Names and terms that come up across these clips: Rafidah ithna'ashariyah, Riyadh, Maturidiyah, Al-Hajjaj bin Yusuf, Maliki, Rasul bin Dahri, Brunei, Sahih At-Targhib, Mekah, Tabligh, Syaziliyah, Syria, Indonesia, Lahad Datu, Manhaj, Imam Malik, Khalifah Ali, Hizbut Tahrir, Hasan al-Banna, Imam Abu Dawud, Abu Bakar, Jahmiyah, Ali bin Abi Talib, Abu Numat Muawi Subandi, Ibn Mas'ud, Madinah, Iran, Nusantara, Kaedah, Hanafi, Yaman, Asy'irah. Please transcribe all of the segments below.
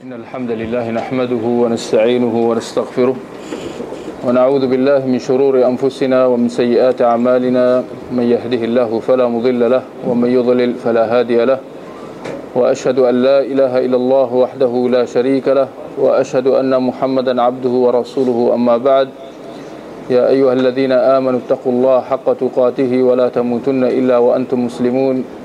إن الحمد لله نحمده ونستعينه ونستغفره ونعوذ بالله من شرور أنفسنا ومن سيئات أعمالنا من يهده الله فلا مضل له ومن يضلل فلا هادي له وأشهد أن لا إله إلا الله وحده لا شريك له وأشهد أن محمدا عبده ورسوله أما بعد يا أيها الذين آمنوا اتقوا الله حق تقاته ولا تموتن إلا وأنتم مسلمون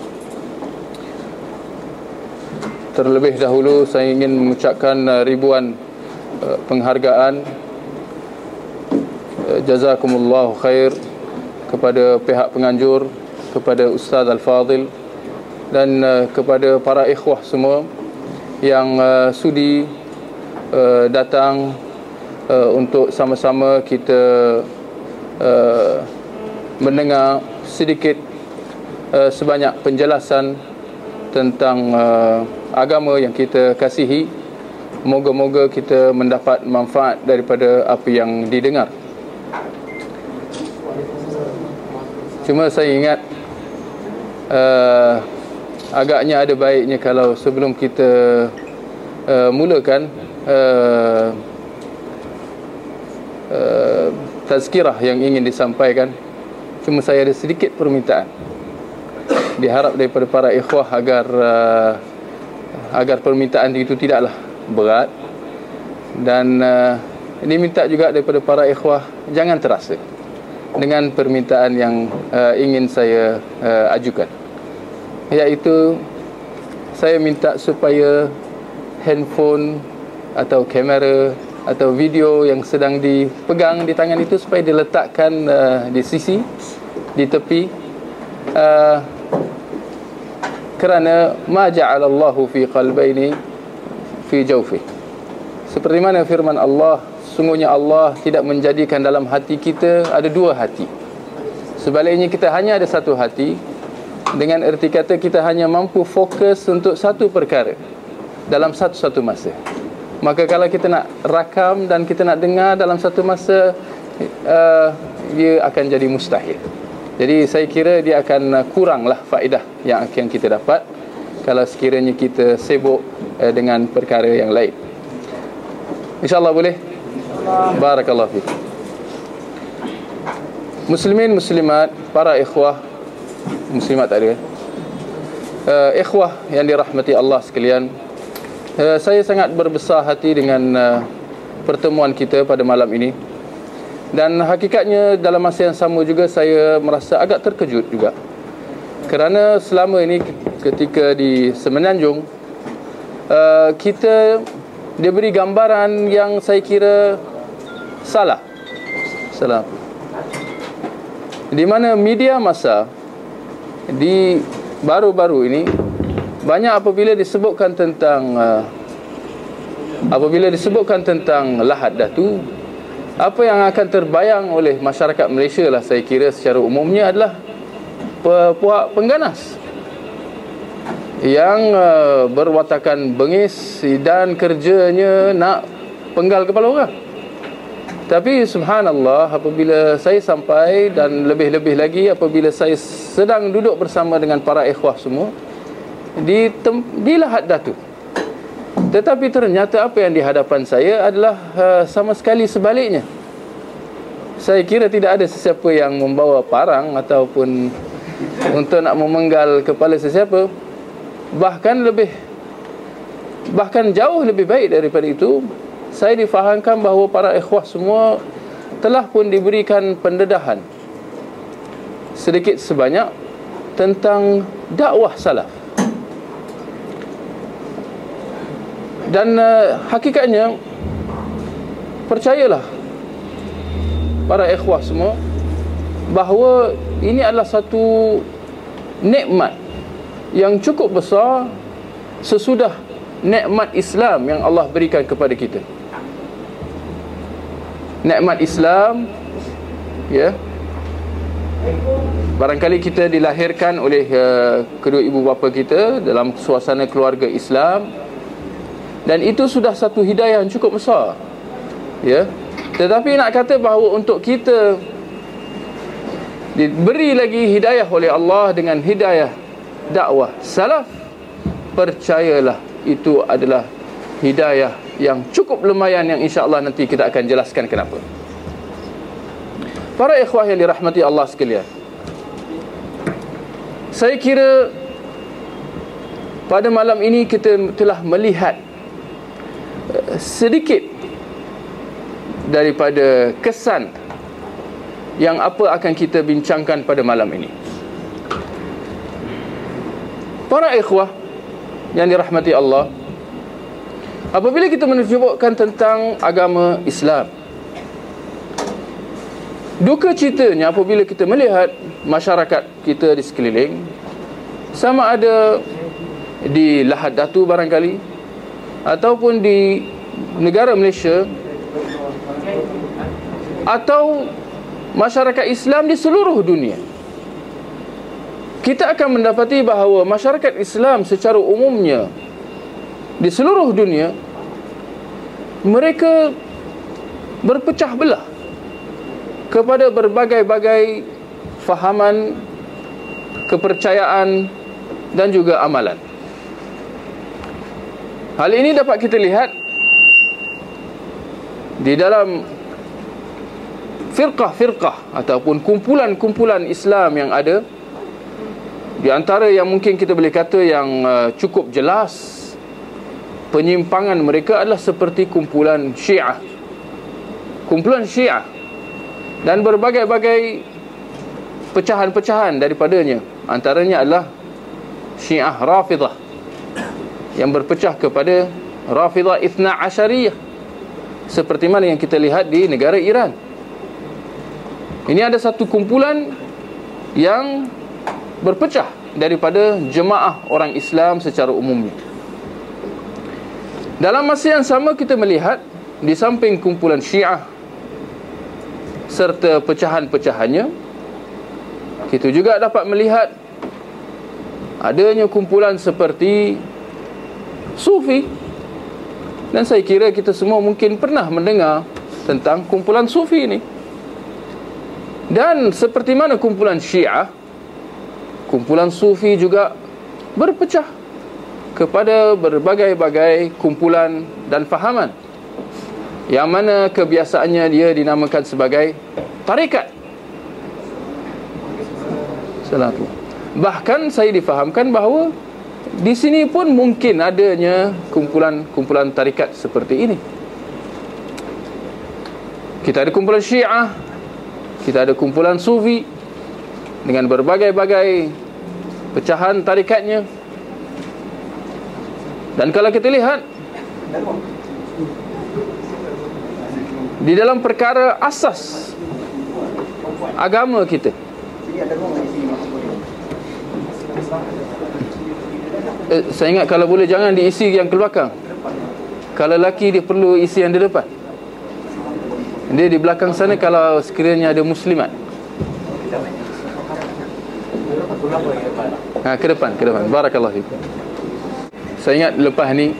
Terlebih dahulu saya ingin mengucapkan ribuan penghargaan jazakumullahu khair kepada pihak penganjur, kepada Ustaz Al-Fadhil dan kepada para ikhwah semua yang sudi datang untuk sama-sama kita mendengar sedikit sebanyak penjelasan tentang agama yang kita kasihi. Moga-moga kita mendapat manfaat daripada apa yang didengar. Cuma saya ingat agaknya ada baiknya kalau sebelum kita mulakan tazkirah yang ingin disampaikan, cuma saya ada sedikit permintaan, diharap daripada para ikhwah agar agar permintaan itu tidaklah berat. Dan ini minta juga daripada para ikhwah, jangan terasa dengan permintaan yang ingin saya ajukan, iaitu saya minta supaya handphone atau kamera atau video yang sedang dipegang di tangan itu supaya diletakkan di sisi, di tepi, kerana ma ja'alallahu fi qalbaini fi jawfi, seperti mana firman Allah, sungguhnya Allah tidak menjadikan dalam hati kita ada dua hati, sebaliknya kita hanya ada satu hati. Dengan erti kata, kita hanya mampu fokus untuk satu perkara dalam satu-satu masa. Maka kalau kita nak rakam dan kita nak dengar dalam satu masa, dia akan jadi mustahil. Jadi saya kira dia akan kuranglah faedah yang akan kita dapat kalau sekiranya kita sibuk dengan perkara yang lain. InsyaAllah boleh? Barakallahu fikum. Muslimin, muslimat, para ikhwah, muslimat tak ada, ikhwah yang dirahmati Allah sekalian, saya sangat berbesar hati dengan pertemuan kita pada malam ini. Dan hakikatnya dalam masa yang sama juga saya merasa agak terkejut juga, kerana selama ini ketika di Semenanjung kita diberi gambaran yang saya kira salah, di mana media masa di baru-baru ini banyak apabila disebutkan tentang Lahad Datu, apa yang akan terbayang oleh masyarakat Malaysia lah saya kira secara umumnya adalah puak pengganas yang berwatakan bengis dan kerjanya nak penggal kepala orang. Tapi subhanallah, apabila saya sampai dan lebih-lebih lagi apabila saya sedang duduk bersama dengan para ikhwah semua di Lahad Datu, tetapi ternyata apa yang di hadapan saya adalah sama sekali sebaliknya. Saya kira tidak ada sesiapa yang membawa parang ataupun untuk nak memenggal kepala sesiapa. Bahkan jauh lebih baik daripada itu, saya difahamkan bahawa para ikhwah semua telah pun diberikan pendedahan sedikit sebanyak tentang dakwah salaf. Dan hakikatnya, percayalah para ikhwah semua bahawa ini adalah satu nikmat yang cukup besar sesudah nikmat Islam yang Allah berikan kepada kita. nikmat Islam, ya. Barangkali kita dilahirkan oleh kedua ibu bapa kita dalam suasana keluarga Islam, dan itu sudah satu hidayah yang cukup besar, ya. Tetapi nak kata bahawa untuk kita diberi lagi hidayah oleh Allah dengan hidayah dakwah salaf, percayalah itu adalah hidayah yang cukup lumayan, yang insya-Allah nanti kita akan jelaskan kenapa. Para ikhwah yang dirahmati Allah sekalian, saya kira pada malam ini kita telah melihat sedikit daripada kesan yang apa akan kita bincangkan pada malam ini. Para ikhwah yang dirahmati Allah, apabila kita menerjemahkan tentang agama Islam, duka citanya apabila kita melihat masyarakat kita di sekeliling, sama ada di Lahad Datu barangkali ataupun di negara Malaysia, atau masyarakat Islam di seluruh dunia, kita akan mendapati bahawa masyarakat Islam secara umumnya di seluruh dunia, mereka berpecah belah kepada berbagai-bagai fahaman, kepercayaan dan juga amalan. Hal ini dapat kita lihat di dalam firqah-firqah ataupun kumpulan-kumpulan Islam yang ada. Di antara yang mungkin kita boleh kata yang cukup jelas penyimpangan mereka adalah seperti kumpulan Syiah. Kumpulan Syiah dan berbagai-bagai pecahan-pecahan daripadanya, antaranya adalah Syiah Rafidah yang berpecah kepada Rafidah ithna'ashariyah, seperti mana yang kita lihat di negara Iran. Ini ada satu kumpulan yang berpecah daripada jemaah orang Islam secara umumnya. Dalam masa yang sama kita melihat di samping kumpulan Syiah serta pecahan-pecahannya, kita juga dapat melihat adanya kumpulan seperti Sufi. Dan saya kira kita semua mungkin pernah mendengar tentang kumpulan Sufi ini. Dan seperti mana kumpulan Syiah, kumpulan Sufi juga berpecah kepada berbagai-bagai kumpulan dan fahaman, yang mana kebiasaannya dia dinamakan sebagai tarikat. Bahkan saya difahamkan bahawa di sini pun mungkin adanya kumpulan-kumpulan tarikat seperti ini. Kita ada kumpulan Syiah, kita ada kumpulan Sufi dengan berbagai-bagai pecahan tarikatnya. Dan kalau kita lihat di dalam perkara asas agama kita, saya ingat kalau boleh jangan diisi yang ke belakang. Kalau lelaki dia perlu isi yang di depan. Dia di belakang sana kalau sekiranya ada muslimat. Ke depan, ke depan. Barakallahu fikum. Saya ingat lepas ni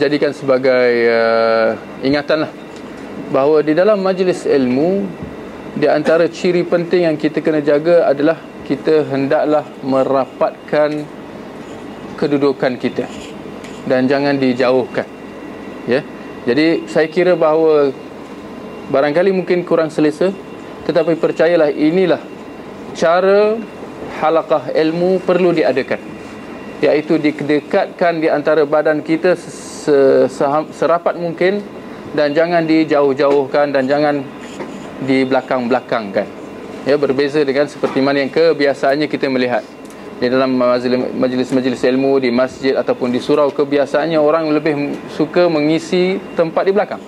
jadikan sebagai ingatanlah bahawa di dalam majlis ilmu, di antara ciri penting yang kita kena jaga adalah kita hendaklah merapatkan kedudukan kita dan jangan dijauhkan, ya. Jadi saya kira bahawa barangkali mungkin kurang selesa, tetapi percayalah inilah cara halaqah ilmu perlu diadakan, iaitu didekatkan di antara badan kita serapat mungkin, dan jangan dijauh-jauhkan dan jangan dibelakang-belakangkan, ya. Berbeza dengan seperti mana yang kebiasaannya kita melihat di dalam majlis-majlis ilmu di masjid ataupun di surau, kebiasaannya orang lebih suka mengisi tempat di belakang,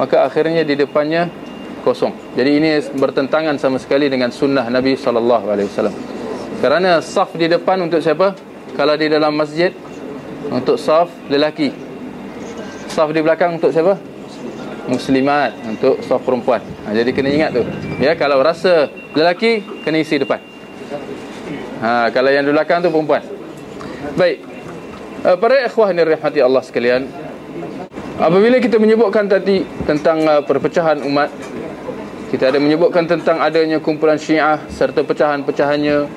maka akhirnya di depannya kosong. Jadi ini bertentangan sama sekali dengan sunnah Nabi SAW. Kerana saf di depan untuk siapa? Kalau di dalam masjid untuk saf lelaki. Saf di belakang untuk siapa? muslimat untuk soft perempuan. Jadi kena ingat tu. Ya, kalau rasa lelaki kena isi depan. Kalau yang di belakang tu perempuan. Baik. Para ikhwah yang dirahmati Allah sekalian, apabila kita menyebutkan tadi tentang perpecahan umat, kita ada menyebutkan tentang adanya kumpulan Syiah serta pecahan-pecahannya.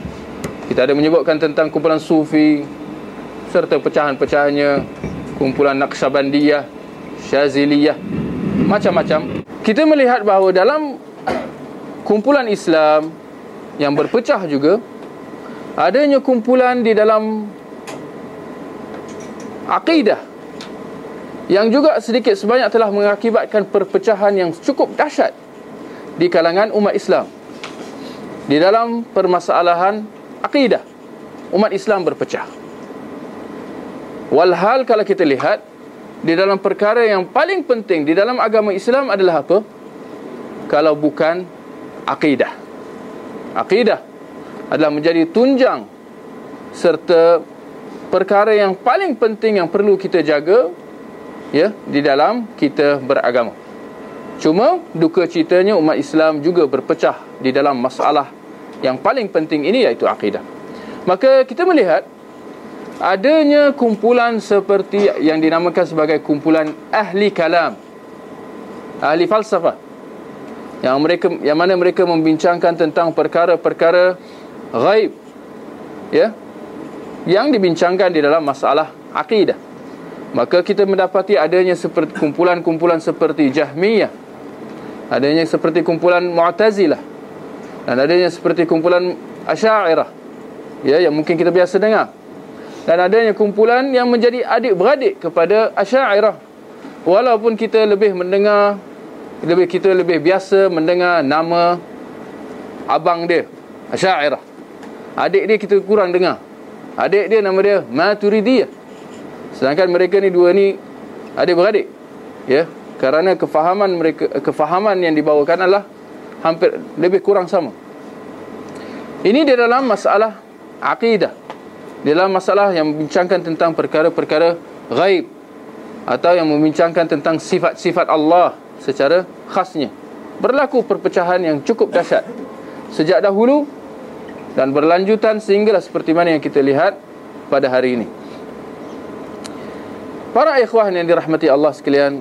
Kita ada menyebutkan tentang kumpulan Sufi serta pecahan-pecahannya, kumpulan Naqshabandiyah, Syaziliyah, macam-macam. Kita melihat bahawa dalam kumpulan Islam yang berpecah juga, adanya kumpulan di dalam akidah yang juga sedikit sebanyak telah mengakibatkan perpecahan yang cukup dahsyat di kalangan umat Islam. Di dalam permasalahan akidah, umat Islam berpecah. Walhal kalau kita lihat, di dalam perkara yang paling penting di dalam agama Islam adalah apa? Kalau bukan akidah. Akidah adalah menjadi tunjang serta perkara yang paling penting yang perlu kita jaga, ya, di dalam kita beragama. Cuma duka citanya umat Islam juga berpecah di dalam masalah yang paling penting ini, iaitu akidah. Maka kita melihat adanya kumpulan seperti yang dinamakan sebagai kumpulan ahli kalam, ahli falsafah, yang mana mereka membincangkan tentang perkara-perkara ghaib, ya, yang dibincangkan di dalam masalah akidah. Maka kita mendapati adanya seperti kumpulan-kumpulan seperti Jahmiyah, adanya seperti kumpulan Mu'tazilah, dan adanya seperti kumpulan Asy'irah, ya, yang mungkin kita biasa dengar. Dan adanya kumpulan yang menjadi adik-beradik kepada Asy'irah, walaupun kita lebih biasa mendengar nama abang dia Asy'irah. Adik dia kita kurang dengar. Adik dia nama dia Maturidiyah. Sedangkan mereka ni dua ni adik-beradik, ya. Kerana kefahaman yang dibawakan adalah hampir lebih kurang sama. Ini di dalam masalah akidah, di dalam masalah yang membincangkan tentang perkara-perkara ghaib atau yang membincangkan tentang sifat-sifat Allah secara khasnya. Berlaku perpecahan yang cukup dahsyat sejak dahulu dan berlanjutan sehinggalah seperti mana yang kita lihat pada hari ini. Para ikhwah yang dirahmati Allah sekalian,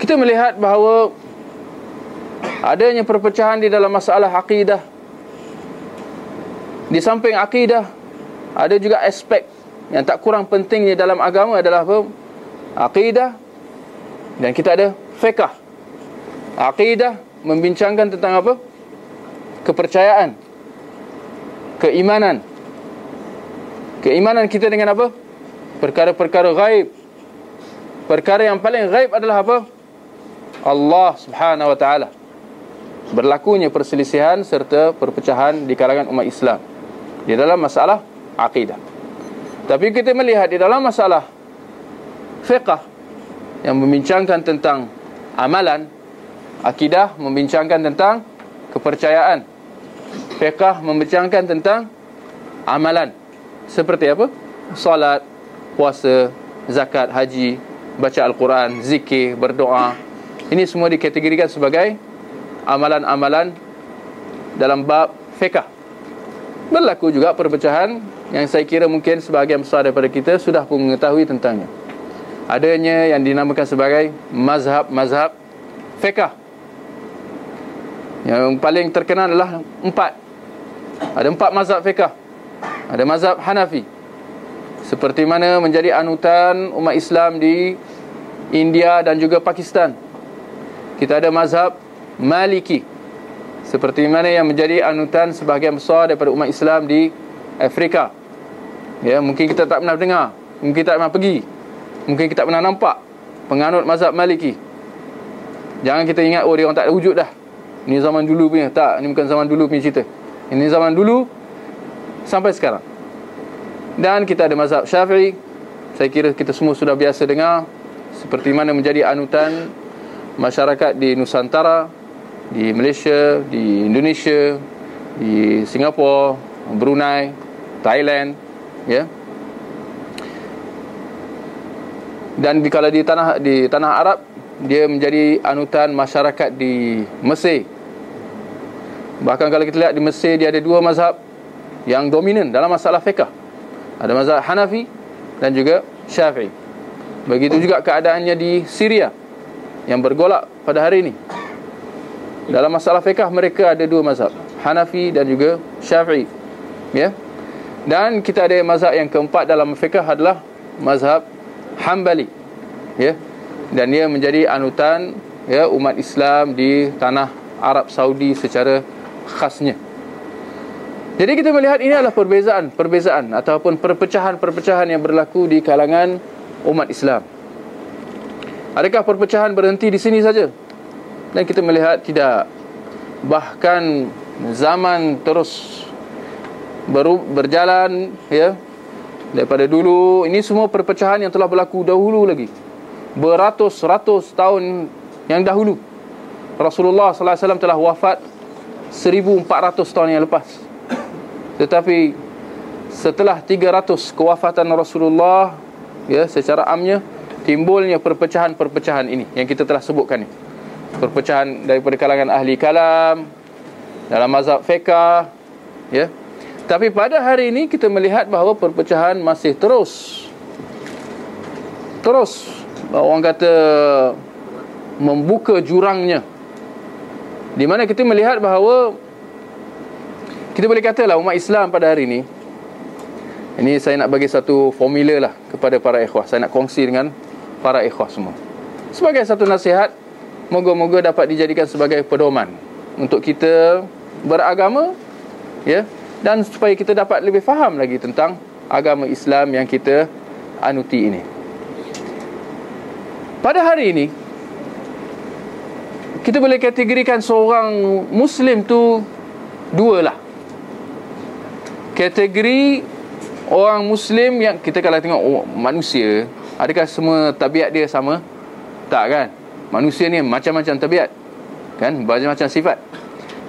kita melihat bahawa adanya perpecahan di dalam masalah akidah. Di samping akidah, ada juga aspek yang tak kurang pentingnya dalam agama adalah apa? Akidah. Dan kita ada fiqh. Akidah membincangkan tentang apa? Kepercayaan, keimanan. Keimanan kita dengan apa? Perkara-perkara ghaib. Perkara yang paling ghaib adalah apa? Allah Subhanahu Wa Ta'ala. Berlakunya perselisihan serta perpecahan di kalangan umat Islam di dalam masalah akidah. Tapi kita melihat di dalam masalah fiqh yang membincangkan tentang amalan, akidah membincangkan tentang kepercayaan, fiqh membincangkan tentang amalan seperti apa? Salat, puasa, zakat, haji, baca Al-Quran, zikir, berdoa. Ini semua dikategorikan sebagai amalan-amalan dalam bab fiqh. Berlaku juga perpecahan yang saya kira mungkin sebahagian besar daripada kita sudah pun mengetahui tentangnya. Adanya yang dinamakan sebagai mazhab-mazhab fiqh. Yang paling terkenal adalah empat. Ada empat mazhab fiqh. Ada mazhab Hanafi, seperti mana menjadi anutan umat Islam di India dan juga Pakistan. Kita ada mazhab Maliki, seperti mana yang menjadi anutan sebahagian besar daripada umat Islam di Afrika. Ya, mungkin kita tak pernah dengar, mungkin tak pernah pergi, mungkin kita tak pernah nampak penganut mazhab Maliki. Jangan kita ingat, oh, dia orang tak ada wujud dah, ini zaman dulu punya. Tak, ini bukan zaman dulu punya cerita. Ini zaman dulu sampai sekarang. Dan kita ada mazhab Syafi'i. Saya kira kita semua sudah biasa dengar, seperti mana menjadi anutan masyarakat di Nusantara, di Malaysia, di Indonesia, di Singapura, Brunei, Thailand, ya. Dan kalau di tanah Arab dia menjadi anutan masyarakat di Mesir. Bahkan kalau kita lihat di Mesir, dia ada dua mazhab yang dominan dalam masalah fiqh. Ada mazhab Hanafi dan juga Syafi'i. Begitu juga keadaannya di Syria yang bergolak pada hari ini. Dalam masalah fiqh mereka ada dua mazhab, Hanafi dan juga Syafi'i. Ya. Dan kita ada mazhab yang keempat dalam fiqh adalah mazhab Hanbali. Ya. Dan dia menjadi anutan ya umat Islam di tanah Arab Saudi secara khasnya. Jadi kita melihat ini adalah perbezaan ataupun perpecahan-perpecahan yang berlaku di kalangan umat Islam. Adakah perpecahan berhenti di sini saja? Dan kita melihat tidak. Bahkan zaman terus berjalan ya. Daripada dulu, ini semua perpecahan yang telah berlaku dahulu lagi. Beratus-ratus tahun yang dahulu. Rasulullah Sallallahu Alaihi Wasallam telah wafat 1400 tahun yang lepas. Tetapi setelah 300 kewafatan Rasulullah ya, secara amnya timbulnya perpecahan-perpecahan ini yang kita telah sebutkan ni. Perpecahan daripada kalangan ahli kalam dalam mazhab fiqh ya. Tapi pada hari ini kita melihat bahawa perpecahan masih terus orang kata membuka jurangnya. Di mana kita melihat bahawa kita boleh katalah umat Islam pada hari ini. Ini saya nak bagi satu formula lah kepada para ikhwah. Saya nak kongsi dengan para ikhwah semua sebagai satu nasihat. Moga-moga dapat dijadikan sebagai pedoman untuk kita beragama ya, dan supaya kita dapat lebih faham lagi tentang agama Islam yang kita anuti ini. Pada hari ini kita boleh kategorikan seorang Muslim tu dua lah. Kategori orang Muslim yang kita kalau tengok manusia, adakah semua tabiat dia sama? Tak kan? Manusia ni macam-macam tabiat kan? Macam-macam sifat.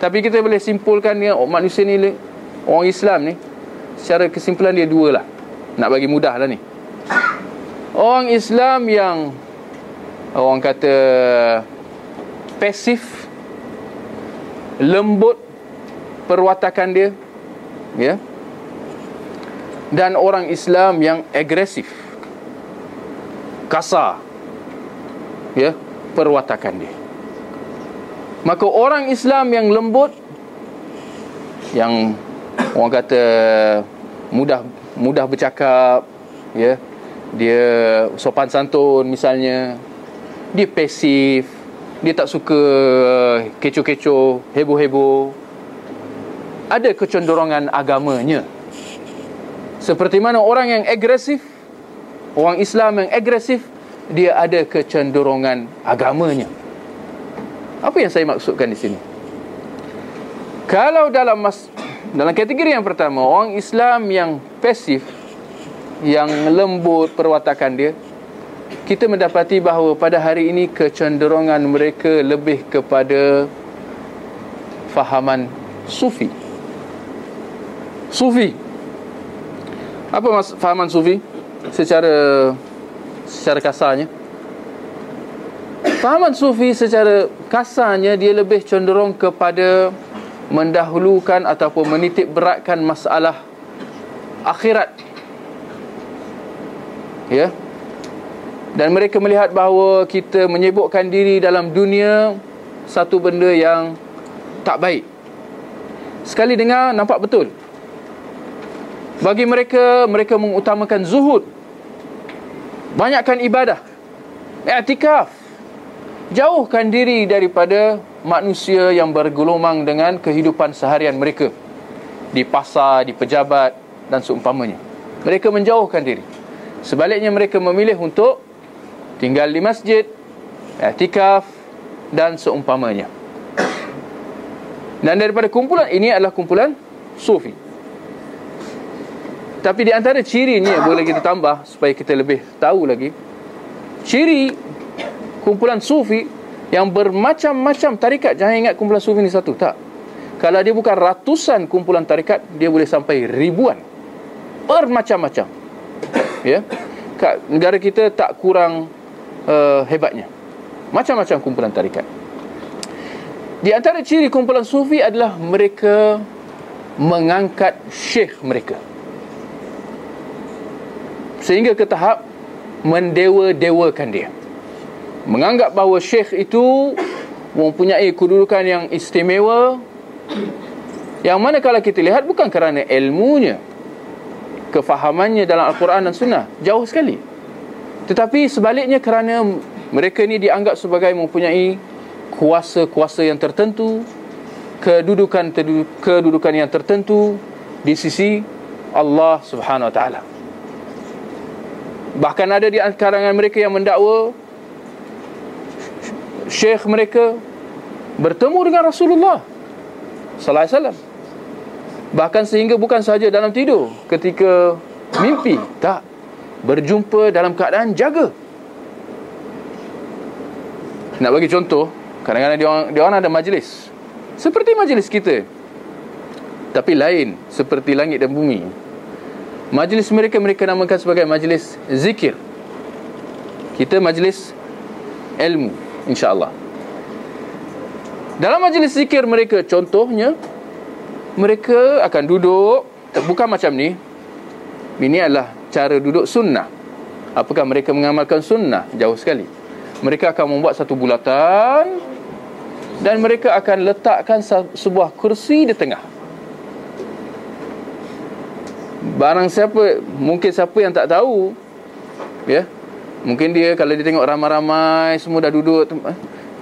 Tapi kita boleh simpulkan dia, manusia ni, orang Islam ni, secara kesimpulan dia dua lah. Nak bagi mudah lah ni. Orang Islam yang orang kata pasif, lembut perwatakan dia ya, dan orang Islam yang agresif, kasar ya perwatakan dia. Maka orang Islam yang lembut, yang orang kata mudah bercakap ya, dia sopan santun misalnya, dia pasif, dia tak suka kecoh-kecoh, heboh-heboh, ada kecenderungan agamanya. Seperti mana orang yang agresif, orang Islam yang agresif, dia ada kecenderungan agamanya. Apa yang saya maksudkan di sini? Kalau dalam kategori yang pertama, orang Islam yang pasif, yang lembut perwatakan dia, kita mendapati bahawa pada hari ini kecenderungan mereka lebih kepada fahaman Sufi. Apa maksud fahaman Sufi? Secara kasarnya, fahaman Sufi secara kasarnya dia lebih cenderung kepada mendahulukan ataupun menitik beratkan masalah akhirat ya. Dan mereka melihat bahawa kita menyibukkan diri dalam dunia satu benda yang tak baik. Sekali dengar nampak betul. Bagi mereka, mereka mengutamakan zuhud, banyakkan ibadah, i'tikaf, jauhkan diri daripada manusia yang bergelomang dengan kehidupan seharian mereka di pasar, di pejabat dan seumpamanya. Mereka menjauhkan diri. Sebaliknya mereka memilih untuk tinggal di masjid, i'tikaf dan seumpamanya. Dan daripada kumpulan ini adalah kumpulan Sufi. Tapi di antara cirinya, boleh kita tambah supaya kita lebih tahu lagi, ciri kumpulan Sufi yang bermacam-macam tarikat. Jangan ingat kumpulan Sufi ni satu, tak. Kalau dia bukan ratusan kumpulan tarikat, dia boleh sampai ribuan, bermacam-macam ya. Negara kita tak kurang hebatnya macam-macam kumpulan tarikat. Di antara ciri kumpulan sufi adalah mereka mengangkat syekh mereka sehingga ke tahap mendewa-dewakan dia, menganggap bahawa syekh itu mempunyai kedudukan yang istimewa, yang mana kalau kita lihat bukan kerana ilmunya, kefahamannya dalam Al-Quran dan Sunnah, jauh sekali, tetapi sebaliknya kerana mereka ni dianggap sebagai mempunyai kuasa-kuasa yang tertentu, kedudukan yang tertentu di sisi Allah Subhanahu Wa Taala. Bahkan ada di kalangan mereka yang mendakwa syekh mereka bertemu dengan Rasulullah Sallallahu Alaihi Wasallam, bahkan sehingga bukan sahaja dalam tidur, ketika mimpi, tak, berjumpa dalam keadaan jaga. Nak bagi contoh, kadang-kadang dia orang ada majlis seperti majlis kita, tapi lain seperti langit dan bumi. Majlis mereka namakan sebagai majlis zikir, kita majlis ilmu, InsyaAllah. Dalam majlis zikir mereka, contohnya, mereka akan duduk, bukan macam ni. Ini adalah cara duduk sunnah. Apakah mereka mengamalkan sunnah? Jauh sekali. Mereka akan membuat satu bulatan dan mereka akan letakkan sebuah kursi di tengah. Barang siapa, mungkin siapa yang tak tahu, ya, mungkin dia kalau dia tengok ramai-ramai semua dah duduk,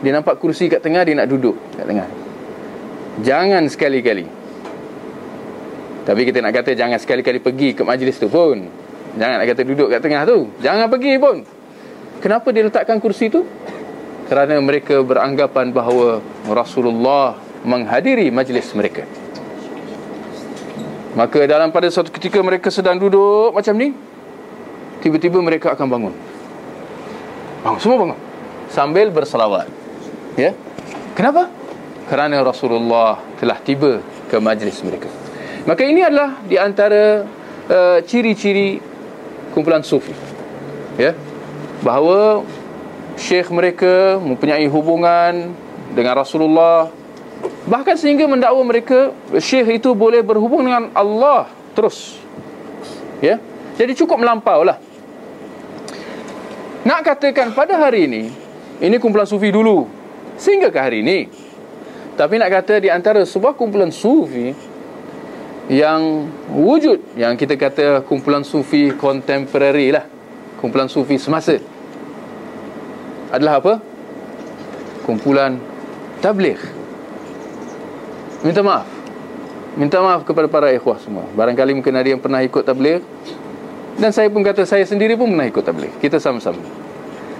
dia nampak kursi kat tengah, dia nak duduk kat tengah. Jangan sekali-kali. Tapi kita nak kata jangan sekali-kali pergi ke majlis tu pun. Jangan nak kata duduk kat tengah tu, jangan pergi pun. Kenapa dia letakkan kursi tu? Kerana mereka beranggapan bahawa Rasulullah menghadiri majlis mereka. Maka dalam pada suatu ketika mereka sedang duduk macam ni, tiba-tiba mereka akan bangun. Bangun, semua bangun sambil berselawat. Ya. Kenapa? Kerana Rasulullah telah tiba ke majlis mereka. Maka ini adalah di antara ciri-ciri kumpulan sufi. Ya. Bahawa syekh mereka mempunyai hubungan dengan Rasulullah, bahkan sehingga mendakwa mereka syekh itu boleh berhubung dengan Allah terus. Ya. Jadi cukup melampau lah. Nak katakan pada hari ini, ini kumpulan sufi dulu sehingga ke hari ini. Tapi nak kata di antara sebuah kumpulan sufi yang wujud, yang kita kata kumpulan sufi contemporary lah, kumpulan sufi semasa, adalah apa? Kumpulan tabligh. Minta maaf kepada para ikhwah semua, barangkali mungkin ada yang pernah ikut tabligh. Dan saya pun kata saya sendiri pun pernah ikut tabligh. Kita sama-sama.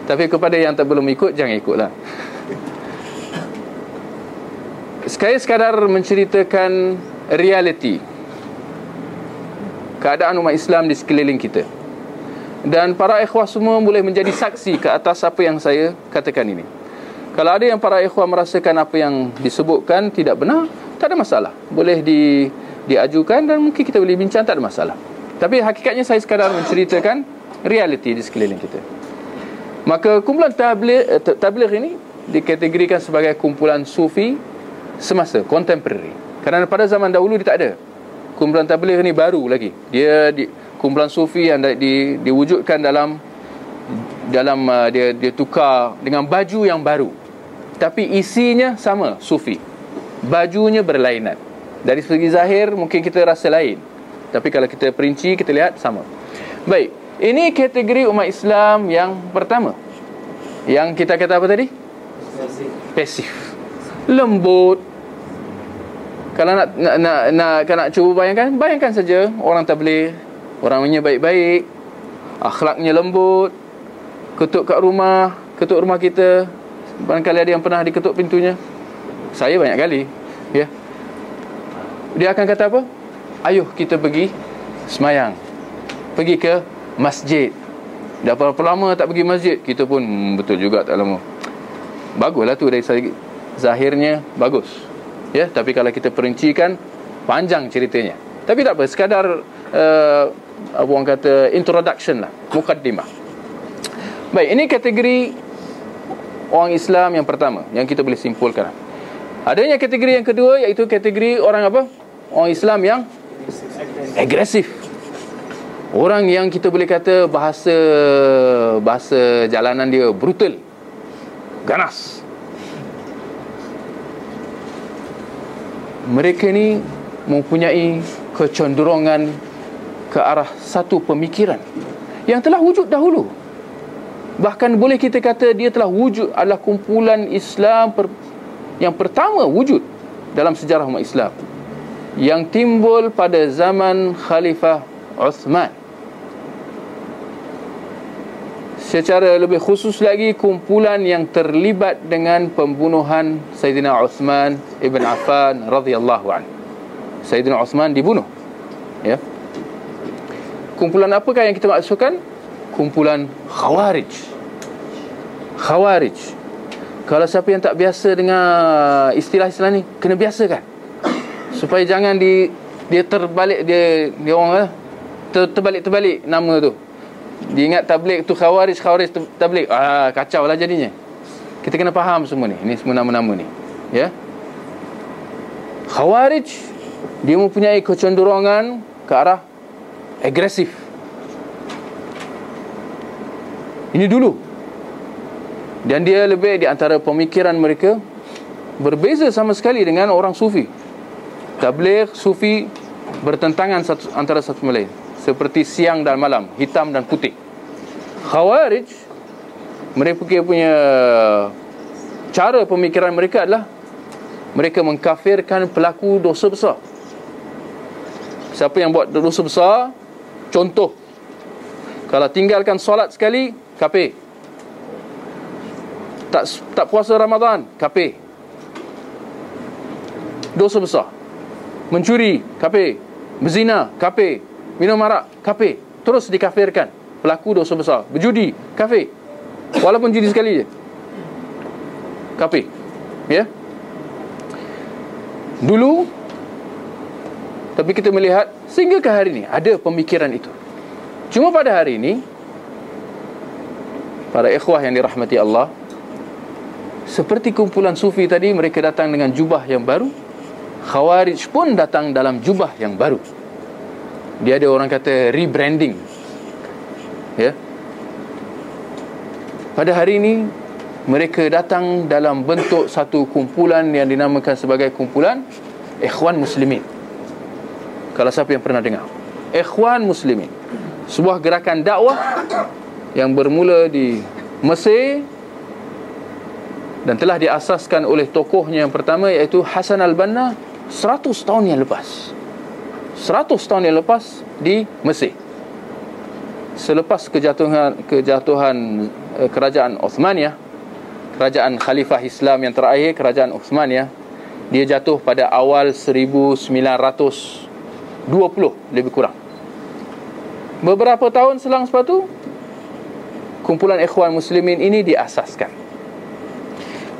Tapi kepada yang tak belum ikut, jangan ikutlah. Saya sekadar menceritakan realiti keadaan umat Islam di sekeliling kita. Dan para ikhwah semua boleh menjadi saksi ke atas apa yang saya katakan ini. Kalau ada yang para ikhwah merasakan apa yang disebutkan tidak benar, tak ada masalah. Boleh diajukan dan mungkin kita boleh bincang, tak ada masalah. Tapi hakikatnya saya sekadar menceritakan realiti di sekeliling kita. Maka kumpulan tabligh ini dikategorikan sebagai kumpulan sufi semasa, contemporary. Kerana pada zaman dahulu dia tak ada. Kumpulan tabligh ini baru lagi. Dia kumpulan sufi yang diwujudkan dalam dia tukar dengan baju yang baru. Tapi isinya sama, sufi. Bajunya berlainan. Dari segi zahir mungkin kita rasa lain. Tapi kalau kita perinci, kita lihat sama. Baik, ini kategori umat Islam yang pertama. Yang kita kata apa tadi? Pasif. Lembut. Kalau nak cuba bayangkan saja orang tabligh, orangnya baik-baik, akhlaknya lembut, ketuk rumah kita. Barangkali ada yang pernah diketuk pintunya. Saya banyak kali, ya. Dia akan kata apa? Ayuh kita pergi semayang, pergi ke masjid. Dah berapa lama tak pergi masjid? Kita pun betul juga tak lama. Baguslah tu, dari zahirnya bagus, ya. Tapi kalau kita perincikan, panjang ceritanya. Tapi tak apa, sekadar orang kata introduction lah, mukaddimah. Baik, ini kategori orang Islam yang pertama yang kita boleh simpulkan. Adanya kategori yang kedua, iaitu kategori orang apa? Orang Islam yang agresif. Orang yang kita boleh kata bahasa jalanan dia brutal, ganas. Mereka ni mempunyai kecenderungan ke arah satu pemikiran yang telah wujud dahulu. Bahkan boleh kita kata dia telah wujud, adalah kumpulan Islam yang pertama wujud dalam sejarah umat Islam, yang timbul pada zaman Khalifah Uthman. Secara lebih khusus lagi, kumpulan yang terlibat dengan pembunuhan Sayyidina Uthman Ibn Affan radhiyallahu anhu. Sayyidina Uthman dibunuh, ya. Kumpulan apakah yang kita maksudkan? Kumpulan Khawarij. Khawarij. Kalau siapa yang tak biasa dengan istilah-istilah ni, kena biasakan, supaya jangan dia terbalik, dia orang terbalik-terbalik nama tu. Dia ingat tabligh tu Khawarij tabligh. Kacau lah jadinya. Kita kena faham semua ni. Ini semua nama-nama ni, ya. Khawarij dia mempunyai kecenderungan ke arah agresif. Ini dulu. Dan dia lebih di antara pemikiran mereka berbeza sama sekali dengan orang Sufi. Tabligh Sufi bertentangan antara satu sama lain, seperti siang dan malam, hitam dan putih. Khawarij, mereka punya cara pemikiran mereka adalah mereka mengkafirkan pelaku dosa besar. Siapa yang buat dosa besar, contoh, kalau tinggalkan solat sekali, kafir. Tak puasa Ramadan, kafir. Dosa besar. Mencuri, kafir. Berzina, kafir. Minum arak, kafir. Terus dikafirkan pelaku dosa besar. Berjudi, kafir. Walaupun judi sekali je, kafir. Ya. Dulu, tapi kita melihat sehingga ke hari ini ada pemikiran itu. Cuma pada hari ini, para ikhwah yang dirahmati Allah, seperti kumpulan Sufi tadi, mereka datang dengan jubah yang baru. Khawarij pun datang dalam jubah yang baru. Dia ada orang kata rebranding, ya. Pada hari ini mereka datang dalam bentuk satu kumpulan yang dinamakan sebagai kumpulan Ikhwan Muslimin. Kalau siapa yang pernah dengar Ikhwan Muslimin, sebuah gerakan dakwah yang bermula di Mesir dan telah diasaskan oleh tokohnya yang pertama, iaitu Hasan al-Banna, 100 tahun yang lepas. 100 tahun yang lepas di Mesir, selepas kejatuhan Kerajaan Uthmaniyah, kerajaan Khalifah Islam yang terakhir, Kerajaan Uthmaniyah. Dia jatuh pada awal 1920 lebih kurang. Beberapa tahun selang selepas tu, kumpulan Ikhwan Muslimin ini diasaskan.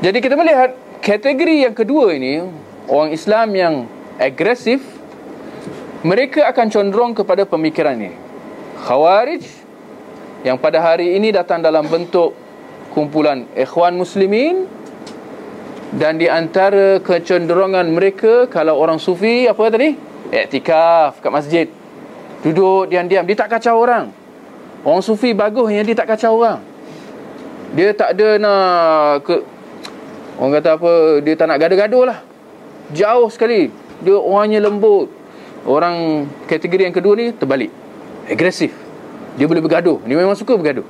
Jadi kita melihat kategori yang kedua ini, orang Islam yang agresif, mereka akan condong kepada pemikiran ini. Khawarij yang pada hari ini datang dalam bentuk kumpulan Ikhwan Muslimin, dan di antara kecenderungan mereka, kalau orang Sufi apa tadi? Iktikaf kat masjid, duduk diam-diam, dia tak kacau orang. Orang Sufi bagusnya dia tak kacau orang. Dia tak ada nak orang kata apa, dia tak nak gaduh-gaduh lah, jauh sekali. Dia orangnya lembut. Orang kategori yang kedua ni terbalik, agresif. Dia boleh bergaduh, dia memang suka bergaduh.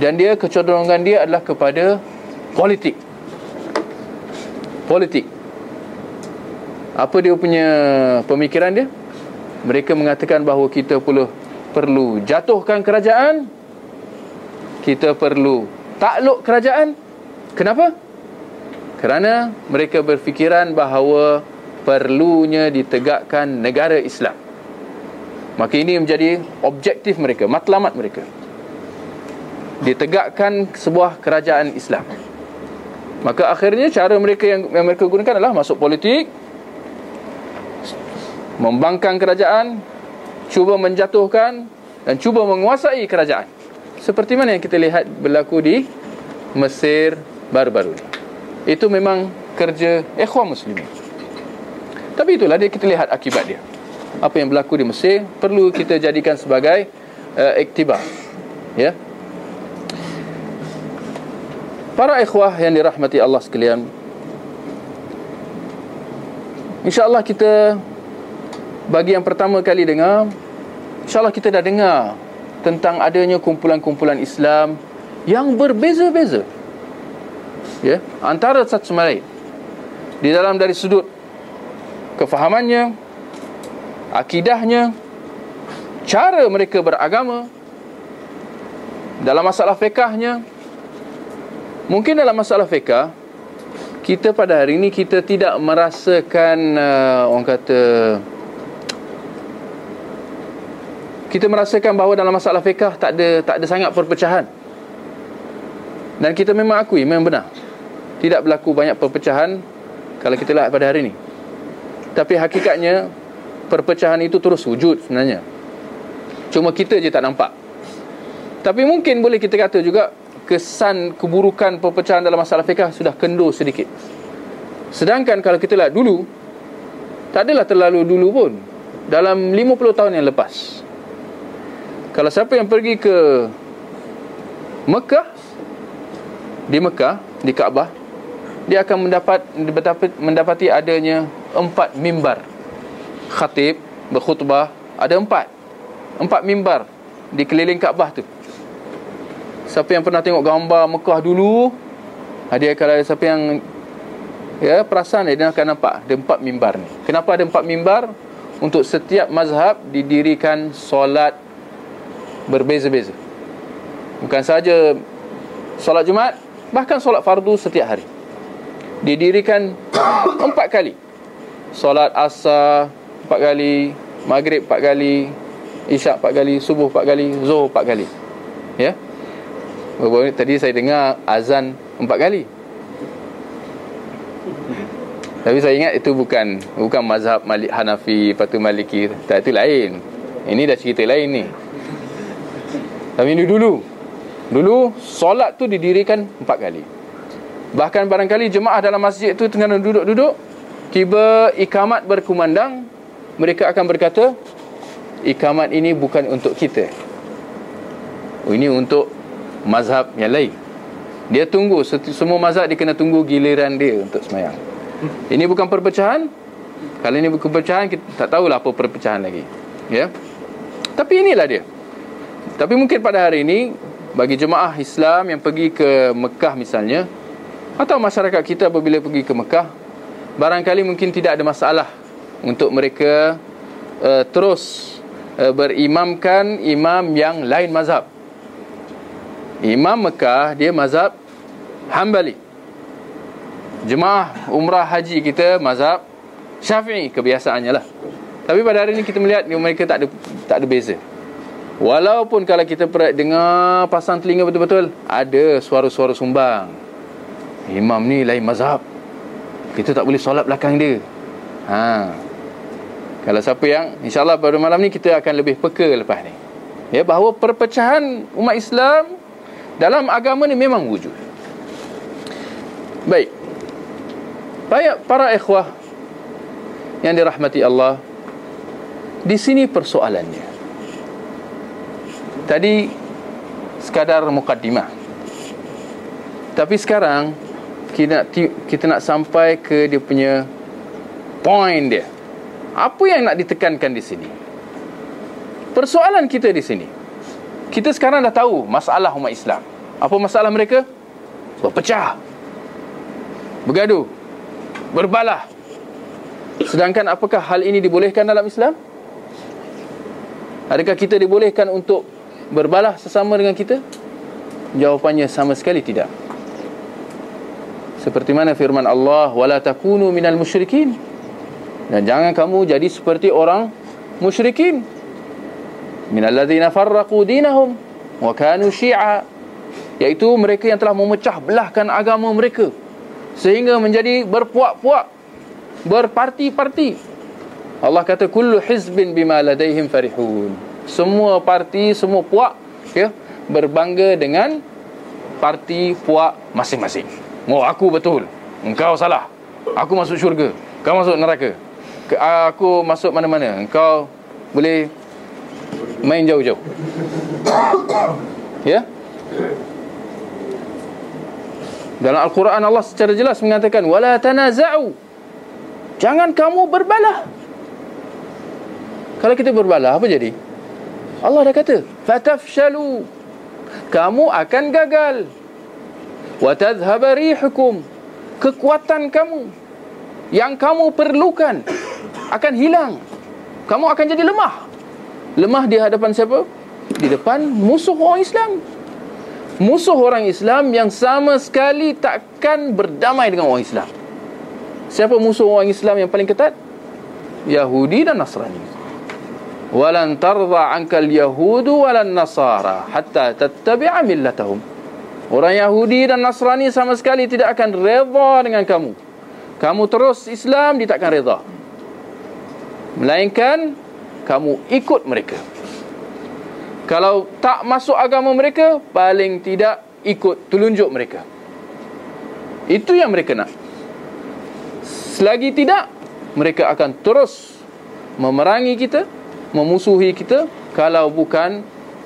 Dan dia kecenderungan dia adalah kepada politik. Politik. Apa dia punya pemikiran dia? Mereka mengatakan bahawa kita perlu jatuhkan kerajaan, kita perlu takluk kerajaan. Kenapa? Kerana mereka berfikiran bahawa perlunya ditegakkan negara Islam. Maka ini menjadi objektif mereka, matlamat mereka, ditegakkan sebuah kerajaan Islam. Maka akhirnya cara mereka yang mereka gunakan adalah masuk politik, membangkang kerajaan, cuba menjatuhkan dan cuba menguasai kerajaan. Seperti mana yang kita lihat berlaku di Mesir baru-baru ni. Itu memang kerja ikhwan muslimin. Tapi itulah dia, kita lihat akibat dia. Apa yang berlaku di Mesir perlu kita jadikan sebagai iktibar. Ya. Para ikhwah yang dirahmati Allah sekalian, insya-Allah kita bagi yang pertama kali dengar, insya-Allah kita dah dengar tentang adanya kumpulan-kumpulan Islam yang berbeza-beza. Ya, antara satu sama lain. Di dalam dari sudut kefahamannya, akidahnya, cara mereka beragama, dalam masalah fiqahnya. Mungkin dalam masalah fiqah kita pada hari ini kita tidak merasakan orang kata, kita merasakan bahawa dalam masalah fiqah tak ada sangat perpecahan. Dan kita memang akui, memang benar, tidak berlaku banyak perpecahan kalau kita lihat pada hari ini. Tapi hakikatnya perpecahan itu terus wujud sebenarnya, cuma kita je tak nampak. Tapi mungkin boleh kita kata juga kesan keburukan perpecahan dalam masalah fiqah sudah kendur sedikit. Sedangkan kalau kita lihat dulu, tak adalah terlalu dulu pun, dalam 50 tahun yang lepas, kalau siapa yang pergi ke Mekah, di Kaabah, dia akan mendapati adanya 4 mimbar. Khatib berkhutbah, ada 4 mimbar di keliling Kaabah tu. Siapa yang pernah tengok gambar Mekah dulu, dia kalau siapa yang perasan dia akan nampak ada 4 mimbar ni. Kenapa ada 4 mimbar? Untuk setiap mazhab didirikan solat berbeza-beza. Bukan saja solat Jumaat, bahkan solat fardu setiap hari didirikan 4 kali. Solat asar 4 kali, maghrib 4 kali, isyak 4 kali, subuh 4 kali, zuhur 4 kali. Ya. Baru-baru tadi saya dengar azan 4 kali. Tapi saya ingat itu bukan mazhab Hanafi, patu Maliki, tak, itu lain. Ini dah cerita lain ni. Tapi ini dulu solat tu didirikan 4 kali. Bahkan barangkali jemaah dalam masjid tu tengah duduk-duduk, tiba ikamat berkumandang, mereka akan berkata, ikamat ini bukan untuk kita, ini untuk mazhab yang lain. Dia tunggu, semua mazhab dia kena tunggu giliran dia untuk semayang. Ini bukan perpecahan. Kalau ini bukan perpecahan, kita tak tahulah apa perpecahan lagi. Ya. Tapi inilah dia. Tapi mungkin pada hari ini bagi jemaah Islam yang pergi ke Mekah misalnya, atau masyarakat kita apabila pergi ke Mekah, barangkali mungkin tidak ada masalah untuk mereka terus berimamkan imam yang lain mazhab. Imam Mekah dia mazhab Hanbali. Jemaah umrah haji kita mazhab Syafi'i kebiasaannya lah. Tapi pada hari ini kita melihat mereka tak ada beza. Walaupun kalau kita dengar, pasang telinga betul-betul, ada suara-suara sumbang, imam ni lain mazhab, kita tak boleh solat belakang dia. Kalau siapa yang, insyaAllah pada malam ni kita akan lebih peka lepas ni, ya, bahawa perpecahan umat Islam dalam agama ni memang wujud. Baik, para ikhwah yang dirahmati Allah, di sini persoalannya. Tadi sekadar mukadimah, tapi sekarang kita nak sampai ke dia punya point dia. Apa yang nak ditekankan di sini? Persoalan kita di sini, kita sekarang dah tahu masalah umat Islam. Apa masalah mereka? Berpecah, bergaduh, berbalah. Sedangkan apakah hal ini dibolehkan dalam Islam? Adakah kita dibolehkan untuk berbalah sesama dengan kita? Jawapannya sama sekali tidak. Seperti mana firman Allah, wala takunu minal musyrikin, dan jangan kamu jadi seperti orang musyrikin, minalladzina farraqu dinahum wa kanu syi'a, iaitu mereka yang telah memecah belahkan agama mereka sehingga menjadi berpuak-puak, berparti-parti. Allah kata kullu hizbin bima ladaihim farihun, semua parti, semua puak, ya, berbangga dengan parti puak masing-masing. Oh, aku betul, engkau salah. Aku masuk syurga, kau masuk neraka. Aku masuk mana-mana, engkau boleh main jauh-jauh. Ya? Dalam Al-Quran Allah secara jelas mengatakan wala tanaza'u, jangan kamu berbalah. Kalau kita berbalah apa jadi? Allah dah kata fatafshalu, kamu akan gagal. Wa tadhhaba rihukum, kekuatan kamu yang kamu perlukan akan hilang. Kamu akan jadi lemah. Lemah di hadapan siapa? Di depan musuh orang Islam. Musuh orang Islam yang sama sekali takkan berdamai dengan orang Islam. Siapa musuh orang Islam yang paling ketat? Yahudi dan Nasrani. Walan tardha ankal yahudu walan nasara hatta tattabi'a millatahum. Orang Yahudi dan Nasrani sama sekali tidak akan redha dengan kamu. Kamu terus Islam, dia takkan redha, melainkan kamu ikut mereka. Kalau tak masuk agama mereka, paling tidak ikut telunjuk mereka. Itu yang mereka nak. Selagi tidak, mereka akan terus memerangi kita, memusuhi kita, kalau bukan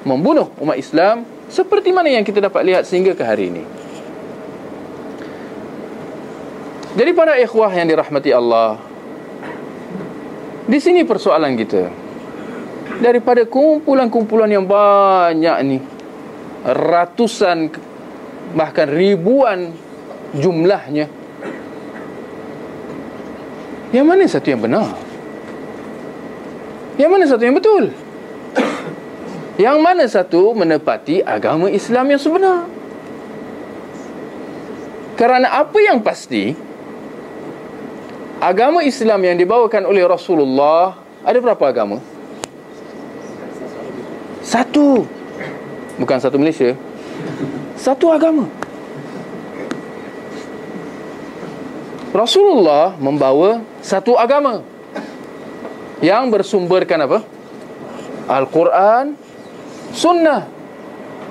membunuh umat Islam, seperti mana yang kita dapat lihat sehingga ke hari ini. Jadi para ikhwah yang dirahmati Allah, di sini persoalan kita. Daripada kumpulan-kumpulan yang banyak ni, ratusan bahkan ribuan jumlahnya, yang mana satu yang benar? Yang mana satu yang betul? Yang mana satu menepati agama Islam yang sebenar? Kerana apa yang pasti, agama Islam yang dibawakan oleh Rasulullah, ada berapa agama? Satu. Bukan satu Malaysia, satu agama. Rasulullah membawa satu agama yang bersumberkan apa? Al-Quran, Sunnah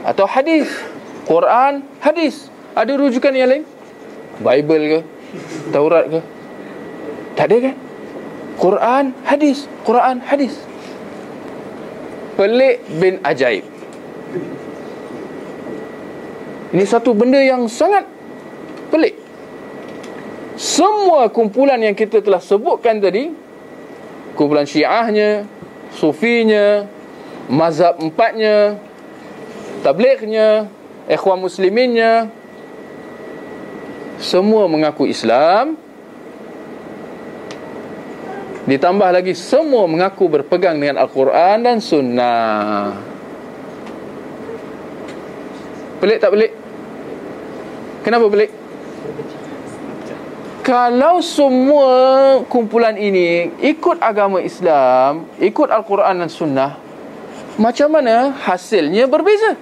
atau Hadis. Quran, Hadis. Ada rujukan yang lain? Bible ke? Taurat ke? Tak ada kan? Quran, Hadis. Quran, Hadis. Pelik bin ajaib. Ini satu benda yang sangat pelik. Semua kumpulan yang kita telah sebutkan tadi, kumpulan Syiahnya, Sufinya, mazhab empatnya, Tablighnya, Ikhwan Musliminnya, semua mengaku Islam. Ditambah lagi semua mengaku berpegang dengan Al-Quran dan Sunnah. Pelik tak pelik? Kenapa pelik? Kalau semua kumpulan ini ikut agama Islam, ikut Al-Quran dan Sunnah, macam mana hasilnya berbeza?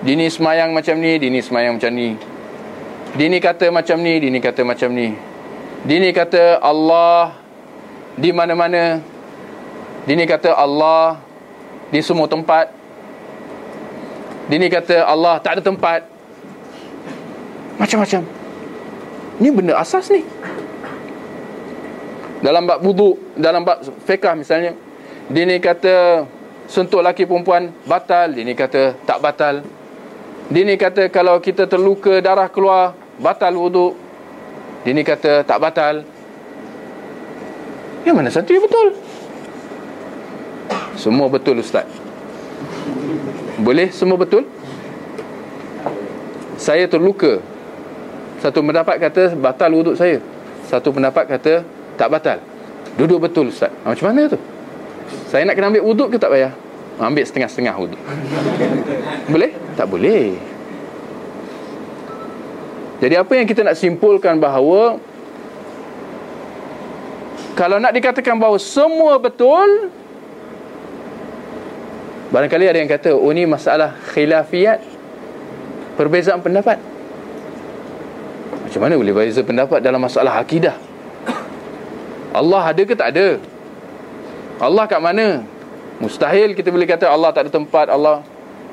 Dini semayang macam ni, dini semayang macam ni. Dini kata macam ni, dini kata macam ni. Dini kata Allah di mana-mana, dini kata Allah di semua tempat, dini kata Allah tak ada tempat. Macam-macam. Ini benda asas ni. Dalam bab wuduk, dalam bab fiqah misalnya, dini kata sentuh laki perempuan batal, dini kata tak batal. Dini kata kalau kita terluka darah keluar batal wuduk, dini kata tak batal. Yang mana satu yang betul? Semua betul ustaz. Boleh semua betul? Saya terluka, satu pendapat kata batal wuduk saya, satu pendapat kata tak batal. Duduk betul ustaz. Macam mana tu? Saya nak kena ambil wuduk ke tak payah? Ambil setengah-setengah wuduk. Boleh? Tak boleh. Jadi apa yang kita nak simpulkan bahawa kalau nak dikatakan bahawa semua betul, barangkali ada yang kata, oh ni masalah khilafiyat, perbezaan pendapat. Macam mana boleh berbeza pendapat dalam masalah akidah? Allah ada ke tak ada? Allah kat mana? Mustahil kita boleh kata Allah tak ada tempat, Allah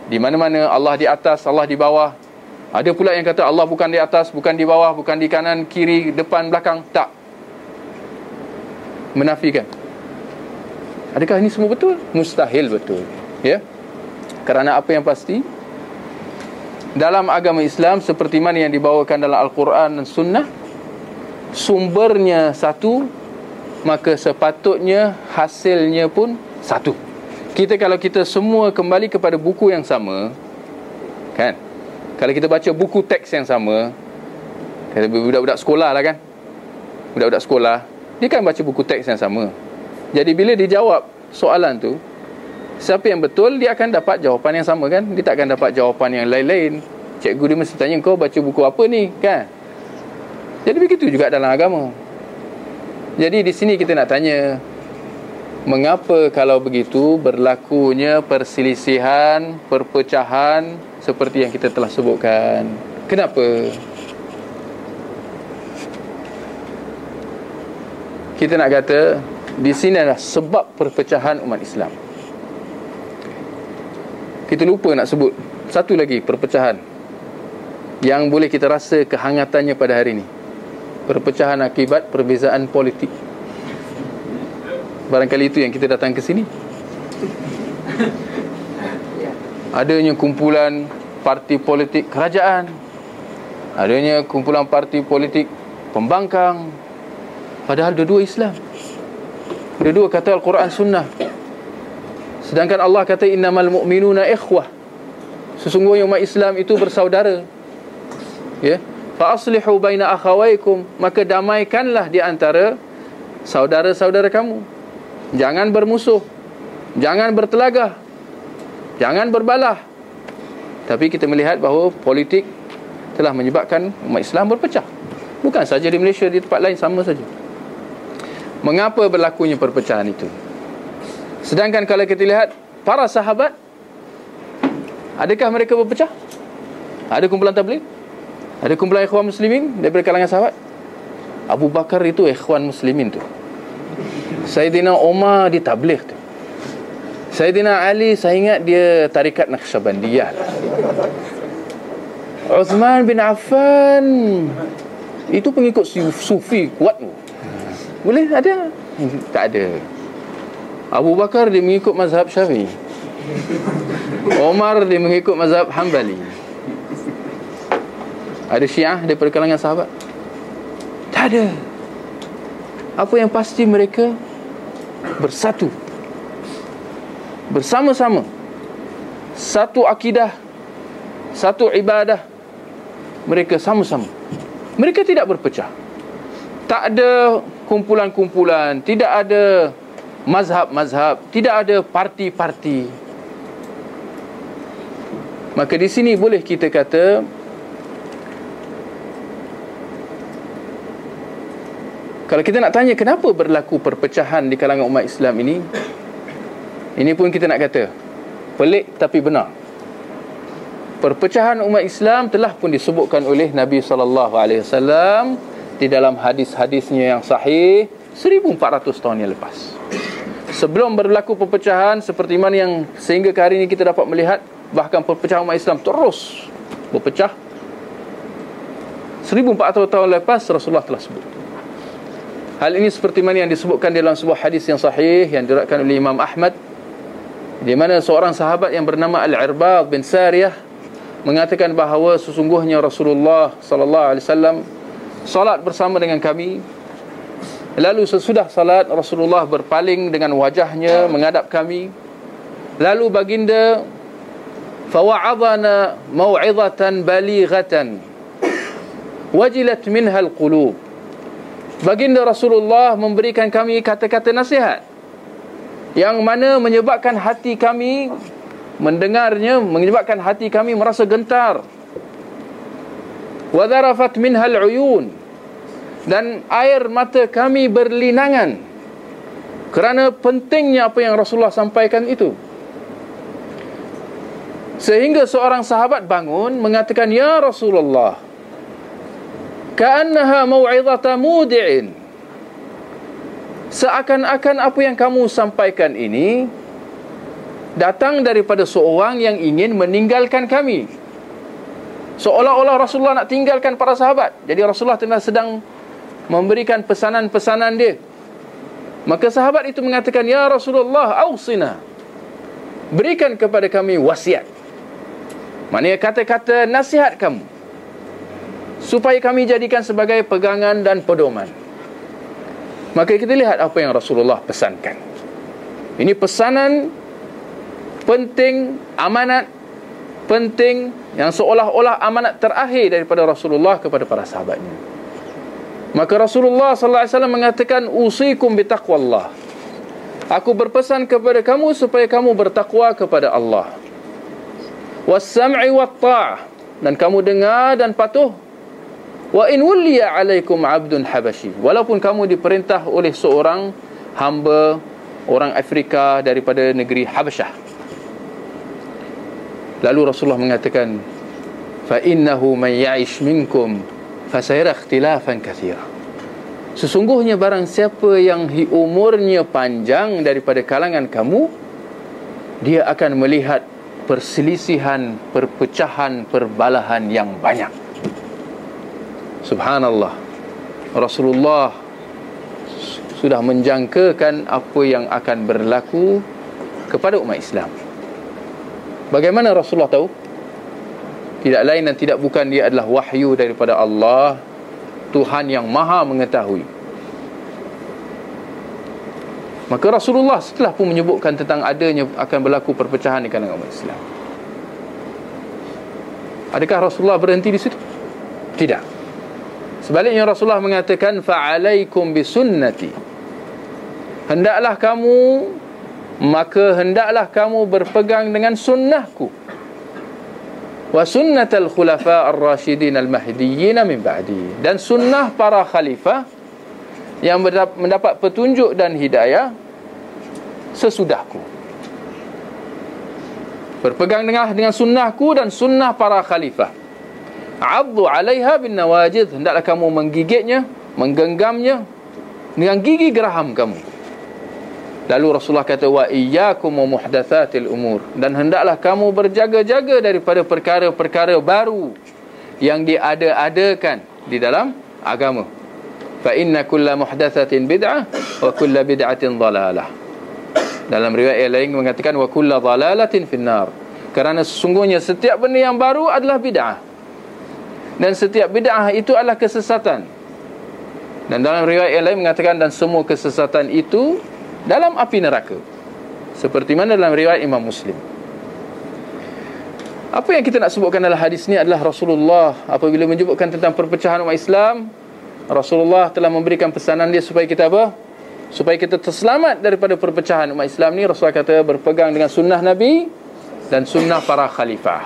di mana-mana, Allah di atas, Allah di bawah. Ada pula yang kata Allah bukan di atas, bukan di bawah, bukan di kanan, kiri, depan, belakang. Tak. Menafikan. Adakah ini semua betul? Mustahil betul. Ya. Kerana apa yang pasti? Dalam agama Islam, seperti mana yang dibawakan dalam Al-Quran dan Sunnah, sumbernya satu, maka sepatutnya hasilnya pun satu. Kita kalau kita semua kembali kepada buku yang sama, kan? Kalau kita baca buku teks yang sama, budak-budak sekolah lah kan, budak-budak sekolah, dia kan baca buku teks yang sama. Jadi bila dijawab soalan tu, siapa yang betul, dia akan dapat jawapan yang sama kan. Dia tak akan dapat jawapan yang lain-lain. Cikgu dia mesti tanya, kau baca buku apa ni kan. Jadi begitu juga dalam agama. Jadi di sini kita nak tanya, mengapa kalau begitu berlakunya perselisihan, perpecahan seperti yang kita telah sebutkan? Kenapa? Kita nak kata di sini adalah sebab perpecahan umat Islam. Kita lupa nak sebut satu lagi perpecahan yang boleh kita rasa kehangatannya pada hari ini. Perpecahan akibat perbezaan politik. Barangkali itu yang kita datang ke sini. Adanya kumpulan parti politik kerajaan, adanya kumpulan parti politik pembangkang, padahal dua-dua Islam, dua-dua kata Al-Quran Sunnah. Sedangkan Allah kata innamal mu'minuna ikhwah, sesungguhnya umat Islam itu bersaudara. Ya, fa aslihu baina akhawaykum, maka damaikanlah di antara saudara-saudara kamu. Jangan bermusuh, jangan bertelagah, jangan berbalah. Tapi kita melihat bahawa politik telah menyebabkan umat Islam berpecah. Bukan saja di Malaysia, di tempat lain sama saja. Mengapa berlakunya perpecahan itu? Sedangkan kalau kita lihat para sahabat, adakah mereka berpecah? Ada kumpulan tabligh, ada kumpulan Ikhwan Muslimin daripada kalangan sahabat. Abu Bakar itu Ikhwan Muslimin tu, Sayyidina Umar di tabligh tu, Sayyidina Ali saya ingat dia tarikat Naqshabandiyah, Uthman bin Affan itu pengikut Sufi kuat tu. Boleh ada? Tak ada. Abu Bakar dia mengikut mazhab Syafi'i, Omar dia mengikut mazhab Hanbali. Ada Syiah daripada kalangan sahabat? Tak ada. Apa yang pasti mereka bersatu, bersama-sama, satu akidah, satu ibadah. Mereka sama-sama, mereka tidak berpecah. Tak ada kumpulan-kumpulan, tidak ada mazhab-mazhab, tidak ada parti-parti. Maka di sini boleh kita kata kalau kita nak tanya kenapa berlaku perpecahan di kalangan umat Islam ini, ini pun kita nak kata pelik tapi benar. Perpecahan umat Islam telah pun disebutkan oleh Nabi SAW di dalam hadis-hadisnya yang sahih 1400 tahun yang lepas. Sebelum berlaku perpecahan seperti mana yang sehingga ke hari ini kita dapat melihat, bahkan perpecahan umat Islam terus berpecah, 1400 tahun lepas Rasulullah telah sebut. Hal ini seperti mana yang disebutkan dalam sebuah hadis yang sahih yang diriwayatkan oleh Imam Ahmad, di mana seorang sahabat yang bernama Al-Irbad bin Sariyah mengatakan bahawa sesungguhnya Rasulullah sallallahu alaihi wasallam solat bersama dengan kami. Lalu sesudah salat Rasulullah berpaling dengan wajahnya menghadap kami. Lalu baginda fawa'adhana mau'izatan balighatan wajilat minha alqulub. Baginda Rasulullah memberikan kami kata-kata nasihat yang mana menyebabkan hati kami mendengarnya, menyebabkan hati kami merasa gentar. Wa dharafat minha aluyun, dan air mata kami berlinangan kerana pentingnya apa yang Rasulullah sampaikan itu. Sehingga seorang sahabat bangun mengatakan, ya Rasulullah, ka'annaha mau'izata mudi'in, seakan-akan apa yang kamu sampaikan ini datang daripada seorang yang ingin meninggalkan kami. Seolah-olah Rasulullah nak tinggalkan para sahabat. Jadi Rasulullah sedang memberikan pesanan-pesanan dia. Maka sahabat itu mengatakan, "Ya Rasulullah, ausina, berikan kepada kami wasiat." Maknanya kata-kata nasihat kamu, supaya kami jadikan sebagai pegangan dan pedoman. Maka kita lihat apa yang Rasulullah pesankan. Ini pesanan penting, amanat penting, yang seolah-olah amanat terakhir daripada Rasulullah kepada para sahabatnya. Maka Rasulullah sallallahu alaihi wasallam mengatakan, "Usikum bitaqwallah." Aku berpesan kepada kamu supaya kamu bertakwa kepada Allah. "Was-sam'i wat-ta'ah." Dan kamu dengar dan patuh. "Wa in wulliya 'alaikum 'abdun habasyi." Walaupun kamu diperintah oleh seorang hamba orang Afrika daripada negeri Habasyah. Lalu Rasulullah mengatakan, "Fa innahu may ya'ish minkum fasayara ikhtilafan katsira." Sesungguhnya barang siapa yang umurnya panjang daripada kalangan kamu, dia akan melihat perselisihan, perpecahan, perbalahan yang banyak. Subhanallah, Rasulullah sudah menjangkakan apa yang akan berlaku kepada umat Islam. Bagaimana Rasulullah tahu? Tidak lain dan tidak bukan, dia adalah wahyu daripada Allah, Tuhan yang maha mengetahui. Maka Rasulullah setelah pun menyebutkan tentang adanya akan berlaku perpecahan di kalangan umat Islam. Adakah Rasulullah berhenti di situ? Tidak. Sebaliknya Rasulullah mengatakan, "Fa'alaikum bisunnati." Maka hendaklah kamu berpegang dengan sunnahku. "Wa sunnatul khulafa ar-rasyidin al-mahdiyyin min ba'di." Dan sunnah para khalifah yang mendapat petunjuk dan hidayah sesudahku. Berpegang dengan sunnahku dan sunnah para khalifah. "'Addu 'alaiha bin nawajid." Hendaklah kamu menggigitnya, menggenggamnya dengan gigi geraham kamu. Lalu Rasulullah kata, "Wa iyyakum muhdatsatil umur." Dan hendaklah kamu berjaga-jaga daripada perkara-perkara baru yang diada-adakan di dalam agama. "Fa inna kulla muhdatsatin bid'ah wa kulla bid'atin dhalalah." Dalam riwayat lain mengatakan, "Wa kulla dhalalatin finnar." Kerana sesungguhnya setiap benda yang baru adalah bid'ah. Dan setiap bid'ah itu adalah kesesatan. Dan dalam riwayat lain mengatakan, "Dan semua kesesatan itu dalam api neraka." Seperti mana dalam riwayat Imam Muslim. Apa yang kita nak sebutkan dalam hadis ni adalah Rasulullah apabila menyebutkan tentang perpecahan umat Islam, Rasulullah telah memberikan pesanan dia supaya kita apa? Supaya kita terselamat daripada perpecahan umat Islam ni. Rasulullah kata berpegang dengan sunnah Nabi dan sunnah para khalifah.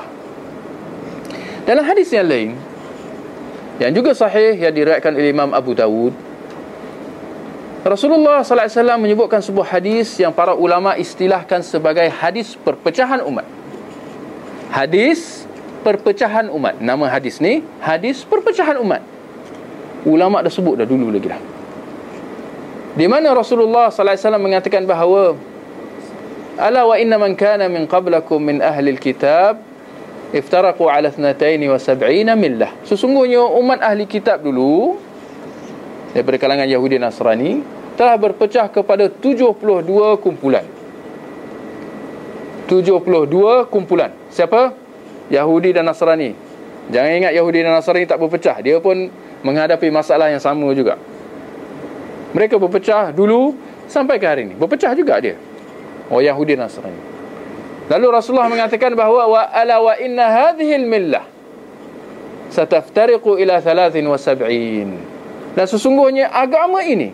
Dalam hadis yang lain yang juga sahih yang diriwayatkan oleh Imam Abu Dawud, Rasulullah sallallahu alaihi wasallam menyebutkan sebuah hadis yang para ulama istilahkan sebagai hadis perpecahan umat. Hadis perpecahan umat. Nama hadis ni hadis perpecahan umat. Ulama dah sebut dah dulu lagi dah. Di mana Rasulullah sallallahu alaihi wasallam mengatakan bahawa, "Ala wa inna man kana min qablakum min ahli al-kitab iftaraqu ala 72 millah." Sesungguhnya umat ahli kitab dulu daripada kalangan Yahudi Nasrani telah berpecah kepada 72 kumpulan. 72 kumpulan. Siapa? Yahudi dan Nasrani. Jangan ingat Yahudi dan Nasrani tak berpecah. Dia pun menghadapi masalah yang sama juga. Mereka berpecah dulu sampai ke hari ini. Berpecah juga dia. Oh, Yahudi dan Nasrani. Lalu Rasulullah mengatakan bahawa, "Wa ala wa inna hadhil millah sataftariqu ila 73." Dan sesungguhnya agama ini,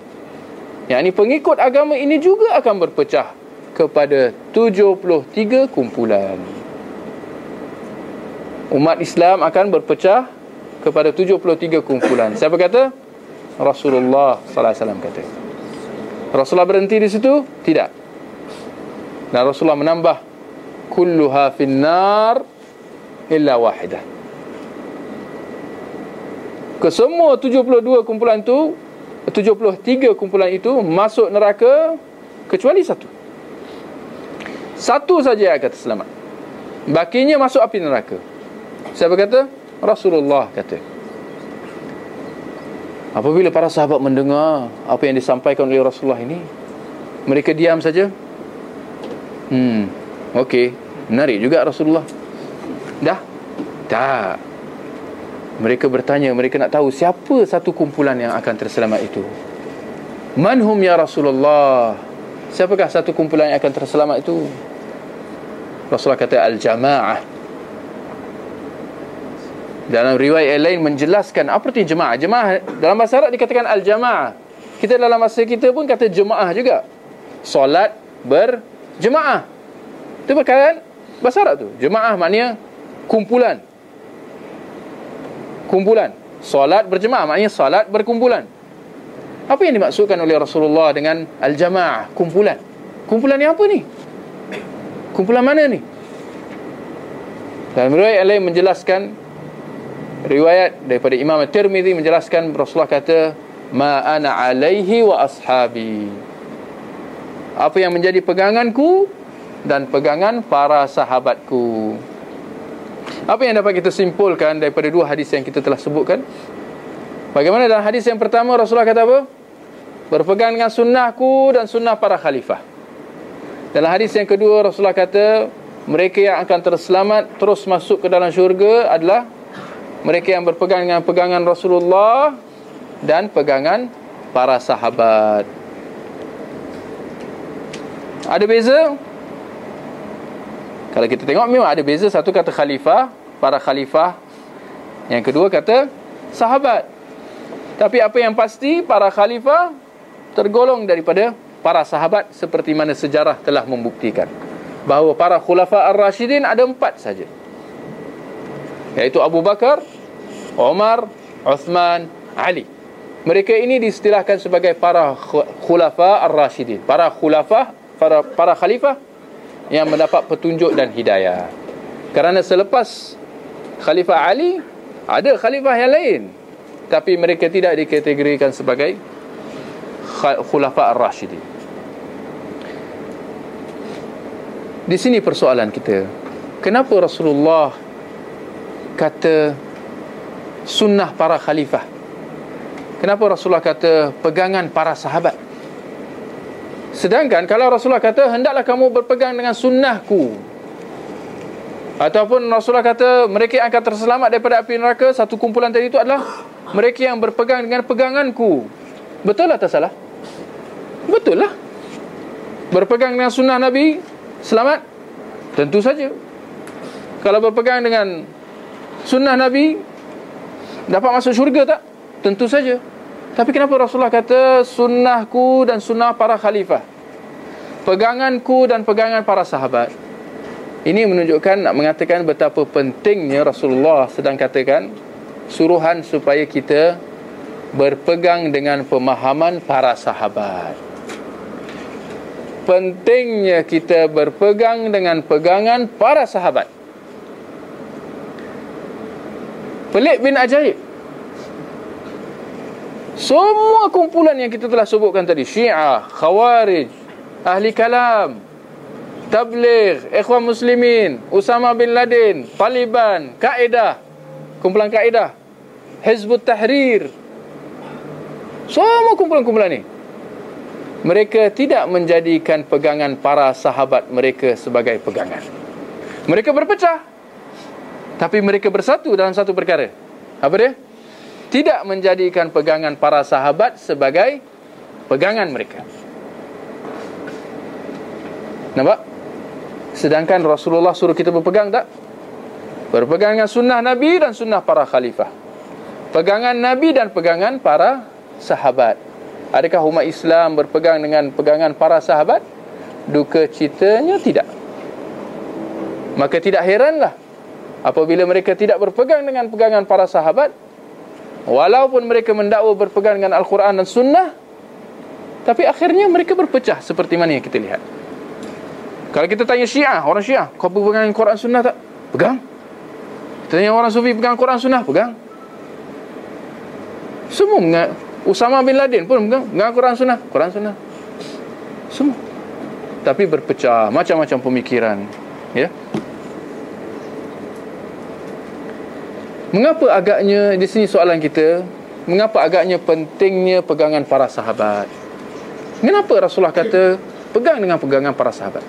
yakni pengikut agama ini juga akan berpecah kepada 73 kumpulan. Umat Islam akan berpecah kepada 73 kumpulan. Siapa kata? Rasulullah sallallahu alaihi wasallam kata. Rasulullah berhenti di situ? Tidak. Dan Rasulullah menambah, "Kulluha finnar illa wahidah." Kesemua 72 kumpulan itu, 73 kumpulan itu masuk neraka kecuali satu. Satu saja yang akan terselamat. Bakinya masuk api neraka. Siapa kata? Rasulullah kata. Apabila para sahabat mendengar apa yang disampaikan oleh Rasulullah ini, mereka diam saja. Okey, menarik juga Rasulullah. Dah? Tak. Mereka bertanya, mereka nak tahu siapa satu kumpulan yang akan terselamat itu. Manhum ya Rasulullah? Siapakah satu kumpulan yang akan terselamat itu? Rasulullah kata al-jamaah. Dalam riwayat lain menjelaskan apa arti jemaah. Jemaah dalam bahasa Arab dikatakan al-jamaah. Kita dalam bahasa kita pun kata jemaah juga. Solat berjemaah. Itu perkataan bahasa Arab tu. Jemaah maknanya kumpulan. Kumpulan. Solat berjemaah maknanya solat berkumpulan. Apa yang dimaksudkan oleh Rasulullah dengan al-jamaah, kumpulan? Kumpulan yang apa ni? Kumpulan mana ni? Dalam riwayat lain menjelaskan, riwayat daripada Imam Tirmizi menjelaskan, Rasulullah kata ma ana alaihi wa ashabi, apa yang menjadi peganganku dan pegangan para sahabatku. Apa yang dapat kita simpulkan daripada dua hadis yang kita telah sebutkan? Bagaimana dalam hadis yang pertama Rasulullah kata apa? Berpegang dengan sunnahku dan sunnah para khalifah. Dalam hadis yang kedua Rasulullah kata mereka yang akan terselamat terus masuk ke dalam syurga adalah mereka yang berpegang dengan pegangan Rasulullah dan pegangan para sahabat. Ada beza? Kalau kita tengok memang ada beza. Satu kata khalifah, para khalifah. Yang kedua kata sahabat. Tapi apa yang pasti, para khalifah tergolong daripada para sahabat, seperti mana sejarah telah membuktikan bahawa para khulafa ar-rasyidin ada empat saja, iaitu Abu Bakar, Umar, Uthman, Ali. Mereka ini diistilahkan sebagai para khulafa ar-rasyidin, para khalifah yang mendapat petunjuk dan hidayah. Kerana selepas Khalifah Ali ada khalifah yang lain, tapi mereka tidak dikategorikan sebagai khulafa ar-rasyidin. Di sini persoalan kita, kenapa Rasulullah kata sunnah para khalifah? Kenapa Rasulullah kata pegangan para sahabat? Sedangkan kalau Rasulullah kata hendaklah kamu berpegang dengan sunnahku, ataupun Rasulullah kata mereka yang akan terselamat daripada api neraka, satu kumpulan tadi itu adalah mereka yang berpegang dengan peganganku. Betul atau salah? Betul lah. Berpegang dengan sunnah Nabi selamat? Tentu saja. Kalau berpegang dengan sunnah Nabi dapat masuk syurga tak? Tentu saja. Tapi kenapa Rasulullah kata sunnahku dan sunnah para khalifah, peganganku dan pegangan para sahabat? Ini menunjukkan, nak mengatakan betapa pentingnya Rasulullah sedang katakan suruhan supaya kita berpegang dengan pemahaman para sahabat. Pentingnya kita berpegang dengan pegangan para sahabat. Pelik bin ajaib. Semua kumpulan yang kita telah sebutkan tadi, Syiah, Khawarij, Ahli Kalam, Tabligh, Ikhwan Muslimin, Usama bin Laden, Taliban, Kaedah, kumpulan Kaedah, Hizbut Tahrir, semua kumpulan-kumpulan ni, mereka tidak menjadikan pegangan para sahabat mereka sebagai pegangan. Mereka berpecah, tapi mereka bersatu dalam satu perkara. Apa dia? Tidak menjadikan pegangan para sahabat sebagai pegangan mereka. Nampak? Sedangkan Rasulullah suruh kita berpegang tak? Berpegang dengan sunnah Nabi dan sunnah para khalifah, pegangan Nabi dan pegangan para sahabat. Adakah umat Islam berpegang dengan pegangan para sahabat? Duka citanya tidak. Maka tidak heranlah apabila mereka tidak berpegang dengan pegangan para sahabat, walaupun mereka mendakwa berpegang dengan Al-Quran dan Sunnah, tapi akhirnya mereka berpecah seperti mana yang kita lihat. Kalau kita tanya Syiah, orang Syiah, kau berpegang dengan Quran Sunnah tak? Pegang. Kita tanya orang Sufi, pegang Quran Sunnah? Pegang. Semua mengat. Usama bin Laden pun mengaku Quran Sunnah, Quran Sunnah. Semua. Tapi berpecah, macam-macam pemikiran, ya. Mengapa agaknya, di sini soalan kita, mengapa agaknya pentingnya pegangan para sahabat? Kenapa Rasulullah kata pegang dengan pegangan para sahabat?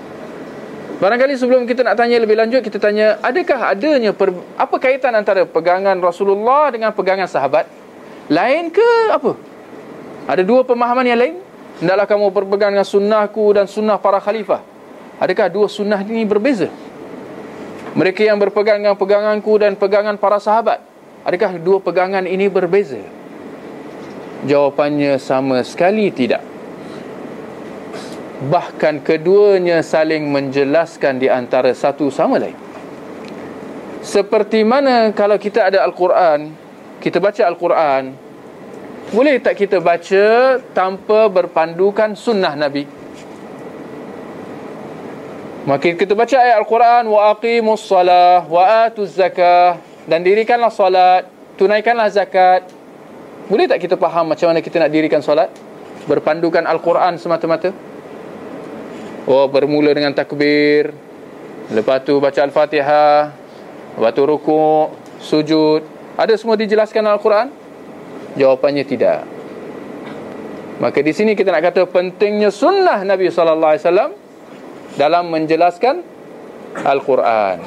Barangkali sebelum kita nak tanya lebih lanjut, kita tanya, adakah adanya apa kaitan antara pegangan Rasulullah dengan pegangan sahabat? Lain ke apa? Ada dua pemahaman yang lain? Hendaklah kamu berpegang dengan sunnahku dan sunnah para khalifah. Adakah dua sunnah ini berbeza? Mereka yang berpegang dengan peganganku dan pegangan para sahabat, adakah dua pegangan ini berbeza? Jawapannya sama sekali tidak. Bahkan keduanya saling menjelaskan di antara satu sama lain. Seperti mana kalau kita ada Al-Quran, kita baca Al-Quran, boleh tak kita baca tanpa berpandukan sunnah Nabi? Maka kita baca ayat Al-Quran, wa aqimus salah wa atuz zakah, dan dirikanlah solat, tunaikanlah zakat. Boleh tak kita faham macam mana kita nak dirikan solat? Berpandukan Al-Quran semata-mata. Oh, bermula dengan takbir, lepas tu baca Al-Fatihah, lepas tu rukuk, sujud. Ada semua dijelaskan Al-Quran? Jawapannya tidak. Maka di sini kita nak kata pentingnya sunnah Nabi sallallahu alaihi wasallam dalam menjelaskan Al-Quran,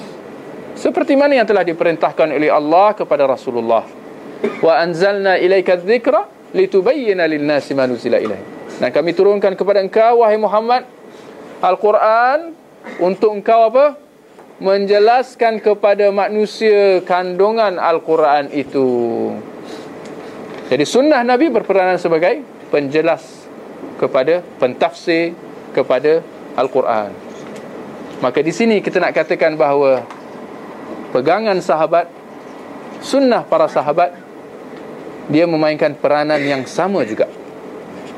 seperti mana yang telah diperintahkan oleh Allah kepada Rasulullah. Wa anzalna ilaika adh-dhikra litubayyana lin-nasi ma nuzila ilaihim. Dan kami turunkan kepada engkau wahai Muhammad Al-Quran untuk engkau apa? Menjelaskan kepada manusia kandungan Al-Quran itu. Jadi sunnah Nabi berperanan sebagai penjelas kepada, pentafsir kepada Al-Quran. Maka di sini kita nak katakan bahawa pegangan sahabat, sunnah para sahabat, dia memainkan peranan yang sama juga.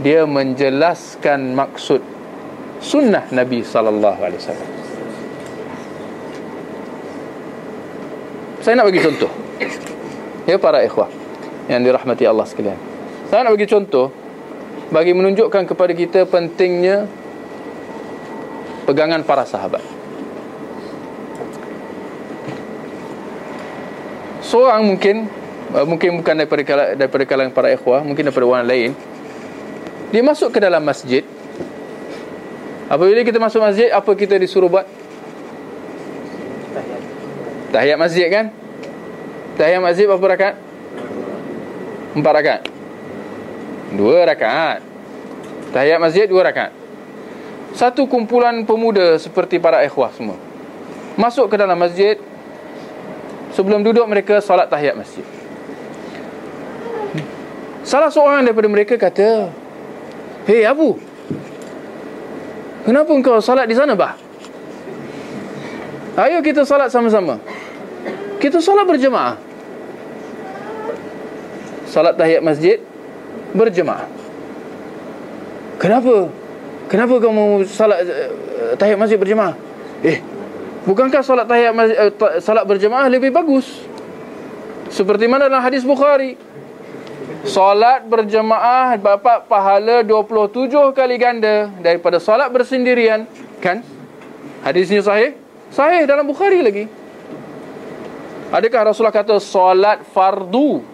Dia menjelaskan maksud sunnah Nabi sallallahu alaihi wasallam. Saya nak bagi contoh, ya para ikhwah yang dirahmati Allah sekalian. Saya nak bagi contoh bagi menunjukkan kepada kita pentingnya pegangan para sahabat. Seorang mungkin bukan daripada kalangan para ikhwah, mungkin daripada orang lain, dia masuk ke dalam masjid. Apabila kita masuk masjid, apa kita disuruh buat? Tahiyat masjid kan? Tahiyat masjid berapa rakaat? 4 rakaat. 2 rakaat. Tahiyat masjid 2 rakaat. Satu kumpulan pemuda seperti para ikhwah semua masuk ke dalam masjid. Sebelum duduk mereka solat tahiyat masjid. Salah seorang daripada mereka kata, "Hei Abu, kenapa engkau solat di sana bah? Ayo kita solat sama-sama. Kita solat berjemaah. Solat tahiyat masjid berjemaah. Kenapa kamu salat tahiyat masjid berjemaah? Bukankah salat tahiyat salat berjemaah lebih bagus? Seperti mana dalam hadis Bukhari, salat berjemaah dapat pahala 27 kali ganda daripada salat bersendirian." Kan? Hadisnya sahih? Sahih dalam Bukhari lagi. Adakah Rasulullah kata salat fardu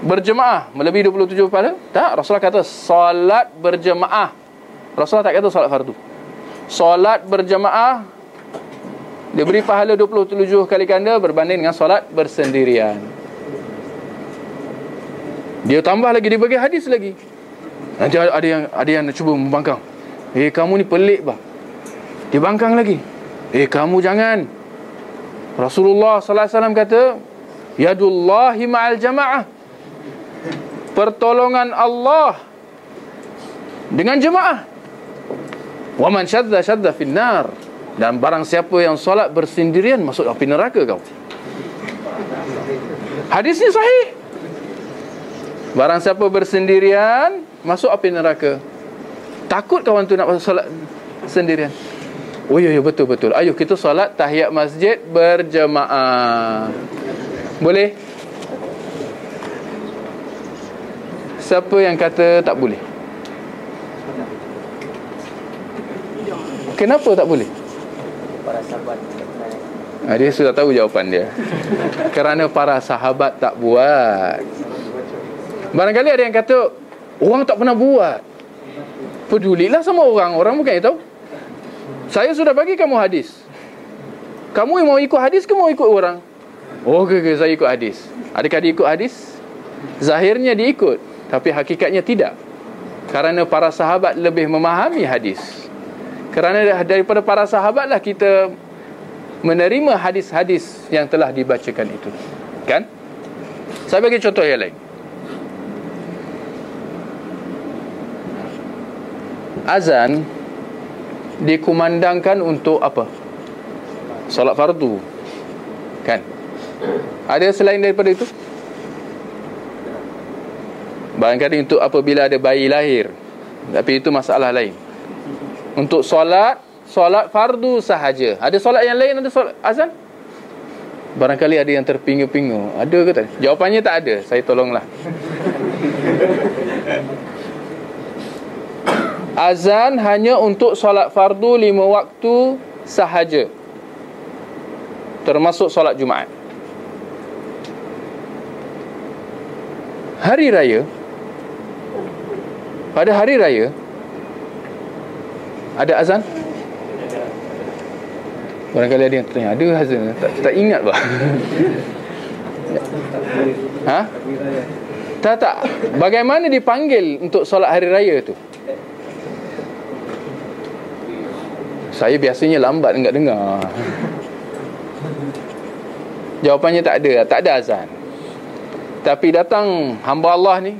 berjemaah melebihi 27 pahala? Tak, Rasulullah kata solat berjemaah. Rasulullah tak kata solat fardu. Solat berjemaah dia beri pahala 27 kali ganda berbanding dengan solat bersendirian. Dia tambah lagi, dia bagi hadis lagi. Nanti ada yang cuba membangkang, kamu ni pelik bah." Dia bangkang lagi, kamu jangan. Rasulullah sallallahu alaihi wasallam kata, "Yadullahi ma'al jama'ah." Pertolongan Allah dengan jemaah. "Wa man syadza syadza fin nar." Dan barang siapa yang solat bersendirian masuk api neraka kau. Hadisnya sahih. Barang siapa bersendirian masuk api neraka. Takut kawan tu nak solat sendirian. Oh ya, betul. Ayo kita solat tahiyat masjid berjemaah. Boleh? Siapa yang kata tak boleh? Kenapa tak boleh? Para sahabat Dia sudah tahu jawapan dia. Kerana para sahabat tak buat. Barangkali ada yang kata orang tak pernah buat. Pedulilah sama orang. Orang bukan yang tahu. Saya sudah bagi kamu hadis. Kamu mau ikut hadis ke mau ikut orang? Okey, saya ikut hadis. Adakah dia ikut hadis? Zahirnya dia ikut, tapi hakikatnya tidak. Kerana para sahabat lebih memahami hadis. Kerana daripada para sahabatlah kita menerima hadis-hadis yang telah dibacakan itu. Kan? Saya bagi contoh yang lain. Azan dikumandangkan untuk apa? Solat fardu. Kan? Ada selain daripada itu? Barangkali untuk apabila ada bayi lahir. Tapi itu masalah lain. Untuk solat, solat fardu sahaja. Ada solat yang lain, ada solat azan? Barangkali ada yang terpingu-pingu. Ada ke tak? Jawapannya tak ada. Saya tolonglah. Azan hanya untuk solat fardu 5 waktu sahaja. Termasuk solat Jumaat. Hari raya. Pada hari raya ada azan? Barangkali ada yang tanya, ada azan? Tak ingat bah. Ha? Tak. Bagaimana dipanggil untuk solat hari raya tu? Saya biasanya lambat enggak dengar. Jawapannya tak ada azan. Tapi datang hamba Allah ni,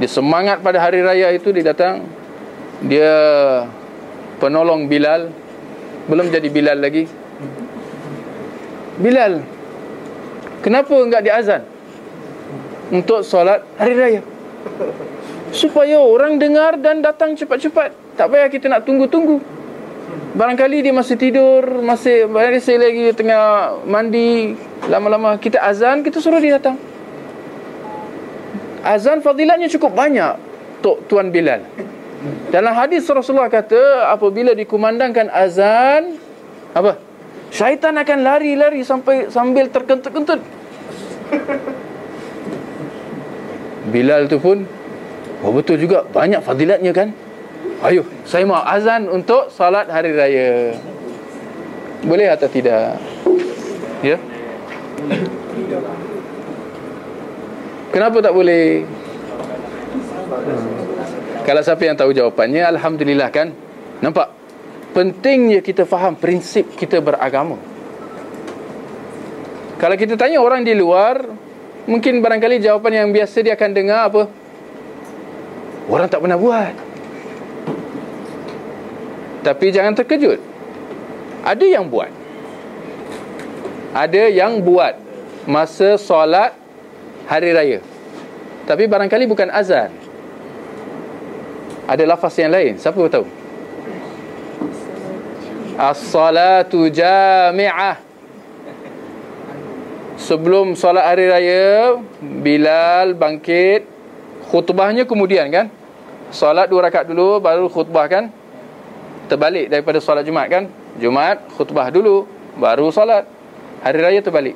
dia semangat pada hari raya itu, dia datang. Dia penolong Bilal. Belum jadi Bilal lagi. Bilal, kenapa enggak diazan untuk solat hari raya? Supaya orang dengar dan datang cepat-cepat. Tak payah kita nak tunggu-tunggu. Barangkali dia masih tidur, barangkali lagi tengah mandi. Lama-lama kita azan, kita suruh dia datang. Azan fadilatnya cukup banyak, Tok Tuan Bilal. Dalam hadis Rasulullah kata, apabila dikumandangkan azan, apa? Syaitan akan lari-lari sambil terkentut-kentut. Bilal tu pun, oh betul juga, banyak fadilatnya kan. Ayuh, saya mau azan untuk salat hari raya. Boleh atau tidak? Ya. Kenapa tak boleh? Kalau siapa yang tahu jawapannya, alhamdulillah kan. Nampak? Pentingnya kita faham prinsip kita beragama. Kalau kita tanya orang di luar, mungkin barangkali jawapan yang biasa dia akan dengar apa? Orang tak pernah buat. Tapi jangan terkejut. Ada yang buat. Ada yang buat masa solat hari raya. Tapi barangkali bukan azan. Ada lafaz yang lain. Siapa tahu? As-salatu jami'ah. Sebelum solat hari raya, Bilal bangkit. Khutbahnya kemudian kan? Solat 2 rakaat dulu, baru khutbah kan? Terbalik daripada solat Jumaat kan? Jumaat, khutbah dulu, baru solat. Hari raya terbalik.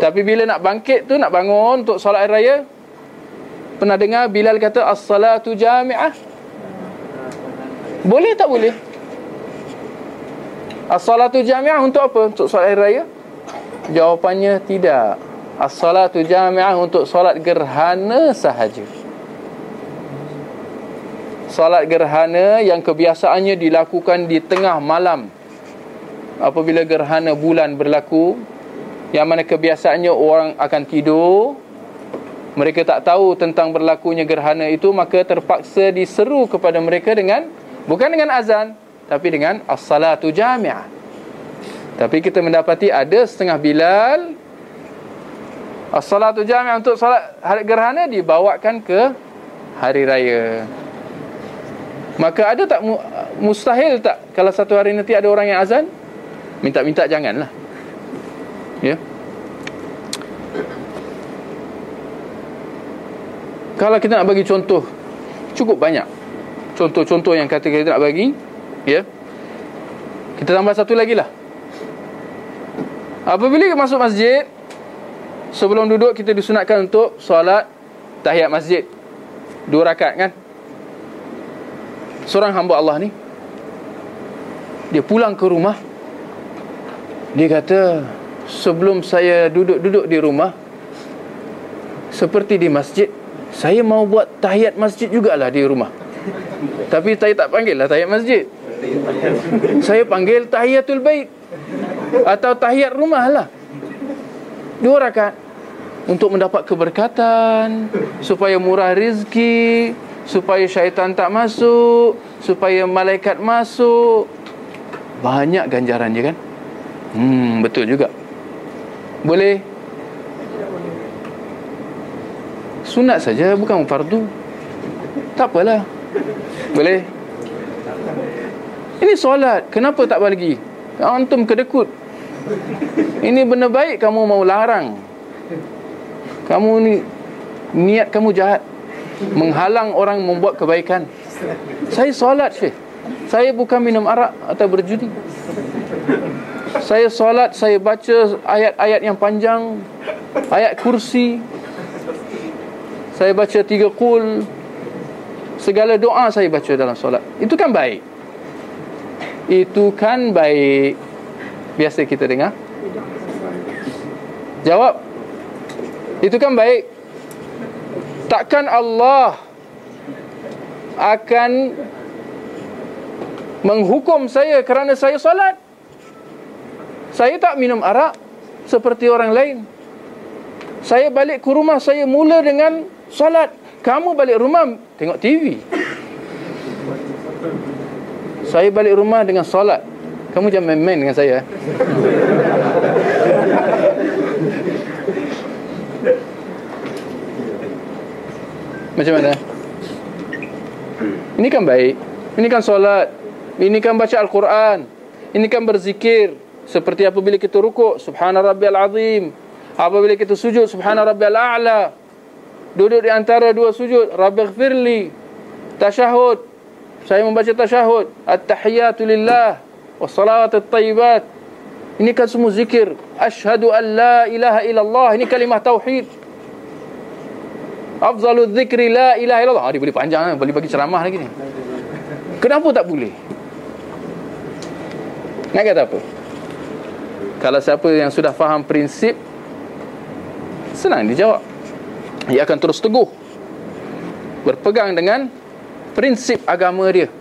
Tapi bila nak bangkit tu, nak bangun untuk solat hari raya, pernah dengar Bilal kata as-salatu jami'ah? Boleh tak boleh? As-salatu jami'ah untuk apa? Untuk solat hari raya? Jawapannya tidak. As-salatu jami'ah untuk solat gerhana sahaja. Solat gerhana yang kebiasaannya dilakukan di tengah malam. Apabila gerhana bulan berlaku, yang mana kebiasaannya orang akan tidur, mereka tak tahu tentang berlakunya gerhana itu, maka terpaksa diseru kepada mereka dengan, bukan dengan azan, tapi dengan as-salatu jami'ah. Tapi kita mendapati ada setengah Bilal, as-salatu jami'ah untuk salat gerhana dibawakan ke hari raya. Maka ada tak, mustahil tak kalau satu hari nanti ada orang yang azan? Minta-minta janganlah. Ya. Kalau kita nak bagi contoh, cukup banyak contoh-contoh yang kata kita nak bagi, ya. Kita tambah satu lagi lah. Apabila masuk masjid, sebelum duduk kita disunatkan untuk solat tahiyat masjid 2 rakaat kan. Seorang hamba Allah ni, dia pulang ke rumah, dia kata, sebelum saya duduk-duduk di rumah seperti di masjid, saya mau buat tahiyat masjid jugalah di rumah. Tapi saya tak panggil lah tahiyat masjid, saya panggil tahiyatul bait atau tahiyat rumah lah. 2 rakaat untuk mendapat keberkatan, supaya murah rezeki, supaya syaitan tak masuk, supaya malaikat masuk. Banyak ganjaran je kan. Betul juga. Boleh? Sunat saja, bukan fardu. Tak apalah. Boleh? Ini solat, kenapa tak bagi? Antum kedekut. Ini benda baik kamu mau larang. Kamu ni niat kamu jahat, menghalang orang membuat kebaikan. Saya solat, Syekh. Saya bukan minum arak atau berjudi. Saya solat, saya baca ayat-ayat yang panjang, ayat kursi. Saya baca 3 qul. Segala doa saya baca dalam solat. Itu kan baik. Itu kan baik. Biasa kita dengar. Jawab. Itu kan baik. Takkan Allah akan menghukum saya kerana saya solat. Saya tak minum arak seperti orang lain. Saya balik ke rumah, saya mula dengan solat. Kamu balik rumah tengok TV. Saya balik rumah dengan solat. Kamu jangan main-main dengan saya. Macam mana? Ini kan baik. Ini kan solat. Ini kan baca Al-Quran. Ini kan berzikir. Seperti apabila kita rukuk, Subhana Rabbiyal Azim. Apabila kita sujud, Subhana Rabbiyal A'la. Duduk di antara 2 sujud, Rabbighfirli. Tasyahud, saya membaca tasyahud, At-tahiyatu lillah wassalawatu at-tayyibat. Ini kan semua zikir. Asyhadu an la ilaha illallah, ini kalimah tauhid. Afdalul zikri la ilaha illallah. Dia boleh panjang, boleh bagi ceramah lagi ni. Kenapa tak boleh? Nak kata apa? Kalau siapa yang sudah faham prinsip, senang dijawab. Ia akan terus teguh berpegang dengan prinsip agama dia,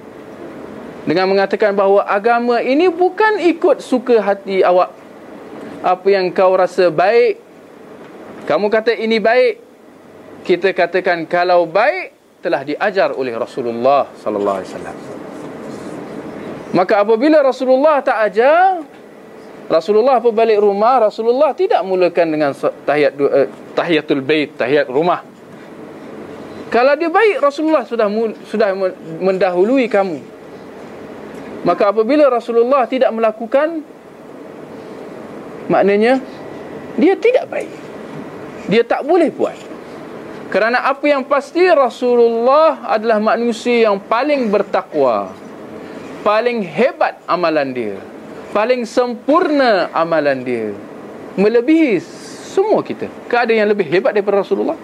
dengan mengatakan bahawa agama ini bukan ikut suka hati awak. Apa yang kau rasa baik, kamu kata ini baik. Kita katakan kalau baik telah diajar oleh Rasulullah Sallallahu Alaihi Wasallam. Maka apabila Rasulullah tak ajar, Rasulullah pun balik rumah, Rasulullah tidak mulakan dengan tahiyatul bait, tahiyat rumah. Kalau dia baik, Rasulullah sudah mendahului kamu. Maka apabila Rasulullah tidak melakukan, maknanya dia tidak baik, dia tak boleh buat. Kerana apa yang pasti, Rasulullah adalah manusia yang paling bertakwa, paling hebat amalan dia, paling sempurna amalan dia, melebihi semua kita. Kan ada yang lebih hebat daripada Rasulullah?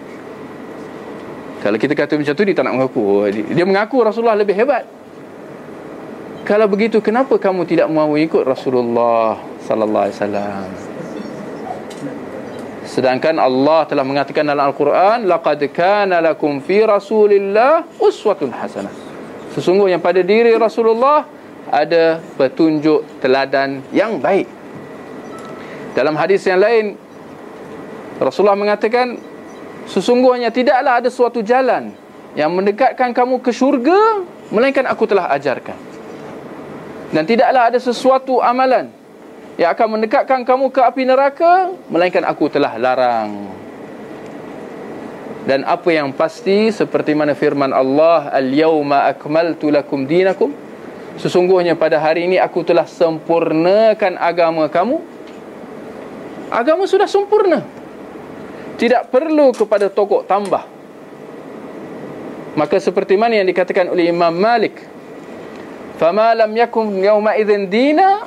Kalau kita kata macam tu, dia tak nak mengaku. Dia mengaku Rasulullah lebih hebat. Kalau begitu, kenapa kamu tidak mahu ikut Rasulullah Sallallahu Alaihi Wasallam? Sedangkan Allah telah mengatakan dalam Al-Quran, laqad kana lakum fi Rasulillah uswatun hasanah. Sesungguhnya pada diri Rasulullah ada petunjuk teladan yang baik. Dalam hadis yang lain, Rasulullah mengatakan, sesungguhnya tidaklah ada suatu jalan yang mendekatkan kamu ke syurga melainkan aku telah ajarkan. Dan tidaklah ada sesuatu amalan yang akan mendekatkan kamu ke api neraka melainkan aku telah larang. Dan apa yang pasti, seperti mana firman Allah, al-yawma akmaltu lakum dinakum, sesungguhnya pada hari ini aku telah sempurnakan agama kamu. Agama sudah sempurna, tidak perlu kepada tokoh tambah. Maka seperti mana yang dikatakan oleh Imam Malik, fama lam yakum yawma idzin dina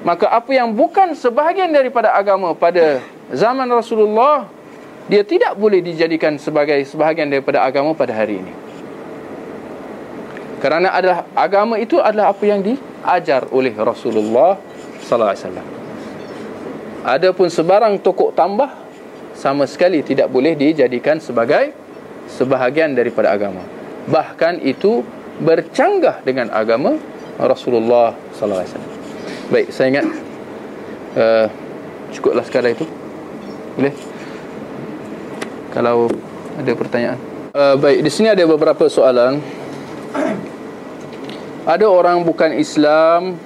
Maka apa yang bukan sebahagian daripada agama pada zaman Rasulullah, dia tidak boleh dijadikan sebagai sebahagian daripada agama pada hari ini. Kerana adalah agama itu adalah apa yang diajar oleh Rasulullah sallallahu alaihi wasallam. Adapun sebarang tokoh tambah sama sekali tidak boleh dijadikan sebagai sebahagian daripada agama. Bahkan itu bercanggah dengan agama Rasulullah sallallahu alaihi wasallam. Baik, saya ingat cukuplah sekadar itu. Boleh? Kalau ada pertanyaan. Baik, di sini ada beberapa soalan. Ada orang bukan Islam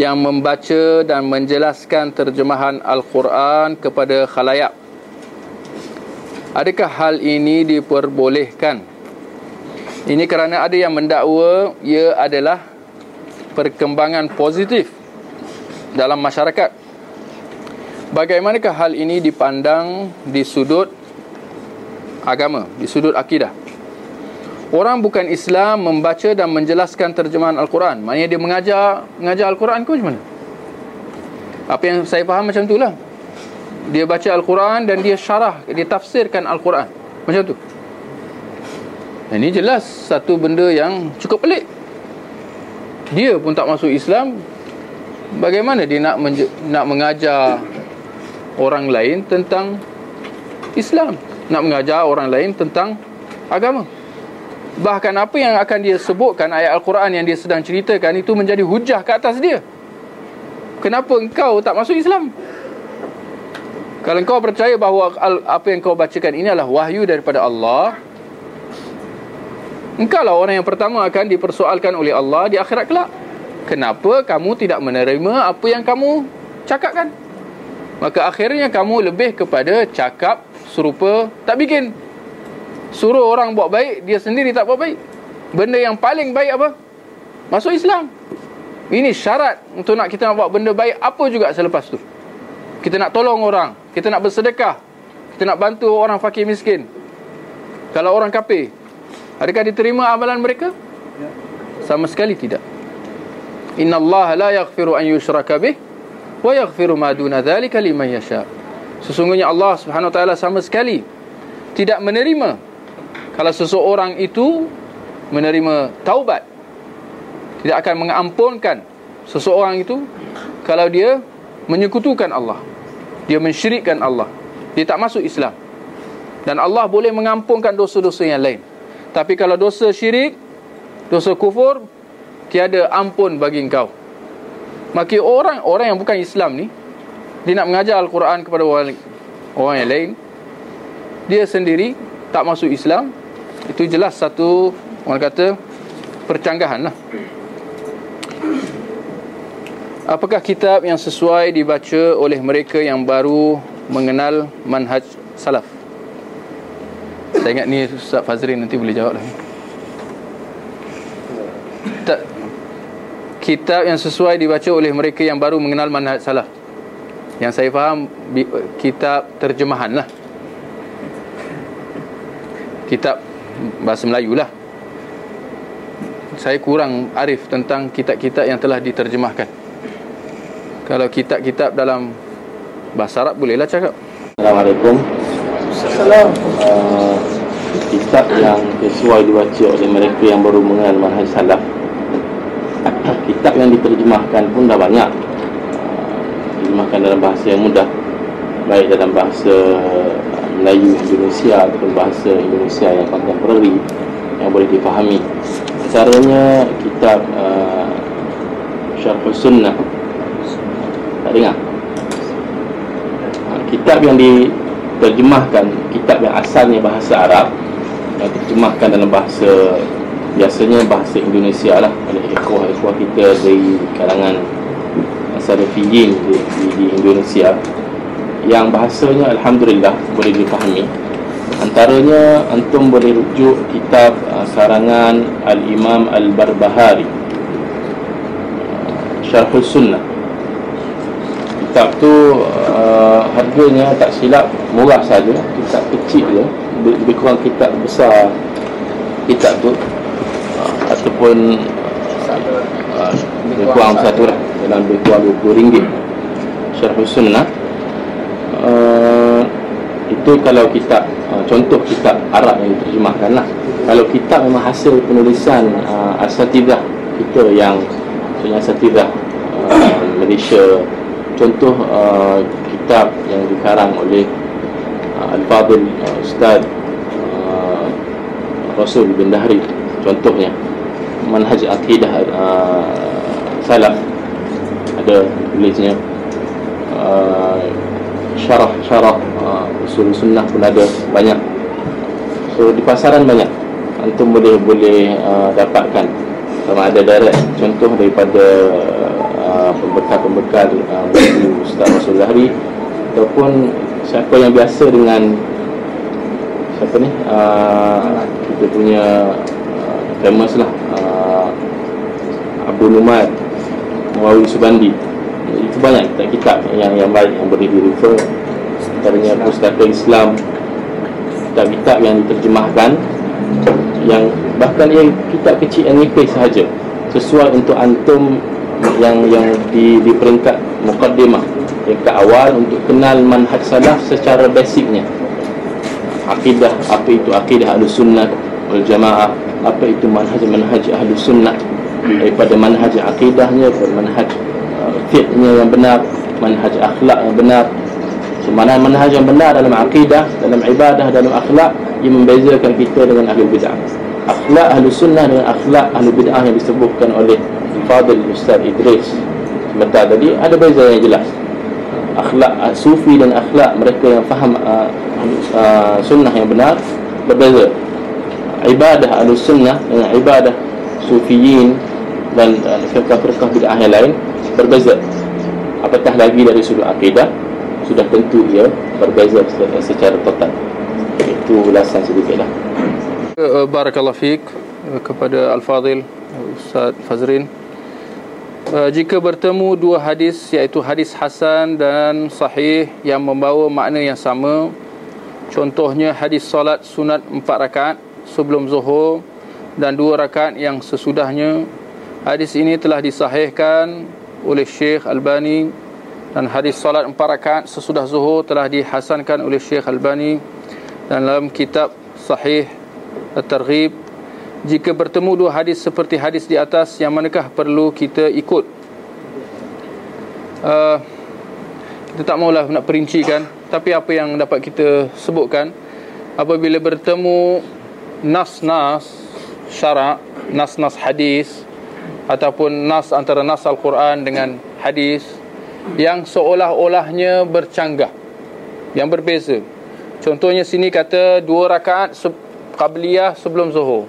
yang membaca dan menjelaskan terjemahan Al-Quran kepada khalayak. Adakah hal ini diperbolehkan? Ini kerana ada yang mendakwa ia adalah perkembangan positif dalam masyarakat. Bagaimanakah hal ini dipandang di sudut agama, di sudut akidah? Orang bukan Islam membaca dan menjelaskan terjemahan Al-Quran. Maknanya dia mengajar Al-Quran ke macam mana? Apa yang saya faham macam itulah. Dia baca Al-Quran dan dia syarah, dia tafsirkan Al-Quran. Macam tu. Ini jelas satu benda yang cukup pelik. Dia pun tak masuk Islam, bagaimana dia nak mengajar orang lain tentang Islam, nak mengajar orang lain tentang agama? Bahkan apa yang akan dia sebutkan, ayat Al-Quran yang dia sedang ceritakan, itu menjadi hujah ke atas dia. Kenapa engkau tak masuk Islam? Kalau engkau percaya bahawa apa yang kau bacakan ini adalah wahyu daripada Allah, engkau lah orang yang pertama akan dipersoalkan oleh Allah di akhirat kelak. Kenapa kamu tidak menerima apa yang kamu cakapkan? Maka akhirnya kamu lebih kepada cakap serupa tak bikin. Suruh orang buat baik, dia sendiri tak buat baik. Benda yang paling baik apa? Masuk Islam. Ini syarat untuk nak kita nak buat benda baik apa juga selepas tu. Kita nak tolong orang, kita nak bersedekah, kita nak bantu orang fakir miskin. Kalau orang kafir, adakah diterima amalan mereka? Sama sekali tidak. Innallaha la yaghfiru an yushraka bih wa yaghfiru ma duna dzalika liman yasha. Sesungguhnya Allah Subhanahu wa taala sama sekali tidak menerima kalau seseorang itu menerima taubat, tidak akan mengampunkan seseorang itu kalau dia menyekutukan Allah, dia mensyirikkan Allah, dia tak masuk Islam. Dan Allah boleh mengampunkan dosa-dosa yang lain, tapi kalau dosa syirik, dosa kufur, tiada ampun bagi engkau. Maka orang yang bukan Islam ni, dia nak mengajar Al-Quran kepada orang yang lain, dia sendiri tak masuk Islam, itu jelas satu, orang kata, percanggahan lah. Apakah kitab yang sesuai dibaca oleh mereka yang baru mengenal manhaj salaf? Saya ingat ni Ustaz Fazrin nanti boleh jawab lah. Kitab yang sesuai dibaca oleh mereka yang baru mengenal manhaj salaf. Yang saya faham, kitab terjemahan lah, kitab bahasa Melayu lah. Saya kurang arif tentang kitab-kitab yang telah diterjemahkan. Kalau kitab-kitab dalam bahasa Arab bolehlah cakap. Assalamualaikum. Assalamualaikum. Kitab yang sesuai dibaca oleh mereka yang baru mengenal manhaj salaf. Kitab yang diterjemahkan pun dah banyak. Diterjemahkan dalam bahasa yang mudah, baik dalam bahasa Melayu Indonesia ataupun bahasa Indonesia yang contemporary yang boleh difahami. Caranya kitab Syarh Sunnah. Tak dengar? Kitab yang diterjemahkan, kitab yang asalnya bahasa Arab yang diterjemahkan dalam bahasa, biasanya bahasa Indonesia lah, oleh ikhwah-ikhwah kita dari kalangan Salafiyin di Indonesia, yang bahasanya alhamdulillah boleh dipahami. Antaranya antum boleh rujuk kitab sarangan Al-Imam Al-Barbahari, Syarh Sunnah. Kitab tu harganya tak silap murah saja, kitab kecil je, lebih kurang kitab besar kitab tu ataupun Lebih kurang satu lah, dalam lebih kurang RM20. Syarh Sunnah itu kalau kitab, contoh kitab Arab yang diterjemahkan lah. Kalau kitab memang hasil penulisan asatidah kita yang sebenarnya asatidah Malaysia. Contoh kitab yang dikarang oleh Al-Fadhil Ustaz Rasul bin Dahri, contohnya Manhaj Aqidah Salaf, ada tulisnya. Syarah Usul Sunnah pun ada banyak. So di pasaran banyak, antum boleh dapatkan. Sama ada direct contoh daripada pembekal-pembekal Ustaz Rasul Dahri, ataupun siapa yang biasa dengan siapa ni, kita punya famous lah, Abu Numat Muawi Subandi. Itu banyak kitab-kitab yang baik yang boleh direfer. Antaranya Pustaka Islam, kitab-kitab yang diterjemahkan, yang bahkan yang kitab kecil yang nipis sahaja, sesuai untuk antum yang di peringkat muqaddimah, peringkat awal, untuk kenal manhaj salaf secara basicnya. Akidah, apa itu akidah Ahlus Sunnah wal Jamaah, apa itu manhaj Ahlus Sunnah, daripada manhaj akidahnya, manhaj fiqhnya yang benar, manhaj akhlak yang benar. Sebenarnya manhaj yang benar dalam akidah, dalam ibadah, dalam akhlak, ia membezakan kita dengan ahlul bid'ah. Akhlak Ahlus Sunnah dengan akhlak ahlul bid'ah yang disebutkan oleh Fadil Ustaz Idris sebentar tadi, ada beza yang jelas. Akhlak sufi dan akhlak mereka yang faham sunnah yang benar berbeza. Ibadah Ahlus Sunnah dengan ibadah sufiyin dan firqah-firqah bid'ah yang lain berbeza. Apatah lagi dari sudut akidah, sudah tentu ia berbeza secara total. Itu ulasan sedikitlah. Barakallahu fiik kepada Al-Fadhil Ustaz Fazrin. Jika bertemu dua hadis, iaitu hadis hasan dan sahih yang membawa makna yang sama, contohnya hadis solat sunat 4 rakaat sebelum zuhur dan 2 rakaat yang sesudahnya, hadis ini telah disahihkan oleh Sheikh Albani, dan hadis solat 4 rakaat sesudah zuhur telah dihasankan oleh Sheikh Albani dalam kitab Sahih At-Targhib. Jika bertemu dua hadis seperti hadis di atas, yang manakah perlu kita ikut? Kita tak maulah nak perincikan, tapi apa yang dapat kita sebutkan, apabila bertemu nas-nas syarak, nas-nas hadis, ataupun nas antara nas Al-Quran dengan hadis yang seolah-olahnya bercanggah, yang berbeza. Contohnya sini kata 2 rakaat qabliyah sebelum zuhur,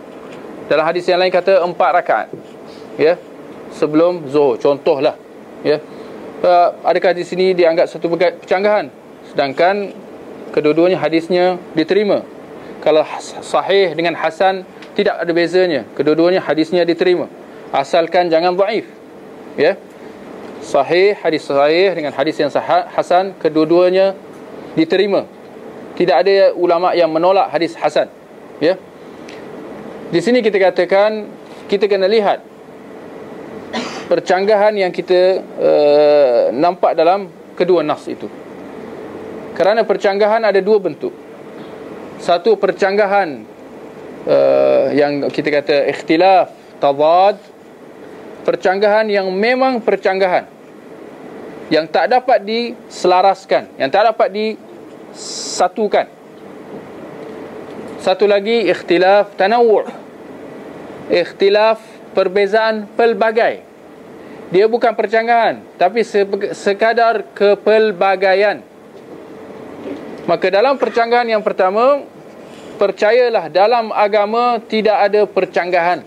dalam hadis yang lain kata 4 rakaat ya, sebelum zuhur contohlah ya. Adakah di sini dianggap satu percanggahan, sedangkan kedua-duanya hadisnya diterima? Kalau sahih dengan hasan tidak ada bezanya, kedua-duanya hadisnya diterima, asalkan jangan dhaif ya. Sahih, hadis sahih dengan hadis yang hasan, kedua-duanya diterima. Tidak ada ulama yang menolak hadis hasan ya. Di sini kita katakan kita kena lihat percanggahan yang kita nampak dalam kedua nas itu. Kerana percanggahan ada dua bentuk. Satu percanggahan yang kita kata ikhtilaf, tadad, percanggahan yang memang percanggahan, yang tak dapat diselaraskan, yang tak dapat disatukan. Satu lagi ikhtilaf tanawu', ikhtilaf perbezaan pelbagai. Dia bukan percanggahan, tapi sekadar kepelbagaian. Maka dalam percanggahan yang pertama, percayalah dalam agama tidak ada percanggahan.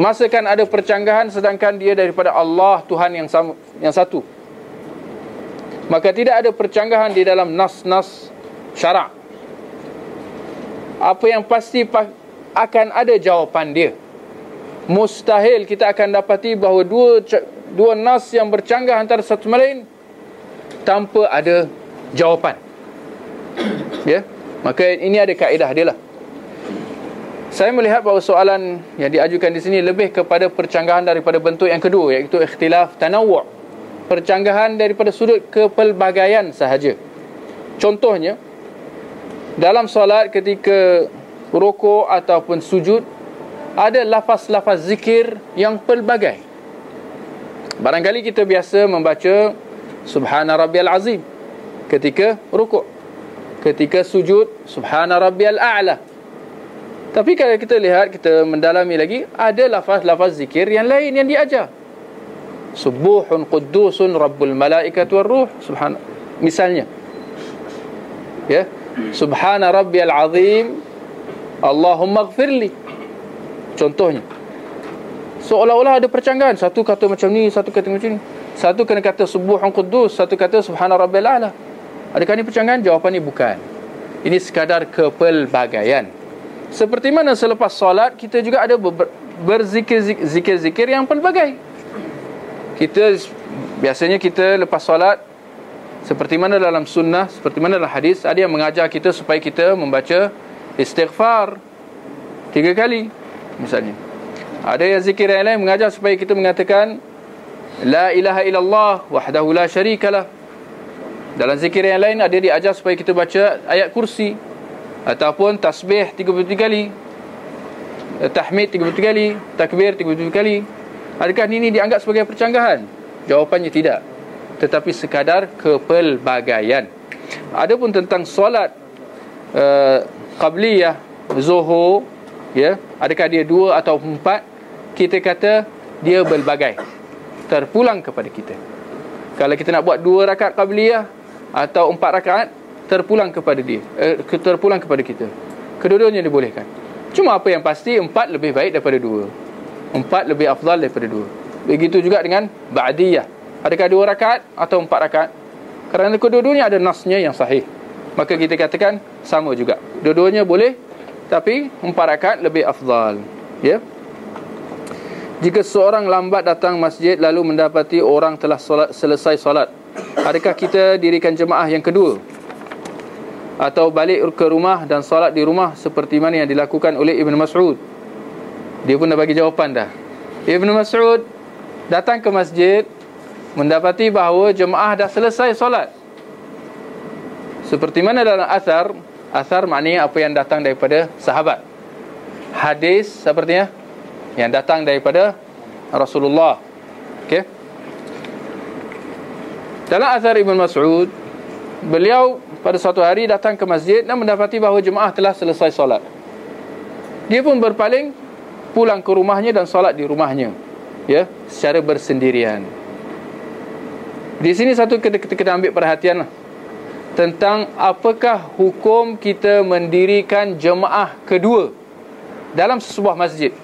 Masakan ada percanggahan sedangkan dia daripada Allah, Tuhan yang sama, yang satu. Maka tidak ada percanggahan di dalam nas-nas syarak. Apa yang pasti akan ada jawapan dia. Mustahil kita akan dapati bahawa dua nas yang bercanggah antara satu sama lain tanpa ada jawapan. Ya. Maka ini ada kaedah dia lah. Saya melihat bahawa soalan yang diajukan di sini lebih kepada percanggahan daripada bentuk yang kedua, iaitu ikhtilaf tanawwu', percanggahan daripada sudut kepelbagaian sahaja. Contohnya, dalam solat ketika rukuk ataupun sujud, ada lafaz-lafaz zikir yang pelbagai. Barangkali kita biasa membaca Subhana Rabbiyal Azim ketika rukuk, ketika sujud Subhana Rabbiyal A'la. Tapi kalau kita lihat, kita mendalami lagi, ada lafaz-lafaz zikir yang lain yang diajar. Subuhun Quddusun Rabbul Malaikatu Warruh, Subhana, misalnya. Ya, Subhana Rabbiyal Azim, Allahumma ghfirli, contohnya. Seolah-olah ada percanggahan. Satu kata macam ni, satu kata macam ni. Satu kena kata Subuhun Quddus, satu kata Subhana Rabbiyal A'la. Adakah ini percanggahan? Jawapannya bukan. Ini sekadar kepelbagaian. Seperti mana selepas solat kita juga ada berzikir-zikir yang pelbagai. Kita biasanya kita lepas solat, seperti mana dalam sunnah, seperti mana dalam hadis, ada yang mengajar kita supaya kita membaca istighfar 3 kali misalnya. Ada yang zikir yang lain mengajar supaya kita mengatakan la ilaha illallah wahdahu la syarikalah. Dalam zikir yang lain ada diajar supaya kita baca ayat kursi, ataupun tasbih 33 kali, tahmid 33 kali, takbir 33 kali. Adakah ini dianggap sebagai percanggahan? Jawapannya tidak, tetapi sekadar kepelbagaian. Adapun tentang solat qabliyah, zuhur, ya, adakah dia 2 atau 4, kita kata dia berbagai, terpulang kepada kita. Kalau kita nak buat 2 rakaat qabliyah atau 4 rakaat, terpulang kepada dia, terpulang kepada kita. Kedua-duanya dibolehkan. Cuma apa yang pasti, 4 lebih baik daripada 2. 4 lebih afdal daripada 2. Begitu juga dengan ba'diyah. Adakah 2 rakaat atau 4 rakaat? Kerana kedua-duanya ada nasnya yang sahih, maka kita katakan sama juga. Dua-duanya boleh, tapi 4 rakaat lebih afdal. Ya. Jika seorang lambat datang masjid lalu mendapati orang telah selesai solat, adakah kita dirikan jemaah yang kedua, atau balik ke rumah dan solat di rumah seperti mana yang dilakukan oleh Ibn Mas'ud? Dia pun dah bagi jawapan dah. Ibn Mas'ud datang ke masjid, mendapati bahawa jemaah dah selesai solat. Seperti mana dalam asar, asar maknanya apa yang datang daripada sahabat. Hadis sepertinya yang datang daripada Rasulullah. Okey. Dalam asar Ibn Mas'ud, beliau pada suatu hari datang ke masjid dan mendapati bahawa jemaah telah selesai solat. Dia pun berpaling pulang ke rumahnya dan solat di rumahnya, ya, secara bersendirian. Di sini satu kita ambil perhatian tentang apakah hukum kita mendirikan jemaah kedua dalam sebuah masjid,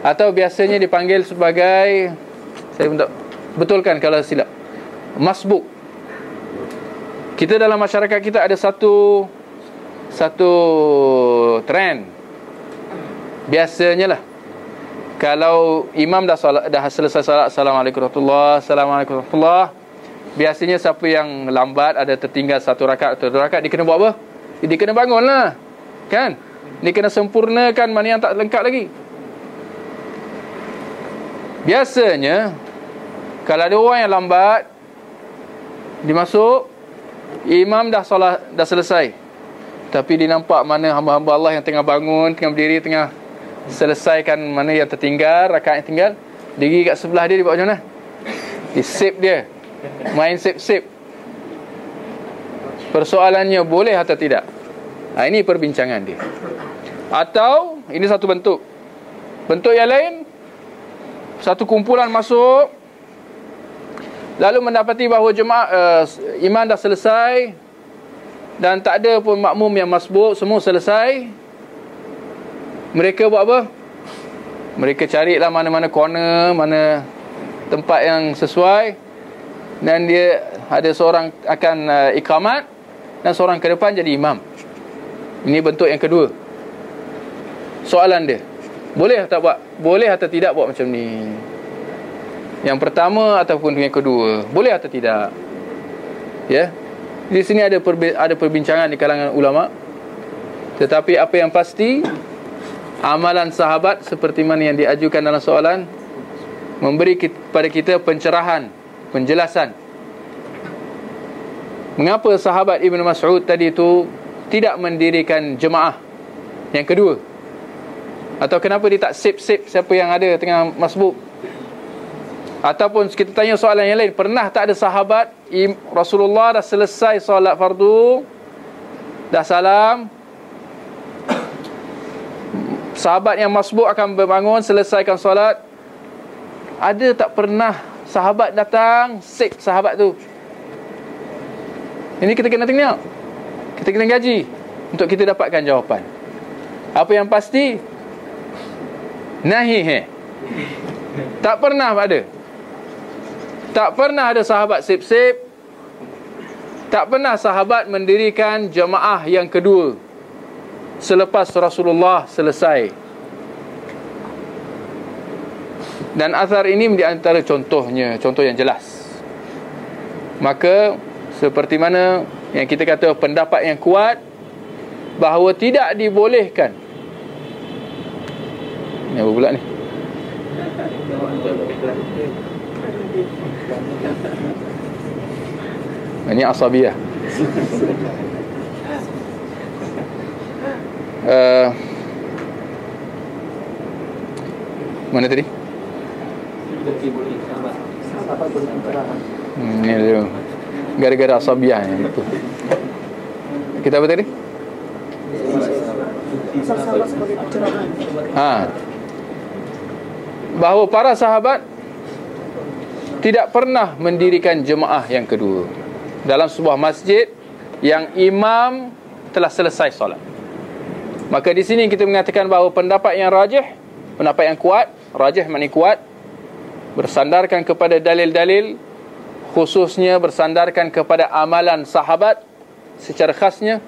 atau biasanya dipanggil sebagai, saya betulkan kalau silap, masbuk. Kita dalam masyarakat kita ada satu trend. Biasanya lah, kalau imam dah selesai salat, Assalamualaikum warahmatullahi, Assalamualaikum warahmatullahi, biasanya siapa yang lambat, ada tertinggal 1 rakaat atau 2 rakaat, dia kena buat apa? Dia kena bangun lah, kan? Dia kena sempurnakan mana yang tak lengkap lagi. Biasanya kalau ada orang yang lambat dimasuk, imam dah selesai, tapi dia nampak mana hamba-hamba Allah yang tengah bangun, tengah berdiri, tengah selesaikan mana yang tertinggal, rakaat yang tinggal. Dia pergi kat sebelah dia buat macam mana? Dia sip dia, main sip-sip. Persoalannya boleh atau tidak? Ha, ini perbincangan dia. Atau ini satu bentuk. Bentuk yang lain, satu kumpulan masuk lalu mendapati bahawa jemaah imam dah selesai dan tak ada pun makmum yang masbuk, semua selesai. Mereka buat apa? Mereka carilah mana-mana corner, mana tempat yang sesuai, dan dia ada seorang akan iqamat dan seorang ke depan jadi imam. Ini bentuk yang kedua. Soalan dia, boleh tak buat? Boleh atau tidak buat macam ni? Yang pertama ataupun yang kedua, boleh atau tidak? Ya. Di sini ada perbincangan di kalangan ulama. Tetapi apa yang pasti, amalan sahabat seperti mana yang diajukan dalam soalan, memberi kepada kita pencerahan, penjelasan. Mengapa sahabat Ibn Mas'ud tadi itu tidak mendirikan jemaah yang kedua? Atau kenapa dia tak sip-sip siapa yang ada tengah masbuk? Ataupun kita tanya soalan yang lain, pernah tak ada sahabat Rasulullah dah selesai solat fardu, dah salam, sahabat yang masbuk akan berbangun selesaikan solat? Ada tak pernah sahabat datang sip sahabat tu? Ini kita kena tengok, kita kena gaji untuk kita dapatkan jawapan. Apa yang pasti, nahi, tak pernah ada. Tak pernah ada sahabat sip-sip. Tak pernah sahabat mendirikan jemaah yang kedua selepas Rasulullah selesai. Dan asar ini di antara contohnya, contoh yang jelas. Maka seperti mana yang kita kata pendapat yang kuat bahawa tidak dibolehkan. Ini apa pula ni? Ini asabiyah. Mana tadi? Ini dia. Gara-gara asabiyah ni. Kita apa tadi? Bahawa para sahabat tidak pernah mendirikan jemaah yang kedua dalam sebuah masjid yang imam telah selesai solat. Maka di sini kita mengatakan bahawa pendapat yang rajih, pendapat yang kuat, rajih maknanya kuat, bersandarkan kepada dalil-dalil, khususnya bersandarkan kepada amalan sahabat secara khasnya,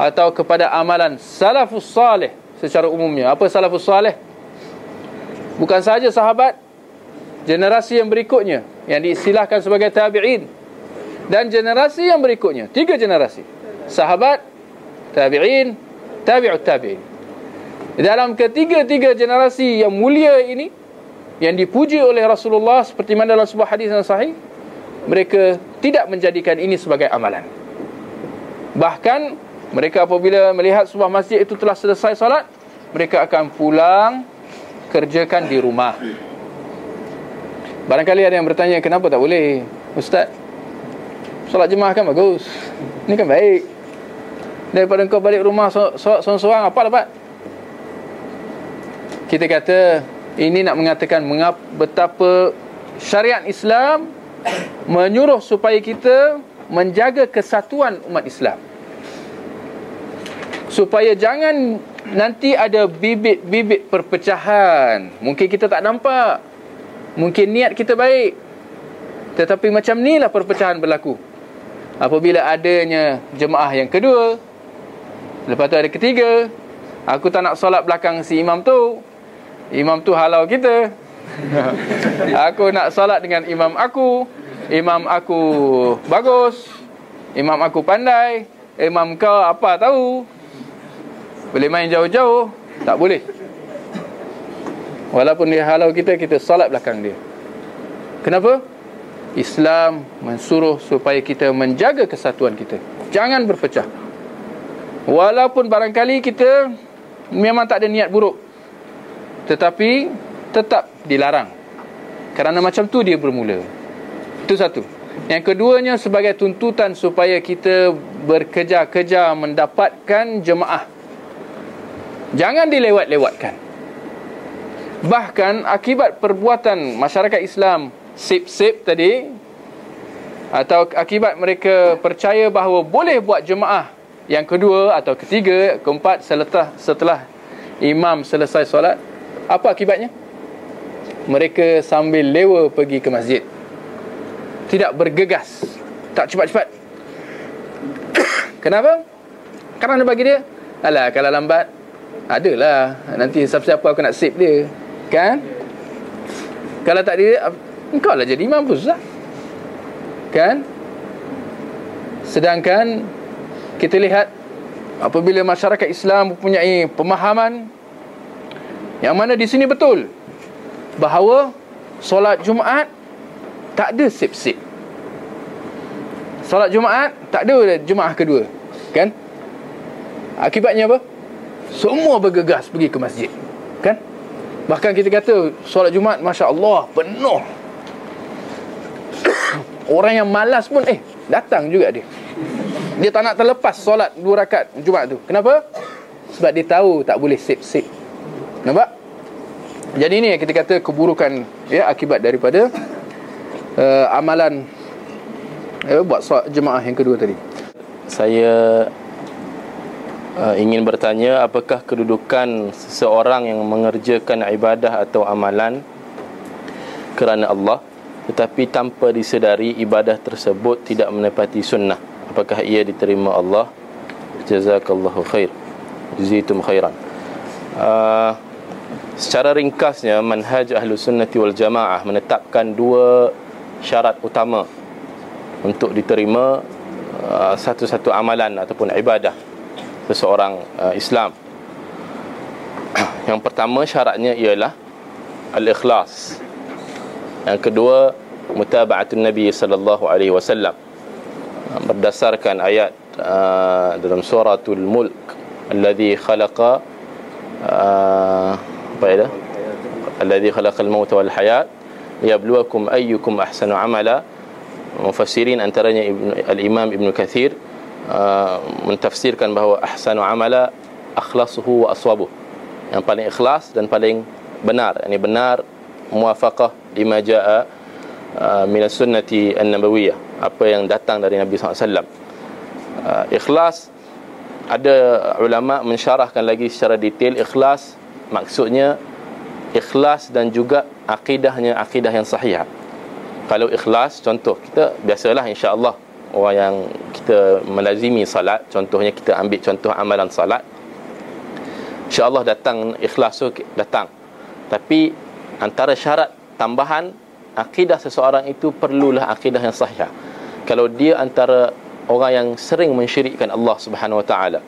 atau kepada amalan salafus salih secara umumnya. Apa salafus salih? Bukan sahaja sahabat, generasi yang berikutnya yang diistilahkan sebagai tabi'in, dan generasi yang berikutnya, tiga generasi. Sahabat, tabi'in, tabi'ut tabi'in. Dalam ketiga-tiga generasi yang mulia ini, yang dipuji oleh Rasulullah seperti mana dalam sebuah hadis yang sahih, mereka tidak menjadikan ini sebagai amalan. Bahkan mereka apabila melihat sebuah masjid itu telah selesai solat, mereka akan pulang kerjakan di rumah. Barangkali ada yang bertanya, kenapa tak boleh, Ustaz? Solat jemaah kan bagus, ini kan baik. Daripada kau balik rumah sorang-sorang, apa dapat? Kita kata ini nak mengatakan betapa syariat Islam menyuruh supaya kita menjaga kesatuan umat Islam, supaya jangan nanti ada bibit-bibit perpecahan. Mungkin kita tak nampak, mungkin niat kita baik, tetapi macam inilah perpecahan berlaku. Apabila adanya jemaah yang kedua, lepas tu ada ketiga, aku tak nak solat belakang si imam tu, imam tu halau kita, aku nak solat dengan imam aku, imam aku bagus, imam aku pandai, imam kau apa tahu, boleh main jauh-jauh. Tak boleh. Walaupun dia halau kita, kita salat belakang dia. Kenapa? Islam mensuruh supaya kita menjaga kesatuan kita, jangan berpecah. Walaupun barangkali kita memang tak ada niat buruk, tetapi tetap dilarang, kerana macam tu dia bermula. Itu satu. Yang keduanya, sebagai tuntutan supaya kita berkejar-kejar mendapatkan jemaah, jangan dilewat-lewatkan. Bahkan akibat perbuatan masyarakat Islam sip-sip tadi, atau akibat mereka percaya bahawa boleh buat jemaah yang kedua atau ketiga, keempat setelah imam selesai solat, apa akibatnya? Mereka sambil lewa pergi ke masjid, tidak bergegas, tak cepat-cepat. Kenapa? Kerana bagi dia, alah kalau lambat, adalah nanti siapa-siapa aku nak sip dia, kan? Kalau tak dia, engkau lah jadi imam pun susah, kan? Sedangkan kita lihat apabila masyarakat Islam mempunyai pemahaman Yang mana di sini betul bahawa solat Jumaat tak ada sip-sip. Solat Jumaat tak ada Jumaat kedua, kan? Akibatnya apa? Semua bergegas pergi ke masjid, kan? Bahkan kita kata solat Jumaat Masya Allah penuh. Orang yang malas pun datang juga dia. Dia tak nak terlepas solat 2 rakaat Jumaat tu. Kenapa? Sebab dia tahu tak boleh sip-sip. Nampak? Jadi ini yang kita kata keburukan, ya, akibat daripada amalan buat solat jemaah yang kedua tadi. Saya ingin bertanya, apakah kedudukan seseorang yang mengerjakan ibadah atau amalan kerana Allah tetapi tanpa disedari ibadah tersebut tidak menepati sunnah, apakah ia diterima Allah? Jazakallahu khair, jazitum khairan. Secara ringkasnya, manhaj Ahlus Sunnati wal Jamaah menetapkan 2 syarat utama untuk diterima satu-satu amalan ataupun ibadah seseorang Islam. Yang pertama syaratnya ialah al-ikhlas. Yang kedua, mutaba'atun Nabi sallallahu alaihi wasallam, berdasarkan ayat dalam suratul Mulk, alladhi khalaqa alladhi khalaqal mauta wal hayat liyabluwakum ayyukum ahsanu amala. Mufassirin antaranya Al-Imam Ibn Kathir mentafsirkan bahawa ahsanu amala akhlasuhu wa aswabuh, yang paling ikhlas dan paling benar, yani benar muafaqah lima jaa minas sunnati an-nabawiyah, apa yang datang dari Nabi SAW. Ikhlas, ada ulama mensyarahkan lagi secara detail, ikhlas maksudnya ikhlas dan juga akidahnya, akidah yang sahih. Kalau ikhlas, contoh kita biasalah insya-Allah orang yang kita melazimi salat, contohnya kita ambil contoh amalan salat, insya-Allah datang ikhlas tu datang. Tapi antara syarat tambahan akidah seseorang itu perlulah akidah yang sahih. Kalau dia antara orang yang sering mensyirikkan Allah Subhanahu Wa Taala,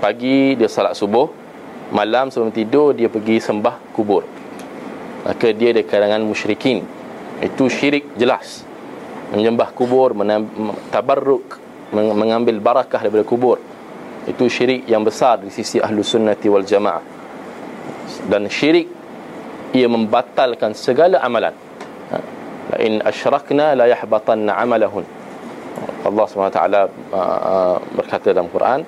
pagi dia salat subuh, malam sebelum tidur dia pergi sembah kubur, maka dia dari kalangan musyrikin. Itu syirik jelas, menyembah kubur, tabarruk, mengambil barakah daripada kubur. Itu syirik yang besar di sisi Ahlu Sunnati wal Jamaah. Dan syirik, ia membatalkan segala amalan. In asyrakna la yahbatanna amalahun. Allah Subhanahu Wa Taala berkata dalam Quran,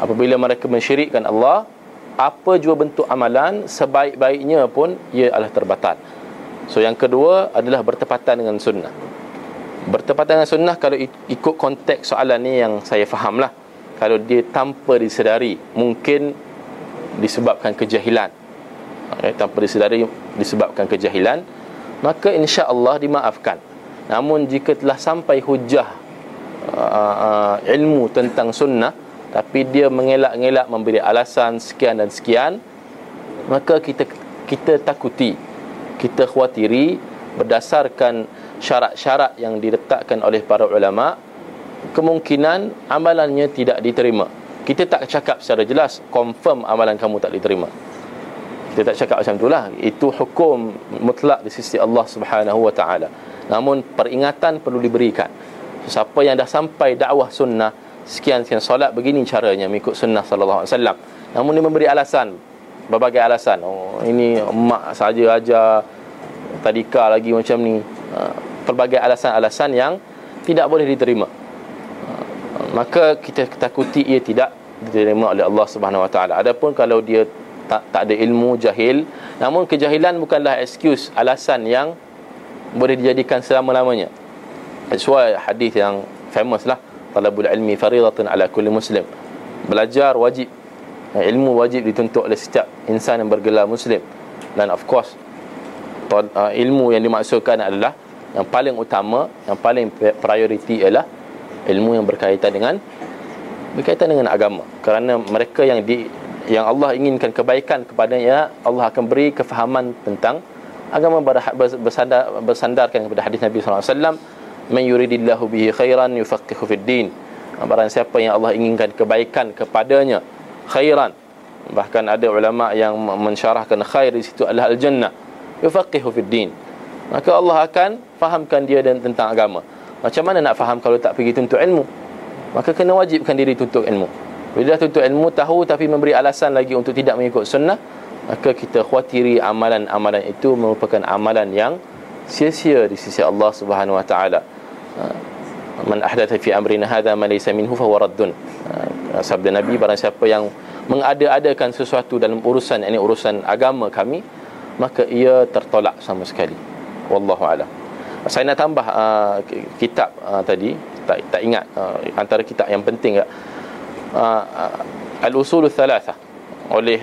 apabila mereka mensyirikkan Allah, apa jua bentuk amalan sebaik-baiknya pun ia adalah terbatal. So yang kedua adalah bertepatan dengan sunnah. Bertepatan dengan sunnah kalau ikut konteks soalan ni yang saya fahamlah. Kalau dia tanpa disedari, mungkin disebabkan kejahilan, tanpa disedari disebabkan kejahilan, maka insya-Allah dimaafkan. Namun jika telah sampai hujah ilmu tentang sunnah tapi dia mengelak-ngelak, memberi alasan sekian dan sekian, maka kita takuti, kita khawatiri berdasarkan syarat-syarat yang diletakkan oleh para ulama, kemungkinan amalannya tidak diterima. Kita tak cakap secara jelas confirm amalan kamu tak diterima, kita tak cakap macam itulah. Itu hukum mutlak di sisi Allah Subhanahu Wa Taala. Namun peringatan perlu diberikan. Siapa yang dah sampai dakwah sunnah, sekian-sekian solat begini caranya mengikut sunnah sallallahu alaihi wasallam, namun dia memberi alasan, berbagai alasan, oh ini mak saja ajar tadika lagi macam ni, pelbagai alasan-alasan yang tidak boleh diterima, maka kita takuti ia tidak diterima oleh Allah Subhanahu Wa Taala. Adapun kalau dia tak ada ilmu, jahil, namun kejahilan bukanlah excuse, alasan yang boleh dijadikan selama-lamanya. Sesuai hadis yang famous lah, talabul ilmi faridatun ala kulli muslim, belajar wajib, ilmu wajib dituntut oleh setiap insan yang bergelar muslim. Dan of course ilmu yang dimaksudkan adalah yang paling utama, yang paling prioriti ialah ilmu yang berkaitan dengan agama. Kerana mereka yang Allah inginkan kebaikan kepadanya, Allah akan beri kefahaman tentang agama bersandarkan kepada hadis Nabi sallallahu alaihi wasallam, man yuridillahu bihi khairan yufaqihu fid din, barang siapa yang Allah inginkan kebaikan kepadanya, khairan, Bahkan ada ulama yang mensyarahkan khair di situ adalah al-jannah, yufaqihu fid din. Maka Allah akan fahamkan dia dan tentang agama. Macam mana nak faham kalau tak pergi tuntut ilmu? Maka kena wajibkan diri tuntut ilmu. Bila tuntut ilmu tahu tapi memberi alasan lagi untuk tidak mengikut sunnah, maka kita khawatiri amalan-amalan itu merupakan amalan yang sia-sia di sisi Allah Subhanahu Wa Taala. Man ahdatha fi amrina hadha ma laysa minhu fa huwa raddun. Sabda Nabi, barang siapa yang mengada-adakan sesuatu dalam urusan ini, urusan agama kami, maka ia tertolak sama sekali. Wallahu a'lam. Saya nak tambah kitab tadi, tak ingat antara kitab yang penting tak? Al-Usul Thalatha oleh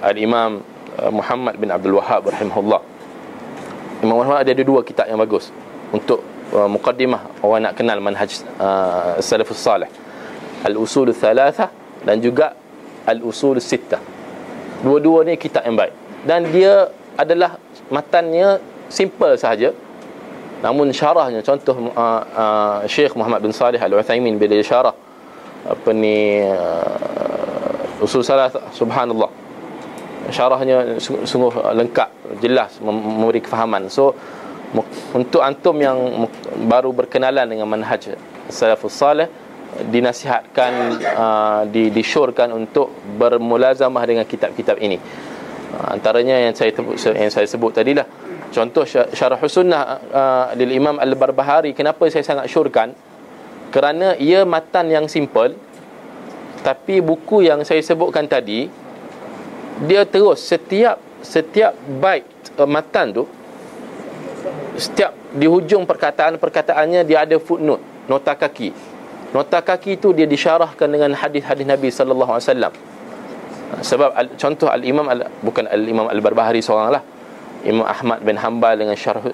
Al-Imam Muhammad bin Abdul Wahab rahimahullah. Imam Ahmad ada dua kitab yang bagus untuk muqaddimah orang nak kenal manhaj salafus salih, Al-Usul Thalatha dan juga Al-Usul Sittah. Dua-dua ni kitab yang baik dan dia adalah matannya simple sahaja, namun syarahnya, contoh Sheikh Muhammad bin Salih Al-Uthaimin bila syarah apa ni Usul Salat, subhanallah, syarahnya sungguh lengkap, jelas, memberi kefahaman. So untuk antum yang baru berkenalan dengan manhaj salafus salih, dinasihatkan, disyorkan untuk bermulazamah dengan kitab-kitab ini. Antaranya yang saya sebut tadilah, contoh Syarah Sunnah lil Imam Al-Barbahari. Kenapa saya sangat syorkan? Kerana ia matan yang simple, tapi buku yang saya sebutkan tadi, dia terus setiap bait matan tu, setiap di hujung perkataannya dia ada footnote, nota kaki. Nota kaki itu dia disyarahkan dengan hadis-hadis Nabi sallallahu alaihi wasallam. Sebab contoh bukan al-Imam Al-Barbahari seoranglah, Imam Ahmad bin Hanbal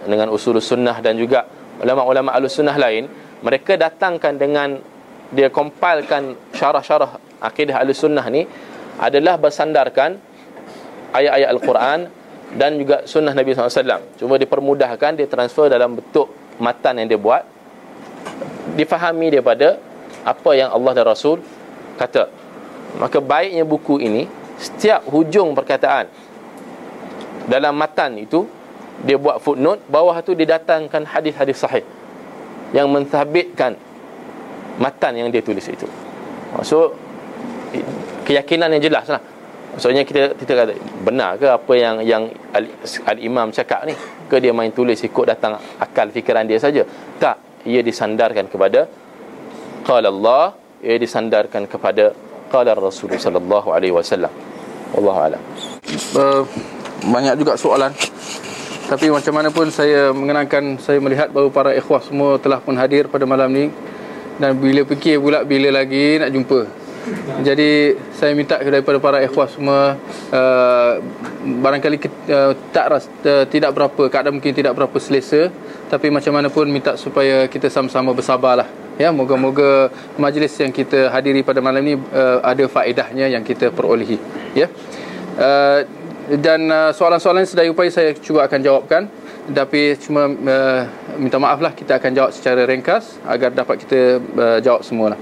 dengan Usul Sunnah dan juga ulama-ulama Ahlussunnah lain, mereka datangkan dengan dia kompilkan syarah-syarah akidah Ahlussunnah ni adalah bersandarkan ayat-ayat Al-Quran dan juga sunnah Nabi SAW. Cuma dipermudahkan, dia transfer dalam bentuk matan yang dia buat, difahami daripada apa yang Allah dan Rasul kata. Maka baiknya buku ini, setiap hujung perkataan dalam matan itu dia buat footnote, bawah tu didatangkan hadis-hadis sahih yang menthabitkan matan yang dia tulis itu. So keyakinan yang jelas lah. Maksudnya kita kata, benar ke apa yang al-imam cakap ni? Ke dia main tulis ikut datang akal fikiran dia saja? Tak, ia disandarkan kepada qala Allah, ia disandarkan kepada qala Rasul sallallahu alaihi wasallam. Wallahu a'lam. Banyak juga soalan, tapi macam mana pun saya mengenangkan, saya melihat bahawa para ikhwah semua telah pun hadir pada malam ni, dan bila fikir pula bila lagi nak jumpa. Jadi saya minta daripada para ikhwah semua, barangkali tidak berapa, keadaan mungkin tidak berapa selesa, tapi macam mana pun minta supaya kita sama-sama bersabarlah. Ya, moga-moga majlis yang kita hadiri pada malam ni ada faedahnya yang kita perolehi. Ya. Dan soalan-soalan sedaya upaya saya cuba akan jawabkan, tapi cuma minta maaflah, kita akan jawab secara ringkas agar dapat kita jawab semualah.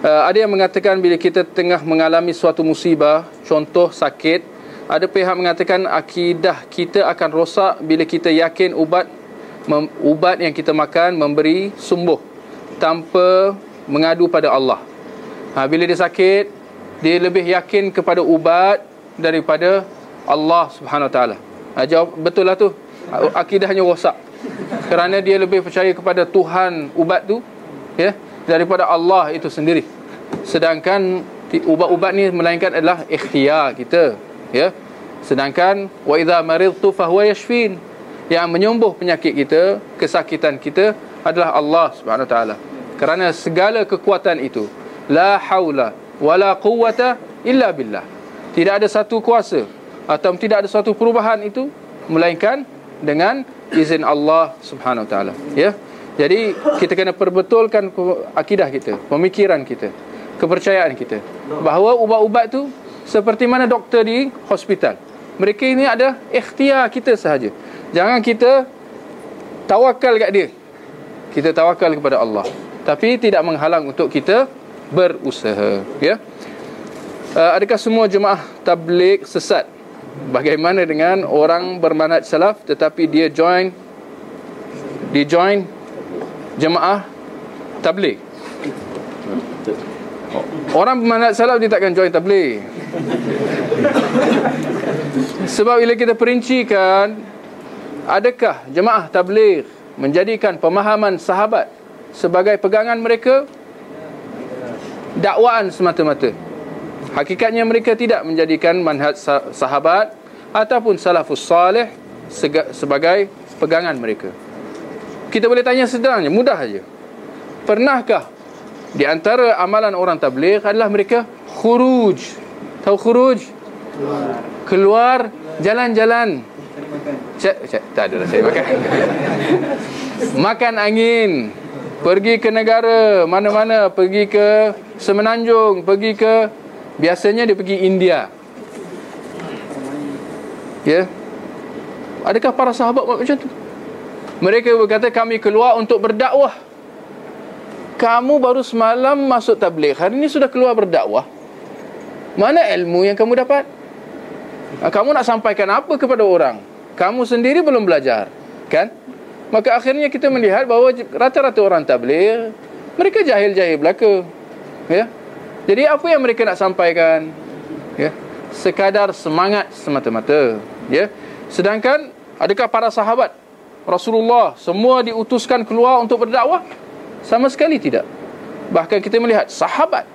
Ada yang mengatakan bila kita tengah mengalami suatu musibah, contoh sakit, ada pihak mengatakan akidah kita akan rosak bila kita yakin ubat yang kita makan memberi sembuh tanpa mengadu pada Allah. Bila dia sakit, dia lebih yakin kepada ubat daripada Allah Subhanahu Wa Taala. Jawab betul lah tu, akidahnya rosak kerana dia lebih percaya kepada Tuhan ubat tu, ya, daripada Allah itu sendiri. Sedangkan ubat-ubat ni melainkan adalah ikhtiar kita, ya. Sedangkan wa idza maridtu fahuwa yashfin, yang menyembuh penyakit kita, kesakitan kita adalah Allah Subhanahu Wa Taala. Kerana segala kekuatan itu la haula wala quwwata illa billah. Tidak ada satu kuasa atau tidak ada satu perubahan itu melainkan dengan izin Allah Subhanahu Wa Taala, ya. Jadi kita kena perbetulkan akidah kita, pemikiran kita, kepercayaan kita bahawa ubat-ubat tu seperti mana doktor di hospital. Mereka ini ada ikhtiar kita sahaja. Jangan kita tawakal kat dia. Kita tawakal kepada Allah, tapi tidak menghalang untuk kita berusaha, ya. Adakah semua jemaah tabligh sesat? Bagaimana dengan orang bermanhaj salaf tetapi dia join jemaah tabligh? Orang bermanhaj salaf dia takkan join tabligh. Sebab bila kita perincikan, adakah jemaah tabligh menjadikan pemahaman sahabat sebagai pegangan mereka? Dakwaan semata-mata. Hakikatnya mereka tidak menjadikan manhaj sahabat ataupun salafus salih sebagai pegangan mereka. Kita boleh tanya sederhananya, mudah saja. Pernahkah di antara amalan orang tabligh adalah mereka khuruj? Tahu khuruj? Keluar, jalan-jalan. Tak adalah saya makan. Makan angin, pergi ke negara mana-mana, pergi ke Semenanjung, pergi ke, biasanya dia pergi India. Ya. Adakah para sahabat buat macam tu? Mereka berkata kami keluar untuk berdakwah. Kamu baru semalam masuk tabligh, hari ini sudah keluar berdakwah. Mana ilmu yang kamu dapat? Kamu nak sampaikan apa kepada orang? Kamu sendiri belum belajar, kan? Maka akhirnya kita melihat bahawa rata-rata orang tabligh mereka jahil-jahil belaka. Ya. Jadi apa yang mereka nak sampaikan? Ya. Sekadar semangat semata-mata, ya. Sedangkan adakah para sahabat Rasulullah semua diutuskan keluar untuk berdakwah? Sama sekali tidak. Bahkan kita melihat sahabat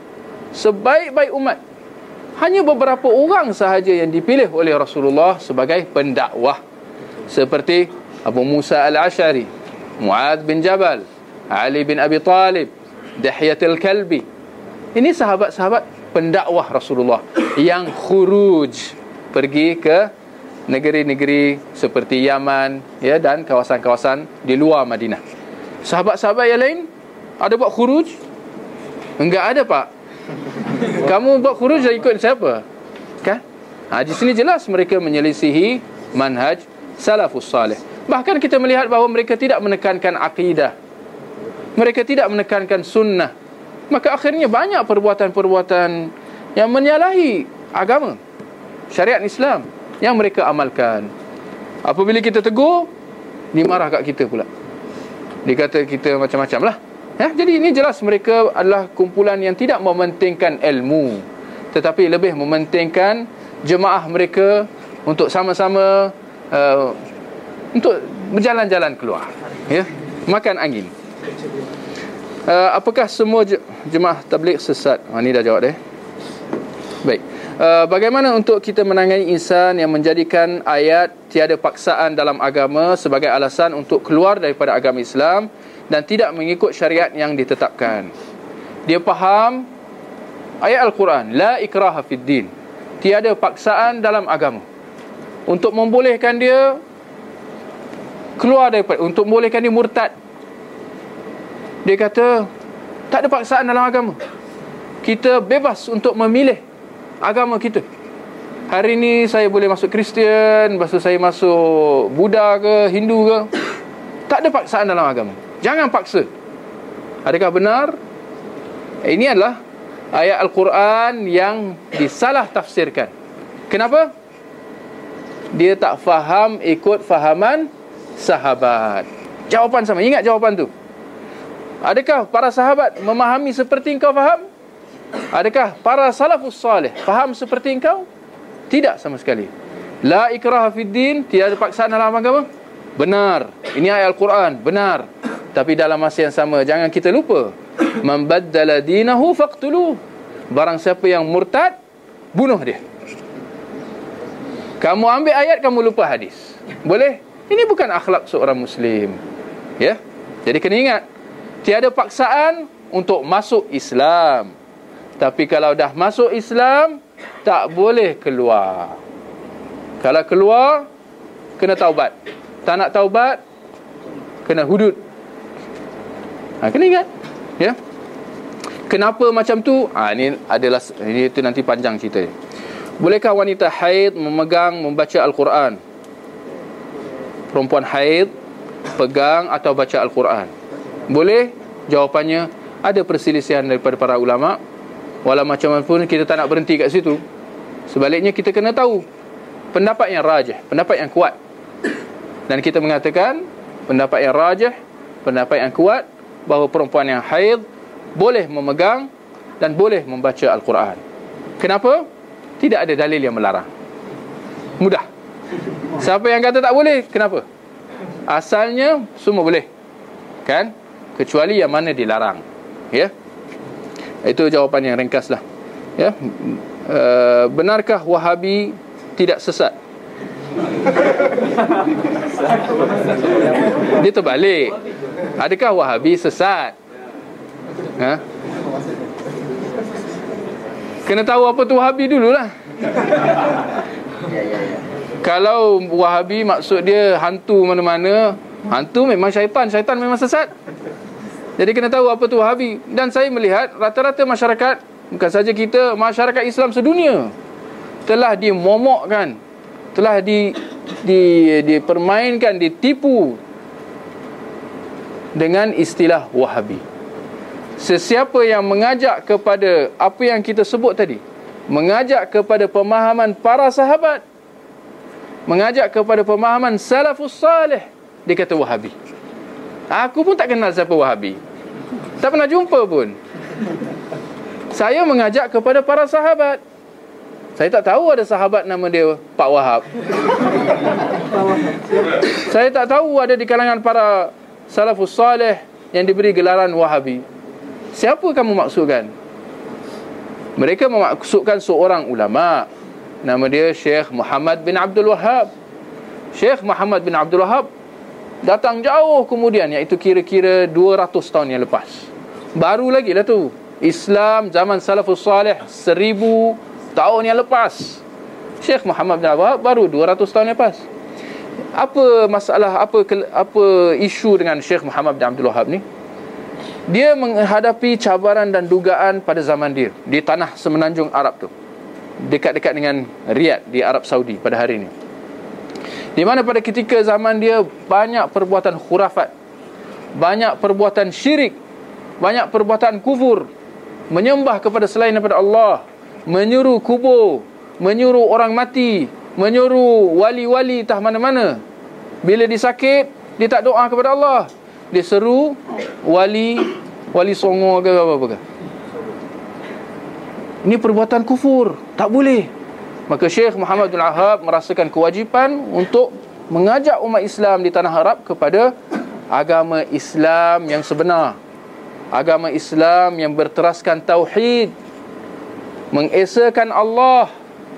sebaik-baik umat, hanya beberapa orang sahaja yang dipilih oleh Rasulullah sebagai pendakwah, seperti Abu Musa Al-Ash'ari, Mu'adh bin Jabal, Ali bin Abi Talib, Dihiyat Al-Kalbi. Ini sahabat-sahabat pendakwah Rasulullah yang khuruj, pergi ke negeri-negeri seperti Yaman, ya, dan kawasan-kawasan di luar Madinah. Sahabat-sahabat yang lain ada buat khuruj? Enggak ada, Pak. Kamu buat khuruj dan ikut siapa? Kan? Di sini jelas mereka menyelisihi manhaj salafus salih. Bahkan kita melihat bahawa mereka tidak menekankan akidah, mereka tidak menekankan sunnah. Maka akhirnya banyak perbuatan-perbuatan yang menyalahi agama, syariat Islam, yang mereka amalkan. Apabila kita tegur, dimarah kat kita pula, dikata kita macam-macam lah, ya? Jadi ini jelas mereka adalah kumpulan yang tidak mementingkan ilmu, tetapi lebih mementingkan jemaah mereka untuk sama-sama untuk berjalan-jalan keluar, ya, makan angin. Apakah semua jemaah tabligh sesat? Ini dah jawab dah. Baik. Bagaimana untuk kita menangani insan yang menjadikan ayat tiada paksaan dalam agama sebagai alasan untuk keluar daripada agama Islam dan tidak mengikut syariat yang ditetapkan? Dia faham ayat Al-Quran, la ikraha fid din, tiada paksaan dalam agama, untuk membolehkan dia keluar daripada, untuk membolehkan dia murtad. Dia kata tak ada paksaan dalam agama, kita bebas untuk memilih agama kita. Hari ni saya boleh masuk Kristian, lepas tu saya masuk Buddha ke, Hindu ke. Tak ada paksaan dalam agama, jangan paksa. Adakah benar? Ini adalah ayat Al-Quran yang disalah tafsirkan. Kenapa? Dia tak faham ikut fahaman sahabat. Jawapan sama, ingat jawapan tu. Adakah para sahabat memahami seperti engkau faham? Adakah para salafus salih faham seperti engkau? Tidak sama sekali. La ikraha fid din, tiada paksaan dalam agama, benar, ini ayat Al-Quran, benar. Tapi dalam masa yang sama, jangan kita lupa, man baddala dinahu faqtuluh, barang siapa yang murtad, bunuh dia. Kamu ambil ayat, kamu lupa hadis, boleh? Ini bukan akhlak seorang Muslim, ya? Jadi kena ingat, tiada paksaan untuk masuk Islam, tapi kalau dah masuk Islam, tak boleh keluar. Kalau keluar, kena taubat. Tak nak taubat, kena hudud. Kena ingat, ya? Kenapa macam tu? Ini adalah, ini tu nanti panjang cerita. Bolehkah wanita haid memegang membaca Al-Quran? Perempuan haid pegang atau baca Al-Quran, boleh? Jawapannya ada perselisihan daripada para ulama. Walau macam mana pun kita tak nak berhenti kat situ. Sebaliknya kita kena tahu pendapat yang rajih, pendapat yang kuat. Dan kita mengatakan pendapat yang rajih, pendapat yang kuat, bahawa perempuan yang haid boleh memegang dan boleh membaca Al-Quran. Kenapa? Tidak ada dalil yang melarang. Mudah. Siapa yang kata tak boleh? Kenapa? Asalnya semua boleh, kan? Kecuali yang mana dilarang. Ya. Itu jawapan yang ringkas lah. Ya. Benarkah Wahabi tidak sesat? Dia terbalik. Adakah Wahabi sesat? Ha? Kena tahu apa tu Wahabi dululah. Kalau Wahabi maksud dia hantu mana-mana, hantu memang syaitan, syaitan memang sesat. Jadi kena tahu apa tu Wahabi. Dan saya melihat rata-rata masyarakat, bukan saja kita, masyarakat Islam sedunia telah dimomokkan, telah dipermainkan, ditipu dengan istilah Wahabi. Sesiapa yang mengajak kepada apa yang kita sebut tadi, mengajak kepada pemahaman para sahabat, mengajak kepada pemahaman salafus salih, dia kata Wahabi. Aku pun tak kenal siapa Wahabi, tak pernah jumpa pun. Saya mengajak kepada para sahabat. Saya tak tahu ada sahabat nama dia Pak Wahab. Saya tak tahu ada di kalangan para salafus salih yang diberi gelaran Wahabi. Siapa kamu maksudkan? Mereka memaksudkan seorang ulama, nama dia Sheikh Muhammad bin Abdul Wahab. Sheikh Muhammad bin Abdul Wahab datang jauh kemudian, iaitu kira-kira 200 tahun yang lepas. Baru lagi lah tu Islam zaman salafus salih 1000 tahun yang lepas. Sheikh Muhammad bin Abdul Wahab baru 200 tahun yang lepas. Apa masalah, apa isu dengan Sheikh Muhammad bin Abdul Wahab ni? Dia menghadapi cabaran dan dugaan pada zaman dia di tanah Semenanjung Arab tu, dekat-dekat dengan Riyadh di Arab Saudi pada hari ini, di mana pada ketika zaman dia banyak perbuatan khurafat, banyak perbuatan syirik, banyak perbuatan kufur, menyembah kepada selain daripada Allah, menyuruh kubur, menyuruh orang mati, menyuruh wali-wali tah mana-mana. Bila disakit, dia tak doa kepada Allah, dia seru wali Songo ke apa-apa ke. Ini perbuatan kufur, tak boleh. Maka Syekh Muhammad bin Abdul Wahab merasakan kewajipan untuk mengajak umat Islam di tanah Arab kepada agama Islam yang sebenar, agama Islam yang berteraskan tauhid, mengesakan Allah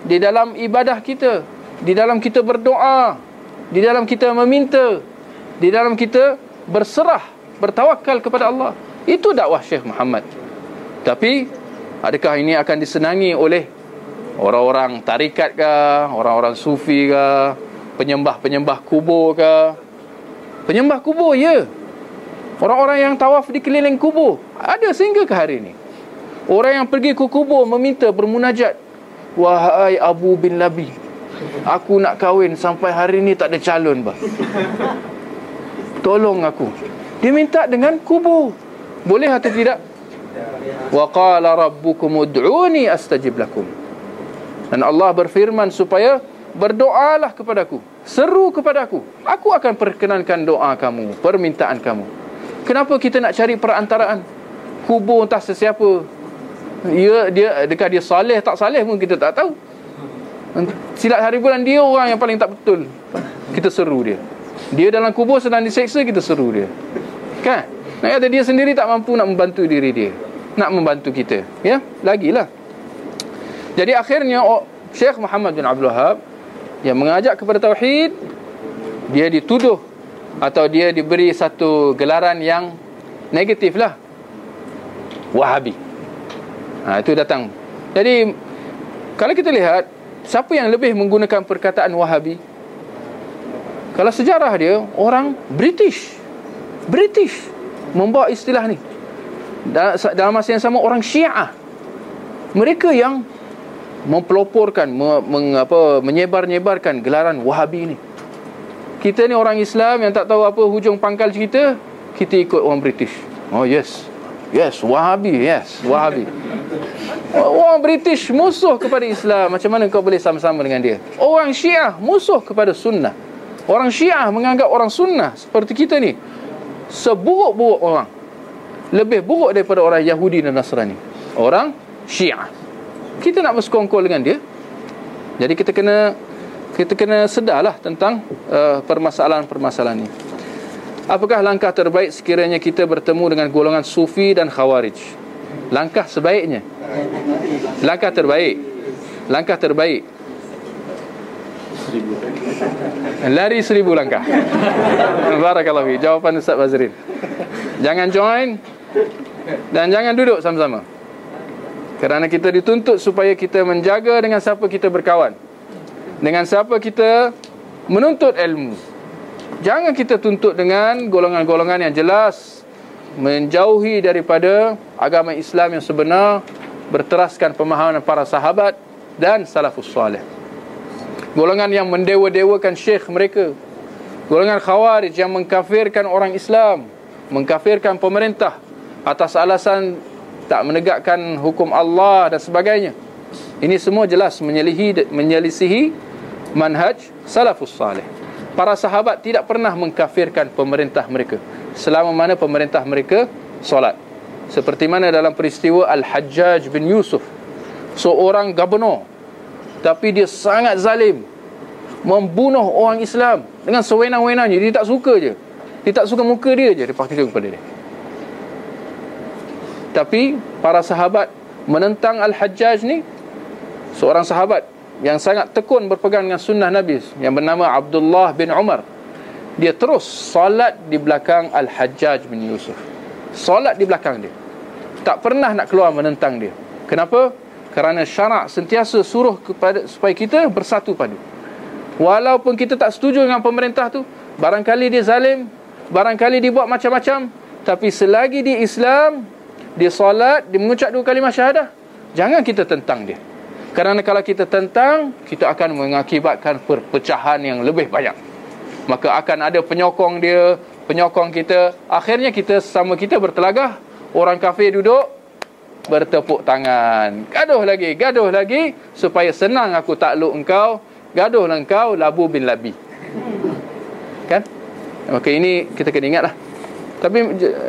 di dalam ibadah kita, di dalam kita berdoa, di dalam kita meminta, di dalam kita berserah, bertawakal kepada Allah. Itu dakwah Syekh Muhammad. Tapi adakah ini akan disenangi oleh orang-orang tarikat ke, orang-orang sufi ke, penyembah-penyembah kubur ke? Penyembah kubur, ya. Orang-orang yang tawaf di keliling kubur ada sehingga ke hari ini. Orang yang pergi ke kubur meminta, bermunajat, wahai Abu bin Labi, aku nak kahwin sampai hari ini tak ada calon, bah, tolong aku. Dia minta dengan kubur. Boleh atau tidak? Wa qala rabbukum ud'uni astajib lakum. Dan Allah berfirman supaya berdoalah kepadaku, seru kepadaku, aku akan perkenankan doa kamu, permintaan kamu. Kenapa kita nak cari perantaraan kubur entah sesiapa? Ya, dia adakah dia saleh tak saleh pun kita tak tahu. Silat hari bulan dia orang yang paling tak betul, kita seru dia. Dia dalam kubur sedang diseksa, kita seru dia. Kan? Nak kata dia sendiri tak mampu nak membantu diri dia, nak membantu kita, ya? Lagilah. Jadi akhirnya Syekh Muhammad bin Abdul Wahab yang mengajak kepada tauhid, dia dituduh atau dia diberi satu gelaran yang negatif lah, Wahabi. Itu datang. Jadi kalau kita lihat siapa yang lebih menggunakan perkataan Wahabi, kalau sejarah dia, orang British membawa istilah ni. Dalam masa yang sama orang Syiah, mereka yang mempeloporkan, menyebar-nyebarkan gelaran Wahabi ni. Kita ni orang Islam yang tak tahu apa hujung pangkal cerita, kita ikut orang British. Oh yes, Wahabi, yes, Wahabi. Orang British musuh kepada Islam, macam mana kau boleh sama-sama dengan dia? Orang Syiah musuh kepada sunnah. Orang Syiah menganggap orang sunnah seperti kita ni seburuk-buruk orang, lebih buruk daripada orang Yahudi dan Nasrani. Orang Syiah, kita nak bersekongkol dengan dia. Jadi kita kena sedarlah tentang permasalahan-permasalahan ini. Apakah langkah terbaik sekiranya kita bertemu dengan golongan Sufi dan Khawarij? Langkah sebaiknya, langkah terbaik lari 1000 langkah. Barakallahu fi. Jawapan Ustaz Bazrin. Jangan join dan jangan duduk sama-sama, kerana kita dituntut supaya kita menjaga dengan siapa kita berkawan, dengan siapa kita menuntut ilmu. Jangan kita tuntut dengan golongan-golongan yang jelas menjauhi daripada agama Islam yang sebenar, berteraskan pemahaman para sahabat dan salafus salih. Golongan yang mendewa-dewakan syekh mereka, golongan Khawarij yang mengkafirkan orang Islam, mengkafirkan pemerintah atas alasan tak menegakkan hukum Allah dan sebagainya. Ini semua jelas menyelisihi manhaj salafus salih. Para sahabat tidak pernah mengkafirkan pemerintah mereka selama mana pemerintah mereka solat. Seperti mana dalam peristiwa Al-Hajjaj bin Yusuf, seorang gubernur, tapi dia sangat zalim, membunuh orang Islam dengan sewenang-wenangnya. Dia tak suka je, dia tak suka muka dia je, dia paksa kepada dia. Tapi para sahabat menentang Al-Hajjaj ni. Seorang sahabat yang sangat tekun berpegang dengan sunnah Nabi yang bernama Abdullah bin Umar, dia terus solat di belakang Al-Hajjaj bin Yusuf. Solat di belakang dia, tak pernah nak keluar menentang dia. Kenapa? Kerana syarak sentiasa suruh kepada supaya kita bersatu padu. Walaupun kita tak setuju dengan pemerintah tu, barangkali dia zalim, barangkali dia buat macam-macam, tapi selagi dia Islam, dia solat, dia mengucap 2 kalimah syahadah, jangan kita tentang dia. Kerana kalau kita tentang, kita akan mengakibatkan perpecahan yang lebih banyak. Maka akan ada penyokong dia, penyokong kita. Akhirnya kita sama kita bertelagah. Orang kafir duduk bertepuk tangan, gaduh lagi, supaya senang aku takluk engkau. Gaduhlah engkau, labu bin labi. Kan? Maka ini kita kena ingatlah. Tapi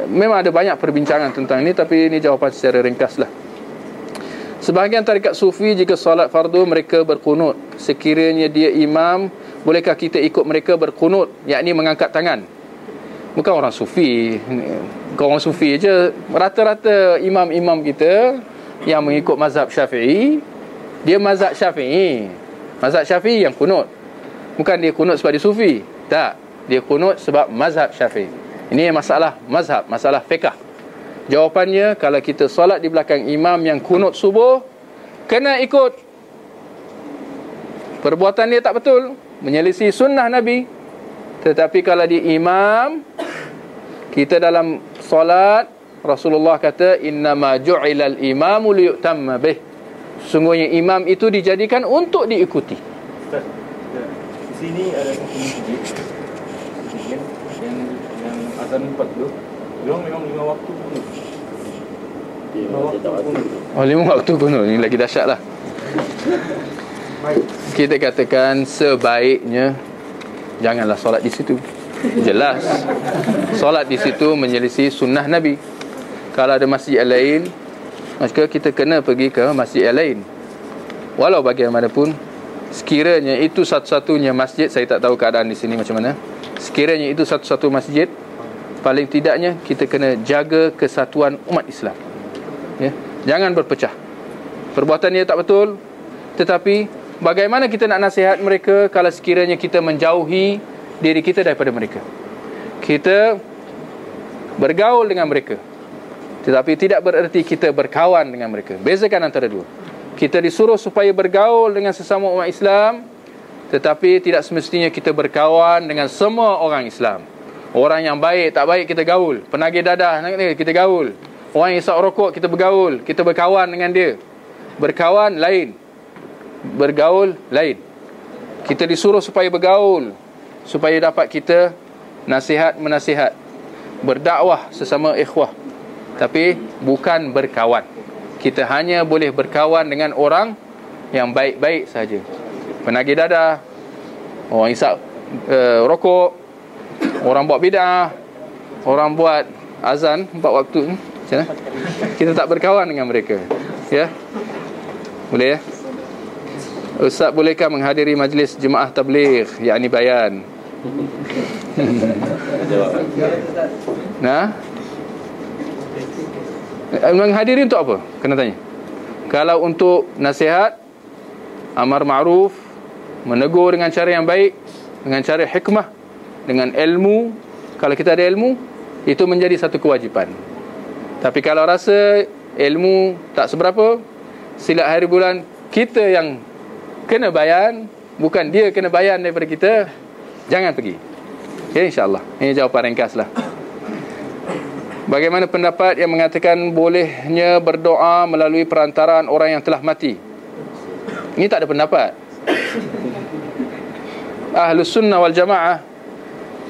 memang ada banyak perbincangan tentang ini, tapi ini jawapan secara ringkaslah. Sebahagian tarikat Sufi jika solat fardu mereka berkunut, sekiranya dia imam, bolehkah kita ikut mereka berkunut, yakni mengangkat tangan? Bukan orang Sufi, bukan orang Sufi je, rata-rata imam-imam kita yang mengikut mazhab Syafi'i, dia mazhab Syafi'i yang kunut. Bukan dia kunut sebab dia Sufi, tak, dia kunut sebab mazhab Syafi'i. Ini masalah mazhab, masalah fiqh. Jawapannya, kalau kita solat di belakang imam yang kunut subuh, kena ikut. Perbuatan dia tak betul, menyelisih sunnah Nabi. Tetapi kalau dia imam, kita dalam solat, Rasulullah kata, innama ju'ilal imamu liyutamma bih. Sungguhnya imam itu dijadikan untuk diikuti. Ustaz, di sini ada masjid yang azan 40. Diorang memang 5 waktu kunut. Oh, 5 waktu kunut ni lagi dahsyat lah. Kita katakan sebaiknya janganlah solat di situ. Jelas solat di situ menyelisih sunnah Nabi. Kalau ada masjid yang lain, maka kita kena pergi ke masjid yang lain. Walau bagaimanapun, sekiranya itu satu-satunya masjid, saya tak tahu keadaan di sini macam mana, sekiranya itu satu-satu masjid, paling tidaknya kita kena jaga kesatuan umat Islam, ya? Jangan berpecah. Perbuatan dia tak betul, tetapi bagaimana kita nak nasihat mereka kalau sekiranya kita menjauhi diri kita daripada mereka? Kita bergaul dengan mereka, tetapi tidak bererti kita berkawan dengan mereka. Bezakan antara dua. Kita disuruh supaya bergaul dengan sesama umat Islam, tetapi tidak semestinya kita berkawan dengan semua orang Islam. Orang yang baik, tak baik, kita gaul. Penagih dadah, kita gaul. Orang yang isap rokok, kita bergaul. Kita berkawan dengan dia. Berkawan, lain. Bergaul, lain. Kita disuruh supaya bergaul, supaya dapat kita nasihat-menasihat, berdakwah sesama ikhwah. Tapi bukan berkawan. kita hanya boleh berkawan dengan orang yang baik-baik saja. Penagih dadah, orang isap rokok, orang buat bidah, orang buat azan empat waktu, kita tak berkawan dengan mereka. Ya, boleh ya? Ustaz, bolehkah menghadiri majlis jemaah tabligh, yakni bayan? Nah, menghadiri untuk apa? Kena tanya. Kalau untuk nasihat, amar ma'ruf, menegur dengan cara yang baik, dengan cara hikmah, dengan ilmu, kalau kita ada ilmu, itu menjadi satu kewajipan. Tapi kalau rasa ilmu tak seberapa, silap hari bulan, kita yang kena bayan, bukan dia kena bayan daripada kita. Jangan pergi. Okay, insyaAllah. Ini jawapan ringkas lah. Bagaimana pendapat yang mengatakan bolehnya berdoa melalui perantaraan orang yang telah mati? Ini tak ada pendapat. Ahlus sunnah wal jamaah,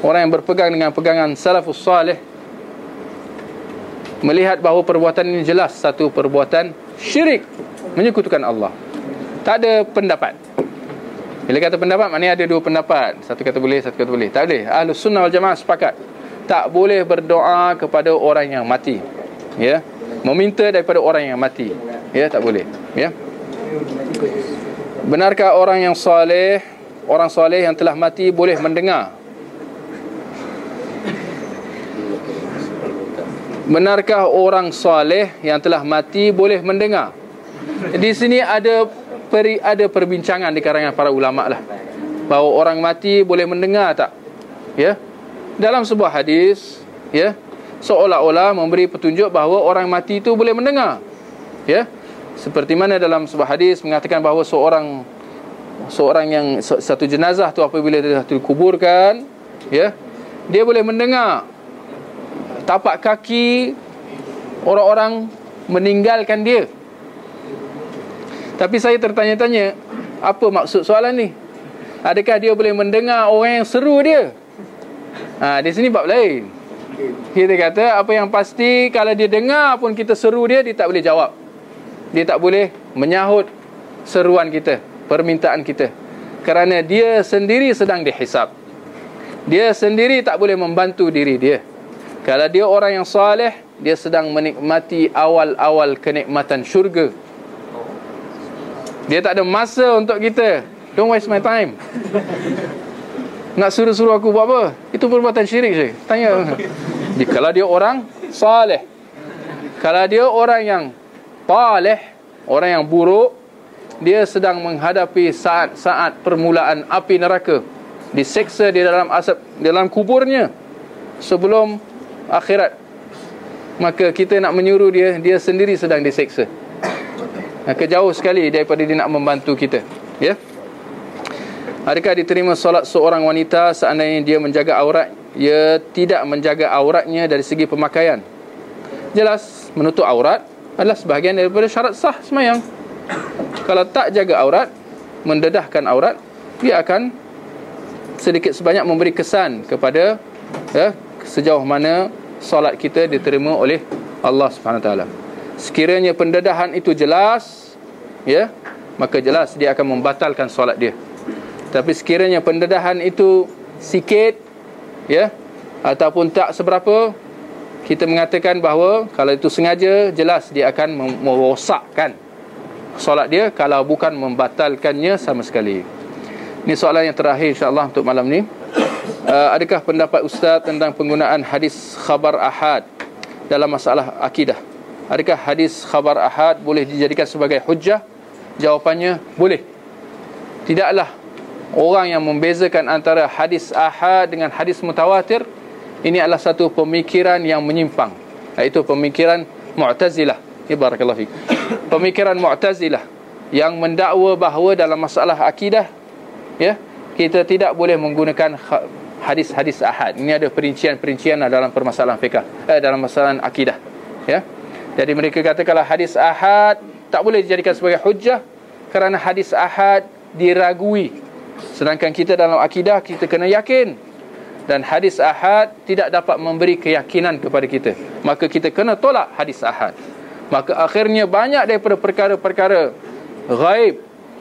orang yang berpegang dengan pegangan salafus salih, melihat bahawa perbuatan ini jelas satu perbuatan syirik, menyekutukan Allah. Tak ada pendapat. Bila kata pendapat, maknanya ada dua pendapat. Satu kata boleh, satu kata boleh. Tak boleh. Ahlus sunnah wal jamaah sepakat, tak boleh berdoa kepada orang yang mati. Ya, meminta daripada orang yang mati. Ya, tak boleh. Ya. Benarkah orang yang soleh, orang soleh yang telah mati boleh mendengar? Benarkah orang soleh yang telah mati boleh mendengar? Di sini ada perbincangan di kalangan para ulama lah, bahawa orang mati boleh mendengar tak? Ya. Dalam sebuah hadis, ya, seolah-olah memberi petunjuk bahawa orang mati itu boleh mendengar. Ya. Seperti mana dalam sebuah hadis mengatakan bahawa seorang yang satu jenazah tu apabila dia dikuburkan, ya, dia boleh mendengar tapak kaki orang-orang meninggalkan dia. Tapi saya tertanya-tanya, apa maksud soalan ni? Adakah dia boleh mendengar orang yang seru dia? Di sini bab lain. Kita kata apa yang pasti, kalau dia dengar pun kita seru dia, dia tak boleh jawab. Dia tak boleh menyahut seruan kita, permintaan kita, kerana dia sendiri sedang dihisab. Dia sendiri tak boleh membantu diri dia. Kalau dia orang yang saleh, dia sedang menikmati awal-awal kenikmatan syurga. Dia tak ada masa untuk kita. Don't waste my time. Nak suruh-suruh aku buat apa? Itu perbuatan syirik je. Tanya. Kalau dia orang salih, kalau dia orang yang talih, orang yang buruk, dia sedang menghadapi saat-saat permulaan api neraka. Diseksa di dalam asap, dalam kuburnya, sebelum akhirat. Maka kita nak menyuruh dia, dia sendiri sedang diseksa. Maka jauh sekali daripada dia nak membantu kita. Ya. Adakah diterima solat seorang wanita seandainya dia menjaga aurat, ia tidak menjaga auratnya dari segi pemakaian? Jelas, menutup aurat adalah sebahagian daripada syarat sah sembahyang. Kalau tak jaga aurat, mendedahkan aurat, dia akan sedikit sebanyak memberi kesan kepada sejauh mana solat kita diterima oleh Allah SWT. Sekiranya pendedahan itu jelas, ya, maka jelas dia akan membatalkan solat dia. Tapi sekiranya pendedahan itu sikit, ya, ataupun tak seberapa, kita mengatakan bahawa kalau itu sengaja, jelas dia akan merosakkan solat dia, kalau bukan membatalkannya sama sekali. Ini soalan yang terakhir insyaAllah untuk malam ni. Adakah pendapat Ustaz tentang penggunaan hadis khabar ahad dalam masalah akidah? Adakah hadis khabar ahad boleh dijadikan sebagai hujjah? Jawapannya, boleh. Tidaklah orang yang membezakan antara hadis ahad dengan hadis mutawatir, ini adalah satu pemikiran yang menyimpang, iaitu pemikiran Mu'tazilah. Barakallahu fiik. Pemikiran Mu'tazilah yang mendakwa bahawa dalam masalah akidah, ya, kita tidak boleh menggunakan hadis-hadis ahad. Ini ada perincian-perincian dalam permasalahan fiqh, dalam masalah akidah, ya. Jadi mereka kata kalau hadis ahad tak boleh dijadikan sebagai hujjah kerana hadis ahad diragui. Sedangkan kita dalam akidah, kita kena yakin, dan hadis ahad tidak dapat memberi keyakinan kepada kita. Maka kita kena tolak hadis ahad. Maka akhirnya banyak daripada perkara-perkara ghaib,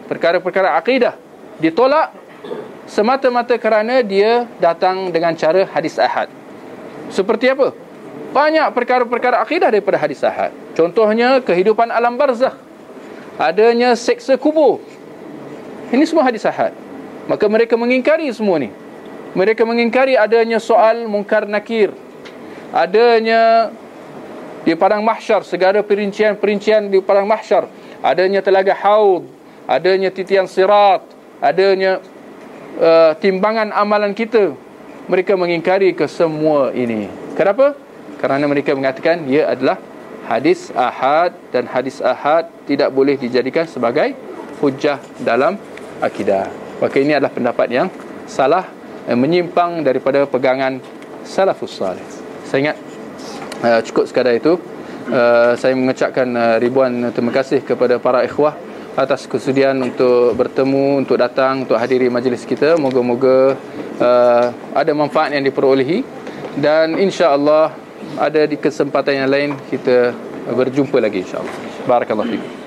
perkara-perkara akidah ditolak semata-mata kerana dia datang dengan cara hadis ahad. Seperti apa? Banyak perkara-perkara akidah daripada hadis ahad. Contohnya kehidupan alam barzakh, adanya seksa kubur. Ini semua hadis ahad. Maka mereka mengingkari semua ni. Mereka mengingkari adanya soal mungkar nakir, adanya di padang mahsyar, segala perincian-perincian di padang mahsyar, adanya telaga haud, adanya titian sirat, adanya timbangan amalan kita. Mereka mengingkari kesemua ini. Kenapa? Kerana mereka mengatakan ia adalah hadis ahad, dan hadis ahad tidak boleh dijadikan sebagai hujah dalam akidah. Maka ini adalah pendapat yang salah, menyimpang daripada pegangan salafus salih. Saya ingat cukup sekadar itu. Saya mengucapkan ribuan terima kasih kepada para ikhwah atas kesudian untuk bertemu, untuk datang, untuk hadiri majlis kita. Moga-moga ada manfaat yang diperolehi, dan insya-Allah ada di kesempatan yang lain kita berjumpa lagi insya-Allah. Barakallahu fiikum.